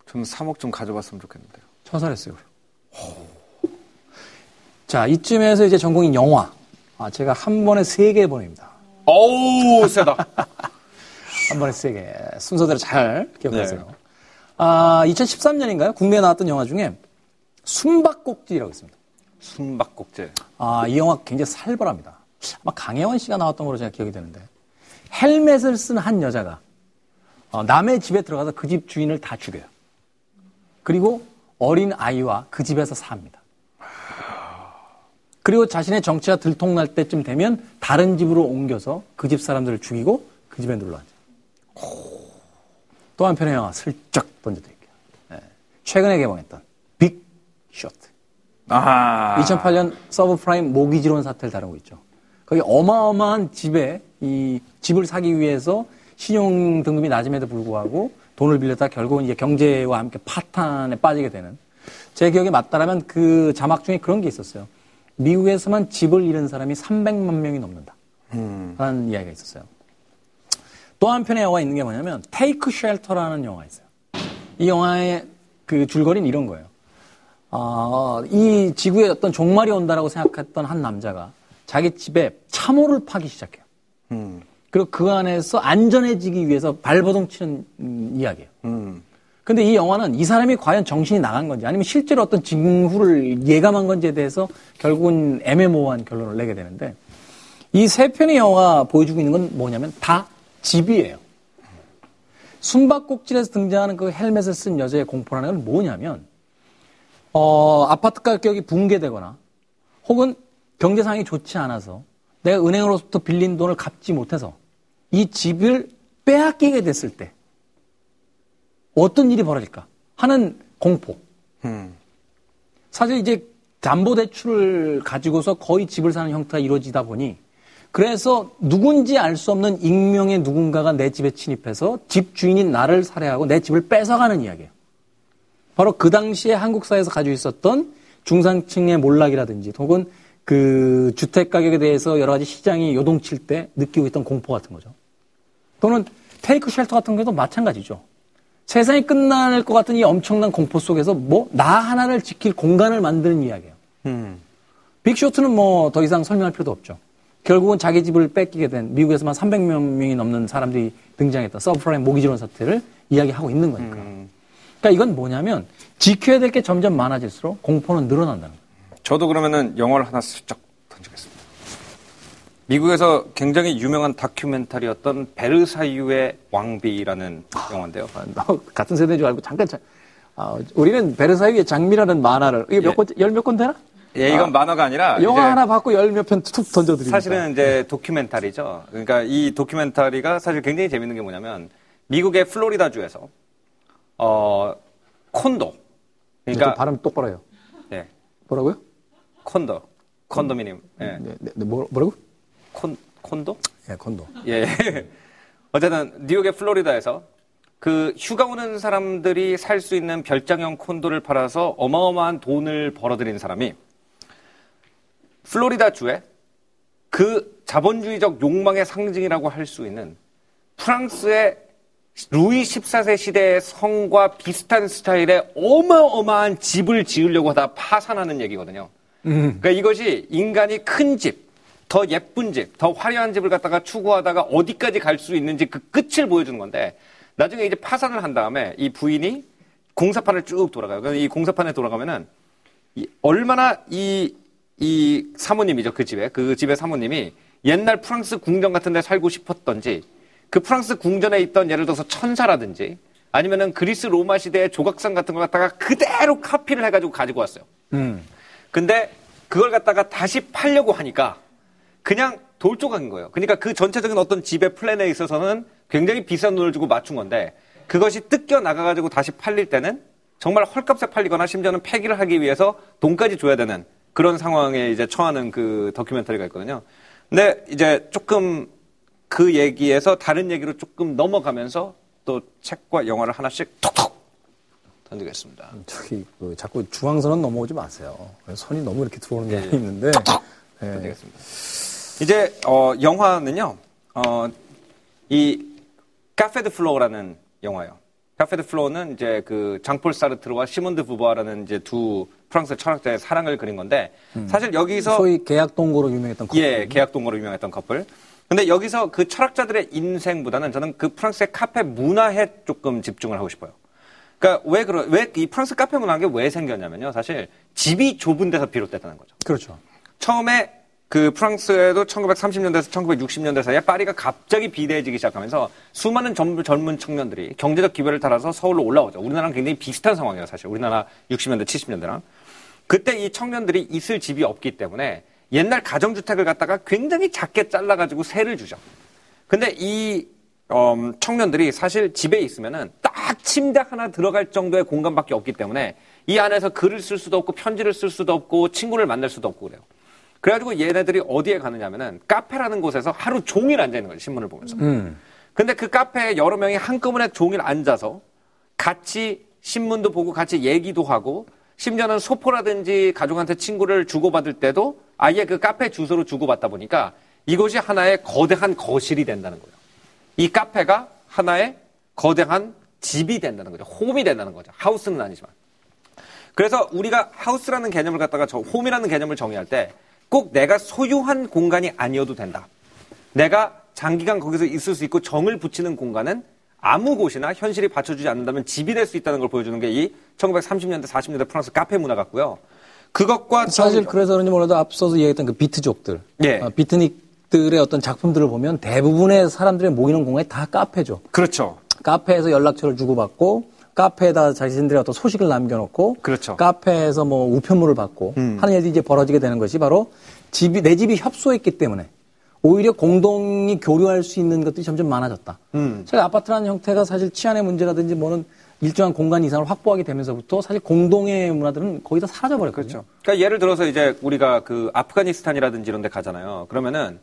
저는 삼억 좀 가져봤으면 좋겠는데요. 자살했어요. 오. 자, 이쯤에서 이제 전공인 영화. 아, 제가 한 번에 세 개 보냅니다. 어우, 세다. 한 번에 세게 순서대로 잘 기억하세요. 네. 아, 이천십삼 년인가요? 국내에 나왔던 영화 중에 숨바꼭질이라고 있습니다. 숨바꼭질. 아, 이 영화 굉장히 살벌합니다. 아마 강혜원 씨가 나왔던 걸로 제가 기억이 되는데 헬멧을 쓴 한 여자가 어, 남의 집에 들어가서 그 집 주인을 다 죽여요. 그리고 어린 아이와 그 집에서 삽니다. 그리고 자신의 정체가 들통날 때쯤 되면 다른 집으로 옮겨서 그 집 사람들을 죽이고 그 집에 눌러앉아요. 또 한편의 영화 슬쩍 던져드릴게요. 네. 최근에 개봉했던 빅 쇼트. 아~ 이천팔 년 서브프라임 모기지론 사태를 다루고 있죠. 거기 어마어마한 집에 이 집을 사기 위해서 신용 등급이 낮음에도 불구하고 돈을 빌렸다 결국은 이제 경제와 함께 파탄에 빠지게 되는. 제 기억에 맞다라면 그 자막 중에 그런 게 있었어요. 미국에서만 집을 잃은 사람이 삼백만 명이 넘는다. 음. 라는 이야기가 있었어요. 또 한편의 영화가 있는 게 뭐냐면 테이크 쉘터라는 영화가 있어요. 이 영화의 그 줄거리는 이런 거예요. 어, 이 지구에 어떤 종말이 온다라고 생각했던 한 남자가 자기 집에 참호를 파기 시작해요. 음. 그리고 그 안에서 안전해지기 위해서 발버둥 치는 음, 이야기예요. 음. 근데 이 영화는 이 사람이 과연 정신이 나간 건지 아니면 실제로 어떤 징후를 예감한 건지에 대해서 결국은 애매모호한 결론을 내게 되는데 이 세 편의 영화가 보여주고 있는 건 뭐냐면 다 집이에요. 숨바꼭질에서 등장하는 그 헬멧을 쓴 여자의 공포라는 건 뭐냐면 어, 아파트 가격이 붕괴되거나 혹은 경제 상황이 좋지 않아서 내가 은행으로부터 빌린 돈을 갚지 못해서 이 집을 빼앗기게 됐을 때 어떤 일이 벌어질까 하는 공포. 음. 사실 이제 담보대출을 가지고서 거의 집을 사는 형태가 이루어지다 보니 그래서 누군지 알 수 없는 익명의 누군가가 내 집에 침입해서 집 주인인 나를 살해하고 내 집을 뺏어가는 이야기예요. 바로 그 당시에 한국 사회에서 가지고 있었던 중산층의 몰락이라든지 혹은 그 주택 가격에 대해서 여러 가지 시장이 요동칠 때 느끼고 있던 공포 같은 거죠. 또는 테이크 쉘터 같은 경우도 마찬가지죠. 세상이 끝날 것 같은 이 엄청난 공포 속에서 뭐 나 하나를 지킬 공간을 만드는 이야기예요. 음. 빅쇼트는 뭐 더 이상 설명할 필요도 없죠. 결국은 자기 집을 뺏기게 된 미국에서만 삼백만 명이 넘는 사람들이 등장했던 서브프라임 모기지론 사태를 이야기하고 있는 거니까. 음. 그러니까 이건 뭐냐면 지켜야 될 게 점점 많아질수록 공포는 늘어난다는 거예요. 저도 그러면은 영화를 하나 슬쩍 던지겠습니다. 미국에서 굉장히 유명한 다큐멘터리였던 베르사유의 왕비라는 아, 영화인데요. 아, 같은 세대인 줄 알고 잠깐 참, 아, 우리는 베르사유의 장미라는 만화를 이게 몇 권, 열 몇 권 되나? 예, 이건 아, 만화가 아니라 영화 하나 받고 열 몇 편 툭 던져드립니다. 사실은 이제 도큐멘터리죠. 그러니까 이 도큐멘터리가 사실 굉장히 재밌는 게 뭐냐면 미국의 플로리다주에서 어 콘도. 그러니까 발음 똑바로 해요. 네. 뭐라고요? 콘도. 콘도미니엄. 예. 네. 네, 네, 네, 뭐, 뭐라고? 콘 콘도? 예, 콘도. 예. 어쨌든 뉴욕의 플로리다에서 그 휴가 오는 사람들이 살 수 있는 별장형 콘도를 팔아서 어마어마한 돈을 벌어들인 사람이 플로리다 주에 그 자본주의적 욕망의 상징이라고 할 수 있는 프랑스의 루이 십사 세 시대의 성과 비슷한 스타일의 어마어마한 집을 지으려고 하다 파산하는 얘기거든요. 음. 그러니까 이것이 인간이 큰 집, 더 예쁜 집, 더 화려한 집을 갖다가 추구하다가 어디까지 갈 수 있는지 그 끝을 보여주는 건데 나중에 이제 파산을 한 다음에 이 부인이 공사판을 쭉 돌아가요. 그래서 이 공사판에 돌아가면은 이 얼마나 이, 이 사모님이죠. 그 집에. 그 집의 사모님이 옛날 프랑스 궁전 같은 데 살고 싶었던지 그 프랑스 궁전에 있던 예를 들어서 천사라든지 아니면은 그리스 로마 시대의 조각상 같은 걸 갖다가 그대로 카피를 해가지고 가지고 왔어요. 음. 근데 그걸 갖다가 다시 팔려고 하니까 그냥 돌조각인 거예요. 그러니까 그 전체적인 어떤 집의 플랜에 있어서는 굉장히 비싼 돈을 주고 맞춘 건데 그것이 뜯겨 나가가지고 다시 팔릴 때는 정말 헐값에 팔리거나 심지어는 폐기를 하기 위해서 돈까지 줘야 되는 그런 상황에 이제 처하는 그 다큐멘터리가 있거든요. 근데 이제 조금 그 얘기에서 다른 얘기로 조금 넘어가면서 또 책과 영화를 하나씩 톡톡 던지겠습니다. 저기 그 자꾸 중앙선은 넘어오지 마세요. 선이 너무 이렇게 들어오는 게 예, 있는데 톡톡 예, 던지겠습니다. 이제 어, 영화는요. 어, 이 카페 드 플로우라는 영화예요. 카페 드 플로우는 이제 그 장폴 사르트르와 시몬드 부부아라는 이제 두 프랑스 철학자의 사랑을 그린 건데 음. 사실 여기서 소위 계약 동거로 유명했던 커플. 예, 계약 동거로 유명했던 커플. 근데 여기서 그 철학자들의 인생보다는 저는 그 프랑스의 카페 문화에 조금 집중을 하고 싶어요. 그러니까 왜 그러 왜 이 프랑스 카페 문화가 왜 생겼냐면요. 사실 집이 좁은 데서 비롯됐다는 거죠. 그렇죠. 처음에 그 프랑스에도 천구백삼십 년대에서 천구백육십 년대 사이에 파리가 갑자기 비대해지기 시작하면서 수많은 젊은 청년들이 경제적 기회를 따라서 서울로 올라오죠. 우리나라랑 굉장히 비슷한 상황이에요, 사실. 우리나라 육십 년대, 칠십 년대랑. 그때 이 청년들이 있을 집이 없기 때문에 옛날 가정주택을 갖다가 굉장히 작게 잘라가지고 세를 주죠. 근데 이 음, 청년들이 사실 집에 있으면은 딱 침대 하나 들어갈 정도의 공간밖에 없기 때문에 이 안에서 글을 쓸 수도 없고 편지를 쓸 수도 없고 친구를 만날 수도 없고 그래요. 그래가지고 얘네들이 어디에 가느냐면은 카페라는 곳에서 하루 종일 앉아있는 거예요. 신문을 보면서. 음. 근데 그 카페에 여러 명이 한꺼번에 종일 앉아서 같이 신문도 보고 같이 얘기도 하고 심지어는 소포라든지 가족한테 친구를 주고받을 때도 아예 그 카페 주소로 주고받다 보니까 이곳이 하나의 거대한 거실이 된다는 거예요. 이 카페가 하나의 거대한 집이 된다는 거죠. 홈이 된다는 거죠. 하우스는 아니지만. 그래서 우리가 하우스라는 개념을 갖다가 저 홈이라는 개념을 정의할 때 꼭 내가 소유한 공간이 아니어도 된다. 내가 장기간 거기서 있을 수 있고 정을 붙이는 공간은 아무 곳이나 현실이 받쳐주지 않는다면 집이 될 수 있다는 걸 보여주는 게 이 천구백삼십 년대, 사십 년대 프랑스 카페 문화 같고요. 그것과 사실 정... 그래서 그런지 몰라도 앞서서 얘기했던 그 비트족들, 예. 아, 비트닉들의 어떤 작품들을 보면 대부분의 사람들이 모이는 공간이 다 카페죠. 그렇죠. 카페에서 연락처를 주고받고 카페에다 자신들의 어떤 소식을 남겨놓고, 그렇죠. 카페에서 뭐 우편물을 받고 음. 하는 일이 이제 벌어지게 되는 것이 바로 집이 내 집이 협소했기 때문에 오히려 공동이 교류할 수 있는 것들이 점점 많아졌다. 음. 사실 아파트라는 형태가 사실 치안의 문제라든지 뭐는 일정한 공간 이상을 확보하게 되면서부터 사실 공동의 문화들은 거의 다 사라져버렸거든요. 그렇죠. 그러니까 예를 들어서 이제 우리가 그 아프가니스탄이라든지 이런 데 가잖아요. 그러면은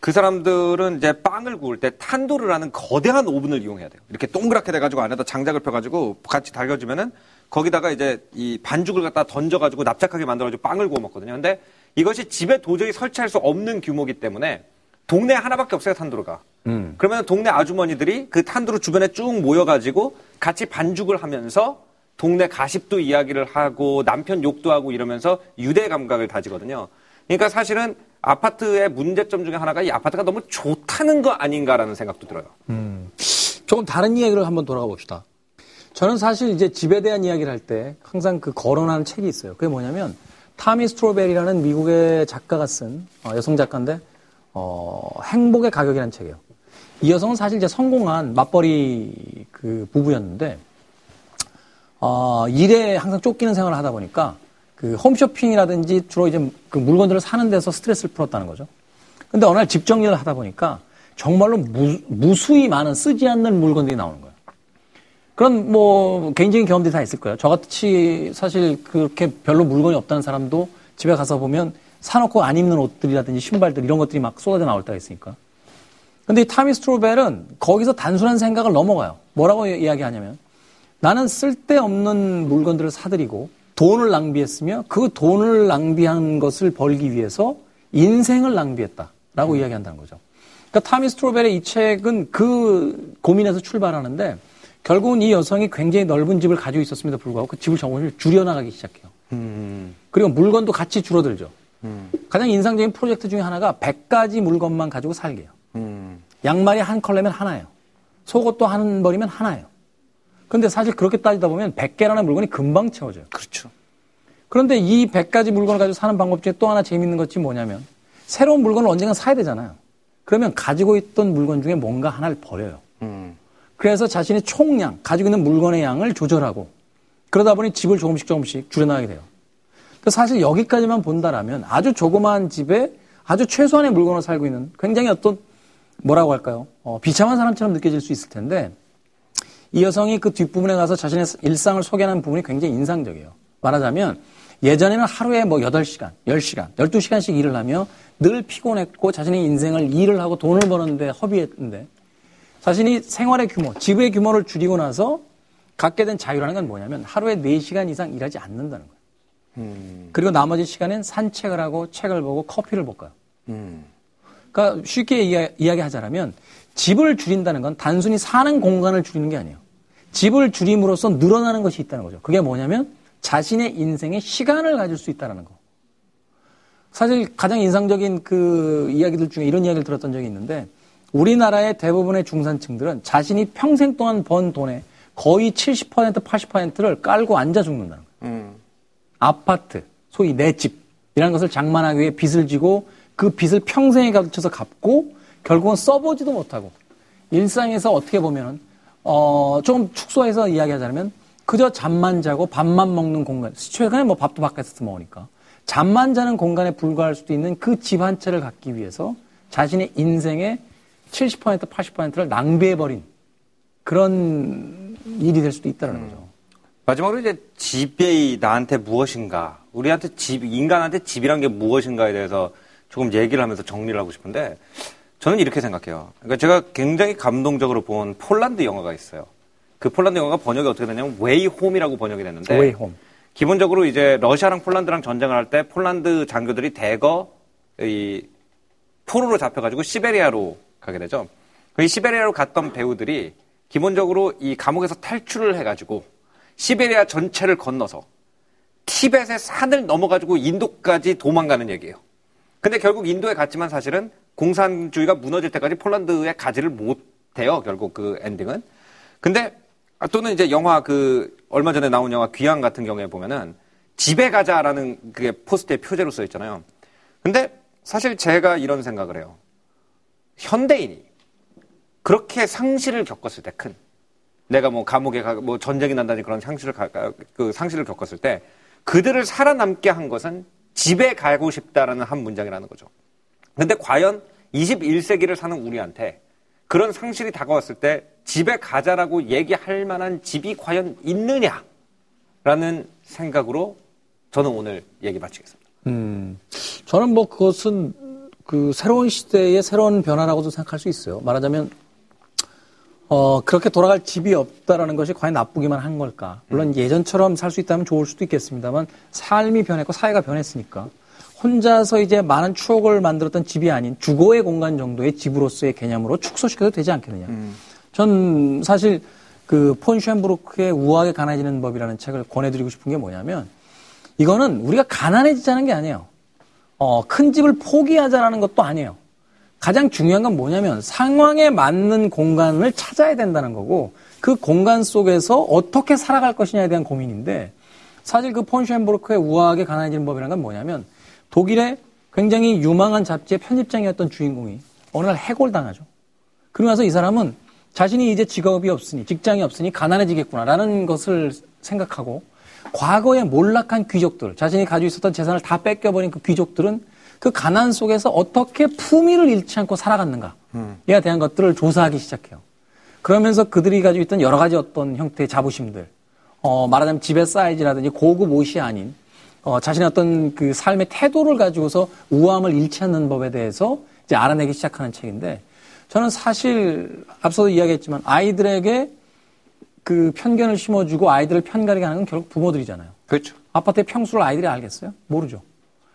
그 사람들은 이제 빵을 구울 때 탄도르라는 거대한 오븐을 이용해야 돼요. 이렇게 동그랗게 돼가지고 안에다 장작을 펴가지고 같이 달궈주면은 거기다가 이제 이 반죽을 갖다 던져가지고 납작하게 만들어가지고 빵을 구워 먹거든요. 근데 이것이 집에 도저히 설치할 수 없는 규모이기 때문에 동네 하나밖에 없어요, 탄두루가. 음. 그러면 동네 아주머니들이 그 탄두루 주변에 쭉 모여가지고 같이 반죽을 하면서 동네 가십도 이야기를 하고 남편 욕도 하고 이러면서 유대 감각을 다지거든요. 그러니까 사실은 아파트의 문제점 중에 하나가 이 아파트가 너무 좋다는 거 아닌가라는 생각도 들어요. 음. 조금 다른 이야기를 한번 돌아가 봅시다. 저는 사실 이제 집에 대한 이야기를 할 때 항상 그 거론하는 책이 있어요. 그게 뭐냐면 타미 스트로베리라는 미국의 작가가 쓴 어, 여성 작가인데 어, 행복의 가격이라는 책이에요. 이 여성은 사실 이제 성공한 맞벌이 그 부부였는데 어, 일에 항상 쫓기는 생활을 하다 보니까 그 홈쇼핑이라든지 주로 이제 그 물건들을 사는 데서 스트레스를 풀었다는 거죠. 근데 어느 날 집 정리를 하다 보니까 정말로 무, 무수히 많은 쓰지 않는 물건들이 나오는 거예요. 그런 뭐 개인적인 경험들이 다 있을 거예요. 저같이 사실 그렇게 별로 물건이 없다는 사람도 집에 가서 보면 사놓고 안 입는 옷들이라든지 신발들 이런 것들이 막 쏟아져 나올 때가 있으니까. 근데 이 타미 스트로벨은 거기서 단순한 생각을 넘어가요. 뭐라고 이야기하냐면 나는 쓸데없는 물건들을 사들이고 돈을 낭비했으며 그 돈을 낭비한 것을 벌기 위해서 인생을 낭비했다라고 음. 이야기한다는 거죠. 그러니까 타미 스트로벨의 이 책은 그 고민에서 출발하는데 결국은 이 여성이 굉장히 넓은 집을 가지고 있었음에도 불구하고 그 집을 정말 줄여나가기 시작해요. 음. 그리고 물건도 같이 줄어들죠. 음. 가장 인상적인 프로젝트 중에 하나가 백 가지 물건만 가지고 살게요. 음. 양말이 한 컬러면 하나예요. 속옷도 한 벌이면 하나예요. 근데 사실 그렇게 따지다 보면 백 개라는 물건이 금방 채워져요. 그렇죠. 그런데 이 백 가지 물건을 가지고 사는 방법 중에 또 하나 재미있는 것이 뭐냐면 새로운 물건을 언젠가 사야 되잖아요. 그러면 가지고 있던 물건 중에 뭔가 하나를 버려요. 음. 그래서 자신의 총량, 가지고 있는 물건의 양을 조절하고 그러다 보니 집을 조금씩 조금씩 줄여나가게 돼요. 사실 여기까지만 본다라면 아주 조그마한 집에 아주 최소한의 물건을 살고 있는 굉장히 어떤 뭐라고 할까요? 어, 비참한 사람처럼 느껴질 수 있을 텐데 이 여성이 그 뒷부분에 가서 자신의 일상을 소개하는 부분이 굉장히 인상적이에요. 말하자면 예전에는 하루에 뭐 여덟 시간, 열 시간, 열두 시간씩 일을 하며 늘 피곤했고 자신의 인생을 일을 하고 돈을 버는데 허비했는데 자신이 생활의 규모, 집의 규모를 줄이고 나서 갖게 된 자유라는 건 뭐냐면 하루에 네 시간 이상 일하지 않는다는 거예요. 음. 그리고 나머지 시간엔 산책을 하고 책을 보고 커피를 볶아요. 음. 그러니까 쉽게 이야, 이야기하자면 집을 줄인다는 건 단순히 사는 공간을 줄이는 게 아니에요. 집을 줄임으로써 늘어나는 것이 있다는 거죠. 그게 뭐냐면 자신의 인생에 시간을 가질 수 있다는 거. 사실 가장 인상적인 그 이야기들 중에 이런 이야기를 들었던 적이 있는데 우리나라의 대부분의 중산층들은 자신이 평생 동안 번 돈의 거의 칠십 퍼센트, 팔십 퍼센트를 깔고 앉아 죽는다는 거예요. 음. 아파트, 소위 내 집이라는 것을 장만하기 위해 빚을 지고 그 빚을 평생에 걸쳐서 갚고 결국은 써보지도 못하고 일상에서 어떻게 보면은 어, 조금 축소해서 이야기하자면 그저 잠만 자고 밥만 먹는 공간, 최근에 뭐 밥도 바깥에서 먹으니까 잠만 자는 공간에 불과할 수도 있는 그 집 한 채를 갖기 위해서 자신의 인생의 칠십 퍼센트, 팔십 퍼센트를 낭비해버린 그런 일이 될 수도 있다는 음. 거죠. 마지막으로 이제 집이 나한테 무엇인가, 우리한테 집, 인간한테 집이란 게 무엇인가에 대해서 조금 얘기를 하면서 정리를 하고 싶은데 저는 이렇게 생각해요. 그러니까 제가 굉장히 감동적으로 본 폴란드 영화가 있어요. 그 폴란드 영화가 번역이 어떻게 되냐면 웨이홈이라고 번역이 됐는데 웨이홈. 기본적으로 이제 러시아랑 폴란드랑 전쟁을 할 때 폴란드 장교들이 대거 이 포로로 잡혀가지고 시베리아로 가게 되죠. 이 시베리아로 갔던 배우들이 기본적으로 이 감옥에서 탈출을 해가지고 시베리아 전체를 건너서 티벳의 산을 넘어가지고 인도까지 도망가는 얘기예요. 근데 결국 인도에 갔지만 사실은 공산주의가 무너질 때까지 폴란드에 가지를 못해요. 결국 그 엔딩은. 근데 또는 이제 영화 그 얼마 전에 나온 영화 귀향 같은 경우에 보면은 집에 가자라는 그게 포스트에 표제로 써 있잖아요. 근데 사실 제가 이런 생각을 해요. 현대인이 그렇게 상실을 겪었을 때 큰. 내가 뭐 감옥에 가, 뭐 전쟁이 난다니 그런 상실을 가, 그 상실을 겪었을 때 그들을 살아남게 한 것은 집에 가고 싶다라는 한 문장이라는 거죠. 근데 과연 이십일 세기를 사는 우리한테 그런 상실이 다가왔을 때 집에 가자라고 얘기할 만한 집이 과연 있느냐라는 생각으로 저는 오늘 얘기 마치겠습니다. 음, 저는 뭐 그것은 그 새로운 시대의 새로운 변화라고도 생각할 수 있어요. 말하자면 어, 그렇게 돌아갈 집이 없다라는 것이 과연 나쁘기만 한 걸까? 물론 예전처럼 살 수 있다면 좋을 수도 있겠습니다만 삶이 변했고 사회가 변했으니까 혼자서 이제 많은 추억을 만들었던 집이 아닌 주거의 공간 정도의 집으로서의 개념으로 축소시켜도 되지 않겠느냐. 음. 전 사실 그 폰 쉔브루크의 우아하게 가난해지는 법이라는 책을 권해드리고 싶은 게 뭐냐면 이거는 우리가 가난해지자는 게 아니에요. 어, 큰 집을 포기하자라는 것도 아니에요. 가장 중요한 건 뭐냐면 상황에 맞는 공간을 찾아야 된다는 거고 그 공간 속에서 어떻게 살아갈 것이냐에 대한 고민인데 사실 그 폰 쉔브루크의 우아하게 가난해지는 법이라는 건 뭐냐면 독일의 굉장히 유망한 잡지의 편집장이었던 주인공이 어느 날 해골당하죠. 그러고 나서 이 사람은 자신이 이제 직업이 없으니 직장이 없으니 가난해지겠구나라는 것을 생각하고 과거의 몰락한 귀족들, 자신이 가지고 있었던 재산을 다 뺏겨버린 그 귀족들은 그 가난 속에서 어떻게 품위를 잃지 않고 살아갔는가에 대한 것들을 조사하기 시작해요. 그러면서 그들이 가지고 있던 여러 가지 어떤 형태의 자부심들, 어, 말하자면 집의 사이즈라든지 고급 옷이 아닌 어, 자신의 어떤 그 삶의 태도를 가지고서 우아함을 잃지 않는 법에 대해서 이제 알아내기 시작하는 책인데 저는 사실 앞서도 이야기했지만 아이들에게 그 편견을 심어주고 아이들을 편가르게 하는 건 결국 부모들이잖아요. 그렇죠. 아파트의 평수를 아이들이 알겠어요? 모르죠.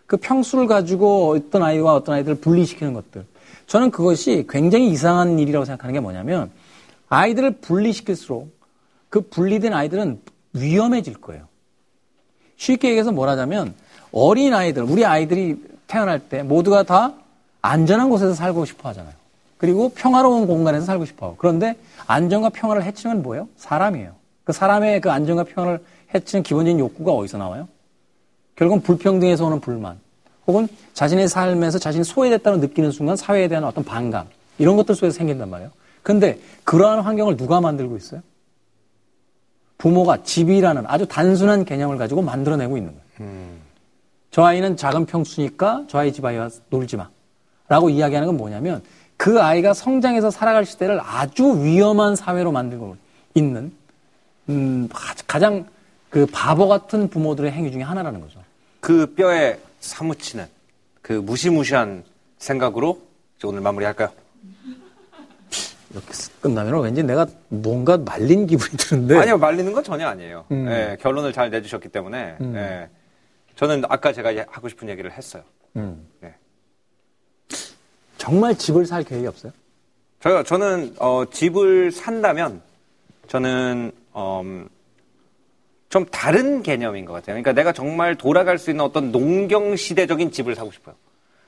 그 평수를 가지고 어떤 아이와 어떤 아이들을 분리시키는 것들. 저는 그것이 굉장히 이상한 일이라고 생각하는 게 뭐냐면 아이들을 분리시킬수록 그 분리된 아이들은 위험해질 거예요. 쉽게 얘기해서 뭘 하자면 어린 아이들, 우리 아이들이 태어날 때 모두가 다 안전한 곳에서 살고 싶어 하잖아요. 그리고 평화로운 공간에서 살고 싶어요. 그런데 안전과 평화를 해치는 건 뭐예요? 사람이에요. 그 사람의 그 안전과 평화를 해치는 기본적인 욕구가 어디서 나와요? 결국은 불평등에서 오는 불만, 혹은 자신의 삶에서 자신이 소외됐다고 느끼는 순간 사회에 대한 어떤 반감, 이런 것들 속에서 생긴단 말이에요. 그런데 그러한 환경을 누가 만들고 있어요? 부모가 집이라는 아주 단순한 개념을 가지고 만들어내고 있는 거예요. 음. 저 아이는 작은 평수니까 저 아이 집 아이와 놀지 마 라고 이야기하는 건 뭐냐면 그 아이가 성장해서 살아갈 시대를 아주 위험한 사회로 만들고 있는 음, 가장 그 바보 같은 부모들의 행위 중에 하나라는 거죠. 그 뼈에 사무치는 그 무시무시한 생각으로 이제 오늘 마무리할까요? 이렇게 끝나면 왠지 내가 뭔가 말린 기분이 드는데. 아니요, 말리는 건 전혀 아니에요. 음. 예, 결론을 잘 내주셨기 때문에 음. 예, 저는 아까 제가 하고 싶은 얘기를 했어요. 음. 예. 정말 집을 살 계획이 없어요? 저요, 저는, 어, 집을 산다면, 저는, 어, 좀 다른 개념인 것 같아요. 그러니까 내가 정말 돌아갈 수 있는 어떤 농경시대적인 집을 사고 싶어요.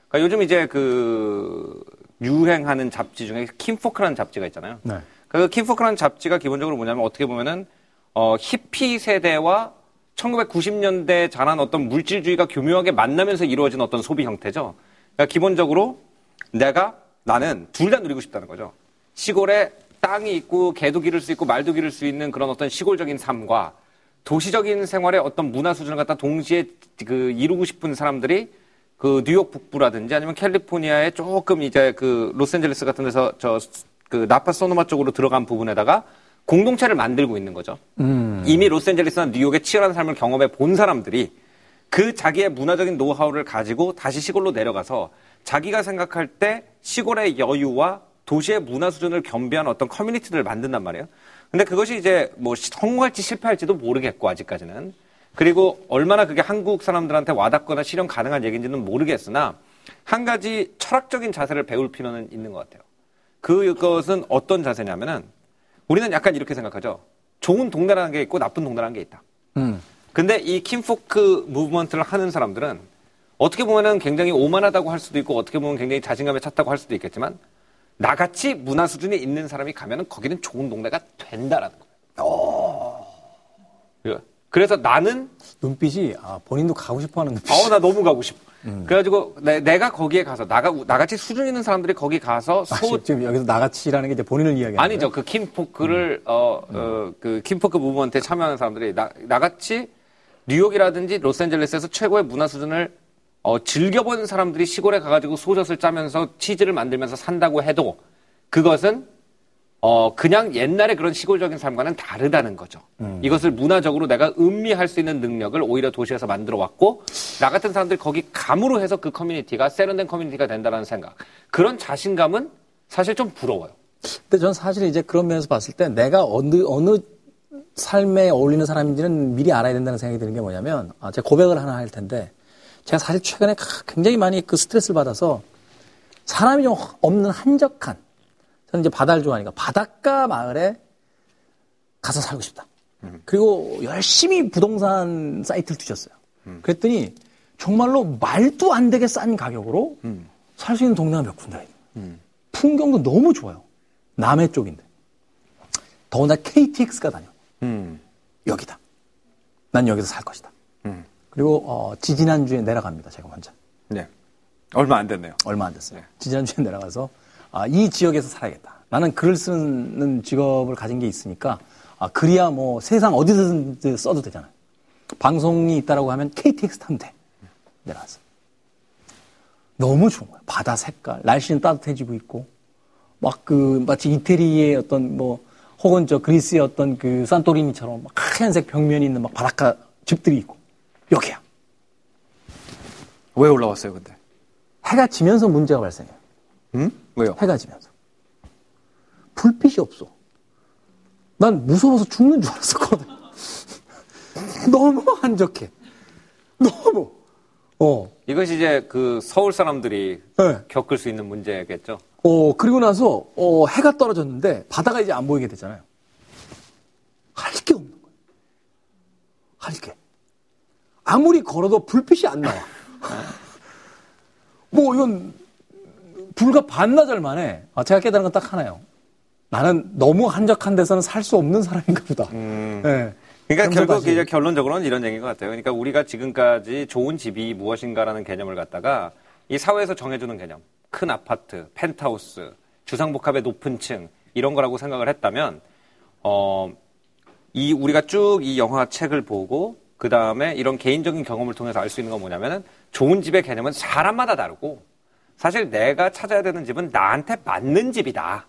그러니까 요즘 이제 그, 유행하는 잡지 중에 킴포크라는 잡지가 있잖아요. 네. 그 킴포크라는 잡지가 기본적으로 뭐냐면 어떻게 보면은, 어, 히피 세대와 천구백구십 년대에 자란 어떤 물질주의가 교묘하게 만나면서 이루어진 어떤 소비 형태죠. 그러니까 기본적으로, 내가, 나는 둘 다 누리고 싶다는 거죠. 시골에 땅이 있고 개도 기를 수 있고 말도 기를 수 있는 그런 어떤 시골적인 삶과 도시적인 생활의 어떤 문화 수준을 갖다 동시에 그 이루고 싶은 사람들이 그 뉴욕 북부라든지 아니면 캘리포니아의 조금 이제 그 로스앤젤레스 같은 데서 저 그 나파 소노마 쪽으로 들어간 부분에다가 공동체를 만들고 있는 거죠. 음. 이미 로스앤젤레스나 뉴욕의 치열한 삶을 경험해 본 사람들이 그 자기의 문화적인 노하우를 가지고 다시 시골로 내려가서 자기가 생각할 때 시골의 여유와 도시의 문화 수준을 겸비한 어떤 커뮤니티들을 만든단 말이에요. 근데 그것이 이제 뭐 성공할지 실패할지도 모르겠고 아직까지는. 그리고 얼마나 그게 한국 사람들한테 와닿거나 실현 가능한 얘기인지는 모르겠으나 한 가지 철학적인 자세를 배울 필요는 있는 것 같아요. 그것은 어떤 자세냐면은 우리는 약간 이렇게 생각하죠. 좋은 동네라는 게 있고 나쁜 동네라는 게 있다. 음. 근데 이 킴포크 무브먼트를 하는 사람들은 어떻게 보면은 굉장히 오만하다고 할 수도 있고 어떻게 보면 굉장히 자신감에 찼다고 할 수도 있겠지만 나같이 문화 수준이 있는 사람이 가면은 거기는 좋은 동네가 된다라는 거예요. 오. 그래서 나는 눈빛이 아 본인도 가고 싶어하는 눈빛. 어, 나 너무 가고 싶어. 음. 그래가지고 내, 내가 거기에 가서 나가 나같이 수준 있는 사람들이 거기 가서 소... 아, 지금 여기서 나같이라는 게 이제 본인을 이야기하는 아니죠. 거예요? 그 킴포크를 음. 어, 어, 그 킴포크 무브먼트에 참여하는 사람들이 나 나같이 뉴욕이라든지 로스앤젤레스에서 최고의 문화 수준을 어, 즐겨본 사람들이 시골에 가가지고 소젖을 짜면서 치즈를 만들면서 산다고 해도 그것은 어, 그냥 옛날의 그런 시골적인 삶과는 다르다는 거죠. 음. 이것을 문화적으로 내가 음미할 수 있는 능력을 오히려 도시에서 만들어 왔고 나 같은 사람들이 거기 감으로 해서 그 커뮤니티가 세련된 커뮤니티가 된다는 생각. 그런 자신감은 사실 좀 부러워요. 근데 전 사실 이제 그런 면에서 봤을 때 내가 어느, 어느 삶에 어울리는 사람인지는 미리 알아야 된다는 생각이 드는 게 뭐냐면, 아, 제가 고백을 하나 할 텐데, 제가 사실 최근에 굉장히 많이 그 스트레스를 받아서 사람이 좀 없는 한적한, 저는 이제 바다를 좋아하니까 바닷가 마을에 가서 살고 싶다. 음. 그리고 열심히 부동산 사이트를 뒤졌어요. 음. 그랬더니 정말로 말도 안 되게 싼 가격으로 음. 살 수 있는 동네가 몇 군데가 있어요. 음. 풍경도 너무 좋아요. 남해 쪽인데. 더군다나 케이티엑스가 다녀. 음. 여기다. 난 여기서 살 것이다. 음. 그리고 어, 지지난주에 내려갑니다. 제가 혼자. 네. 얼마 안 됐네요. 얼마 안 됐어요. 네. 지지난주에 내려가서 아, 이 지역에서 살아야겠다. 나는 글을 쓰는 직업을 가진 게 있으니까 아, 글이야 뭐 세상 어디서든 써도 되잖아요. 방송이 있다라고 하면 케이티엑스 타면 돼. 내려갔어. 너무 좋은 거야. 바다 색깔, 날씨는 따뜻해지고 있고, 막 그 마치 이태리의 어떤 뭐 혹은 저 그리스의 어떤 그 산토리니처럼 막 하얀색 벽면이 있는 막 바닷가 집들이 있고 여기야. 왜 올라왔어요, 근데? 해가 지면서 문제가 발생해요. 응? 왜요? 해가 지면서 불빛이 없어. 난 무서워서 죽는 줄 알았었거든. 너무 한적해. 너무. 어. 이것이 이제 그 서울 사람들이 네. 겪을 수 있는 문제겠죠. 어, 그리고 나서, 어, 해가 떨어졌는데, 바다가 이제 안 보이게 되잖아요. 할 게 없는 거예요. 할 게. 아무리 걸어도 불빛이 안 나와. 뭐, 이건, 불과 반나절 만에, 아, 제가 깨달은 건 딱 하나예요. 나는 너무 한적한 데서는 살 수 없는 사람인가 보다. 음. 네. 그러니까 결국 이제 결론적으로는 이런 얘기인 것 같아요. 그러니까 우리가 지금까지 좋은 집이 무엇인가라는 개념을 갖다가 이 사회에서 정해주는 개념, 큰 아파트, 펜트하우스, 주상복합의 높은 층 이런 거라고 생각을 했다면 어, 이 우리가 쭉 이 영화 책을 보고 그 다음에 이런 개인적인 경험을 통해서 알 수 있는 건 뭐냐면은 좋은 집의 개념은 사람마다 다르고 사실 내가 찾아야 되는 집은 나한테 맞는 집이다.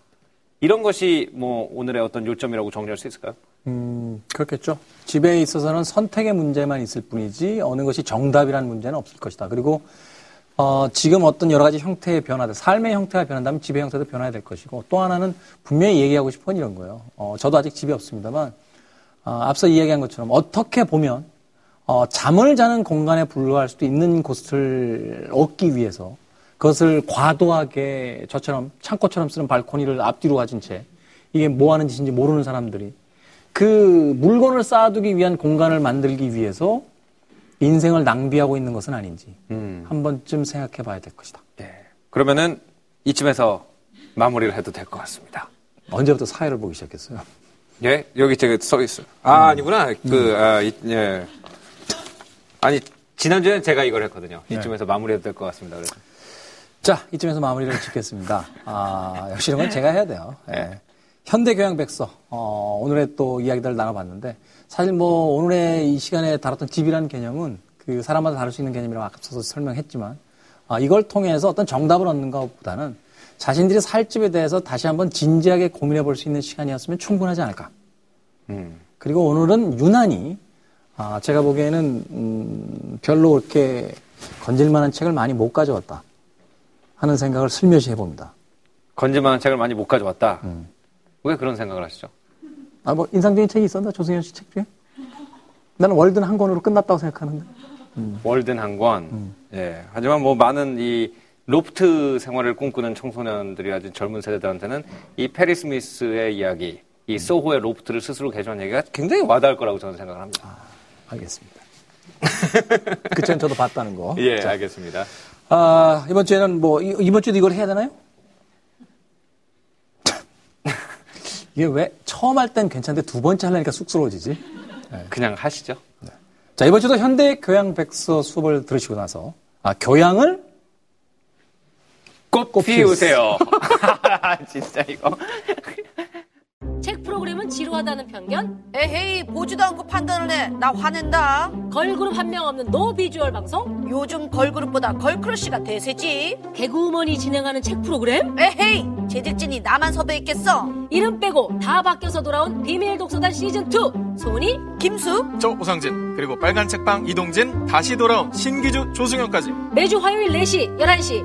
이런 것이 뭐 오늘의 어떤 요점이라고 정리할 수 있을까요? 음, 그렇겠죠. 집에 있어서는 선택의 문제만 있을 뿐이지 어느 것이 정답이라는 문제는 없을 것이다. 그리고 어, 지금 어떤 여러 가지 형태의 변화들, 삶의 형태가 변한다면 집의 형태도 변화해야 될 것이고 또 하나는 분명히 얘기하고 싶은 이런 거예요. 어, 저도 아직 집이 없습니다만 어, 앞서 이야기한 것처럼 어떻게 보면 어, 잠을 자는 공간에 불과할 수도 있는 곳을 얻기 위해서 그것을 과도하게 저처럼 창고처럼 쓰는 발코니를 앞뒤로 가진 채 이게 뭐 하는 짓인지 모르는 사람들이 그 물건을 쌓아두기 위한 공간을 만들기 위해서 인생을 낭비하고 있는 것은 아닌지 음. 한 번쯤 생각해 봐야 될 것이다. 네. 그러면은 이쯤에서 마무리를 해도 될 것 같습니다. 언제부터 사회를 보기 시작했어요? 예? 여기 제가 써 있어요. 아, 음. 아니구나. 그, 음. 아, 이, 예. 아니, 지난주에는 제가 이걸 했거든요. 이쯤에서 네. 마무리해도 될 것 같습니다. 그래서. 자, 이쯤에서 마무리를 짓겠습니다. 아, 역시 이런 건 제가 해야 돼요. 예. 현대교양백서, 어, 오늘의 또 이야기들을 나눠봤는데, 사실 뭐, 오늘의 이 시간에 다뤘던 집이라는 개념은 그 사람마다 다룰 수 있는 개념이라고 아까부터 설명했지만, 아, 이걸 통해서 어떤 정답을 얻는 것보다는 자신들이 살 집에 대해서 다시 한번 진지하게 고민해 볼 수 있는 시간이었으면 충분하지 않을까. 음. 그리고 오늘은 유난히, 아, 제가 보기에는, 음, 별로 이렇게 건질만한 책을 많이 못 가져왔다. 하는 생각을 슬며시 해봅니다. 건질만한 책을 많이 못 가져왔다? 음. 왜 그런 생각을 하시죠? 아, 뭐, 인상적인 책이 있었나? 조승현 씨 책 중에? 나는 월든 한 권으로 끝났다고 생각하는데. 음. 월든 한 권. 음. 예. 하지만 뭐, 많은 이 로프트 생활을 꿈꾸는 청소년들이 아주 젊은 세대들한테는 이 페리 스미스의 이야기, 이 음. 소호의 로프트를 스스로 개조한 얘기가 굉장히 와닿을 거라고 저는 생각을 합니다. 아, 알겠습니다. 그 전 저도 봤다는 거. 예, 자. 알겠습니다. 아, 이번 주에는 뭐, 이, 이번 주도 이걸 해야 되나요? 이게 왜 처음 할 땐 괜찮은데 두 번째 하려니까 쑥스러워지지? 네. 그냥 하시죠. 네. 자, 이번 주도 현대 교양 백서 수업을 들으시고 나서, 아, 교양을 꽃, 꽃 피우세요. 진짜 이거. 책 프로그램은 지루하다는 편견? 에헤이, 보지도 않고 판단을 해. 나 화낸다. 걸그룹 한 명 없는 노비주얼 방송? 요즘 걸그룹보다 걸크러쉬가 대세지. 개그우먼이 진행하는 책 프로그램? 에헤이, 제작진이 나만 섭외했겠어. 이름 빼고 다 바뀌어서 돌아온 비밀 독서단 시즌이. 소은이, 김숙, 저 오상진, 그리고 빨간 책방 이동진, 다시 돌아온 신기주, 조승현까지. 매주 화요일 네 시, 열한 시.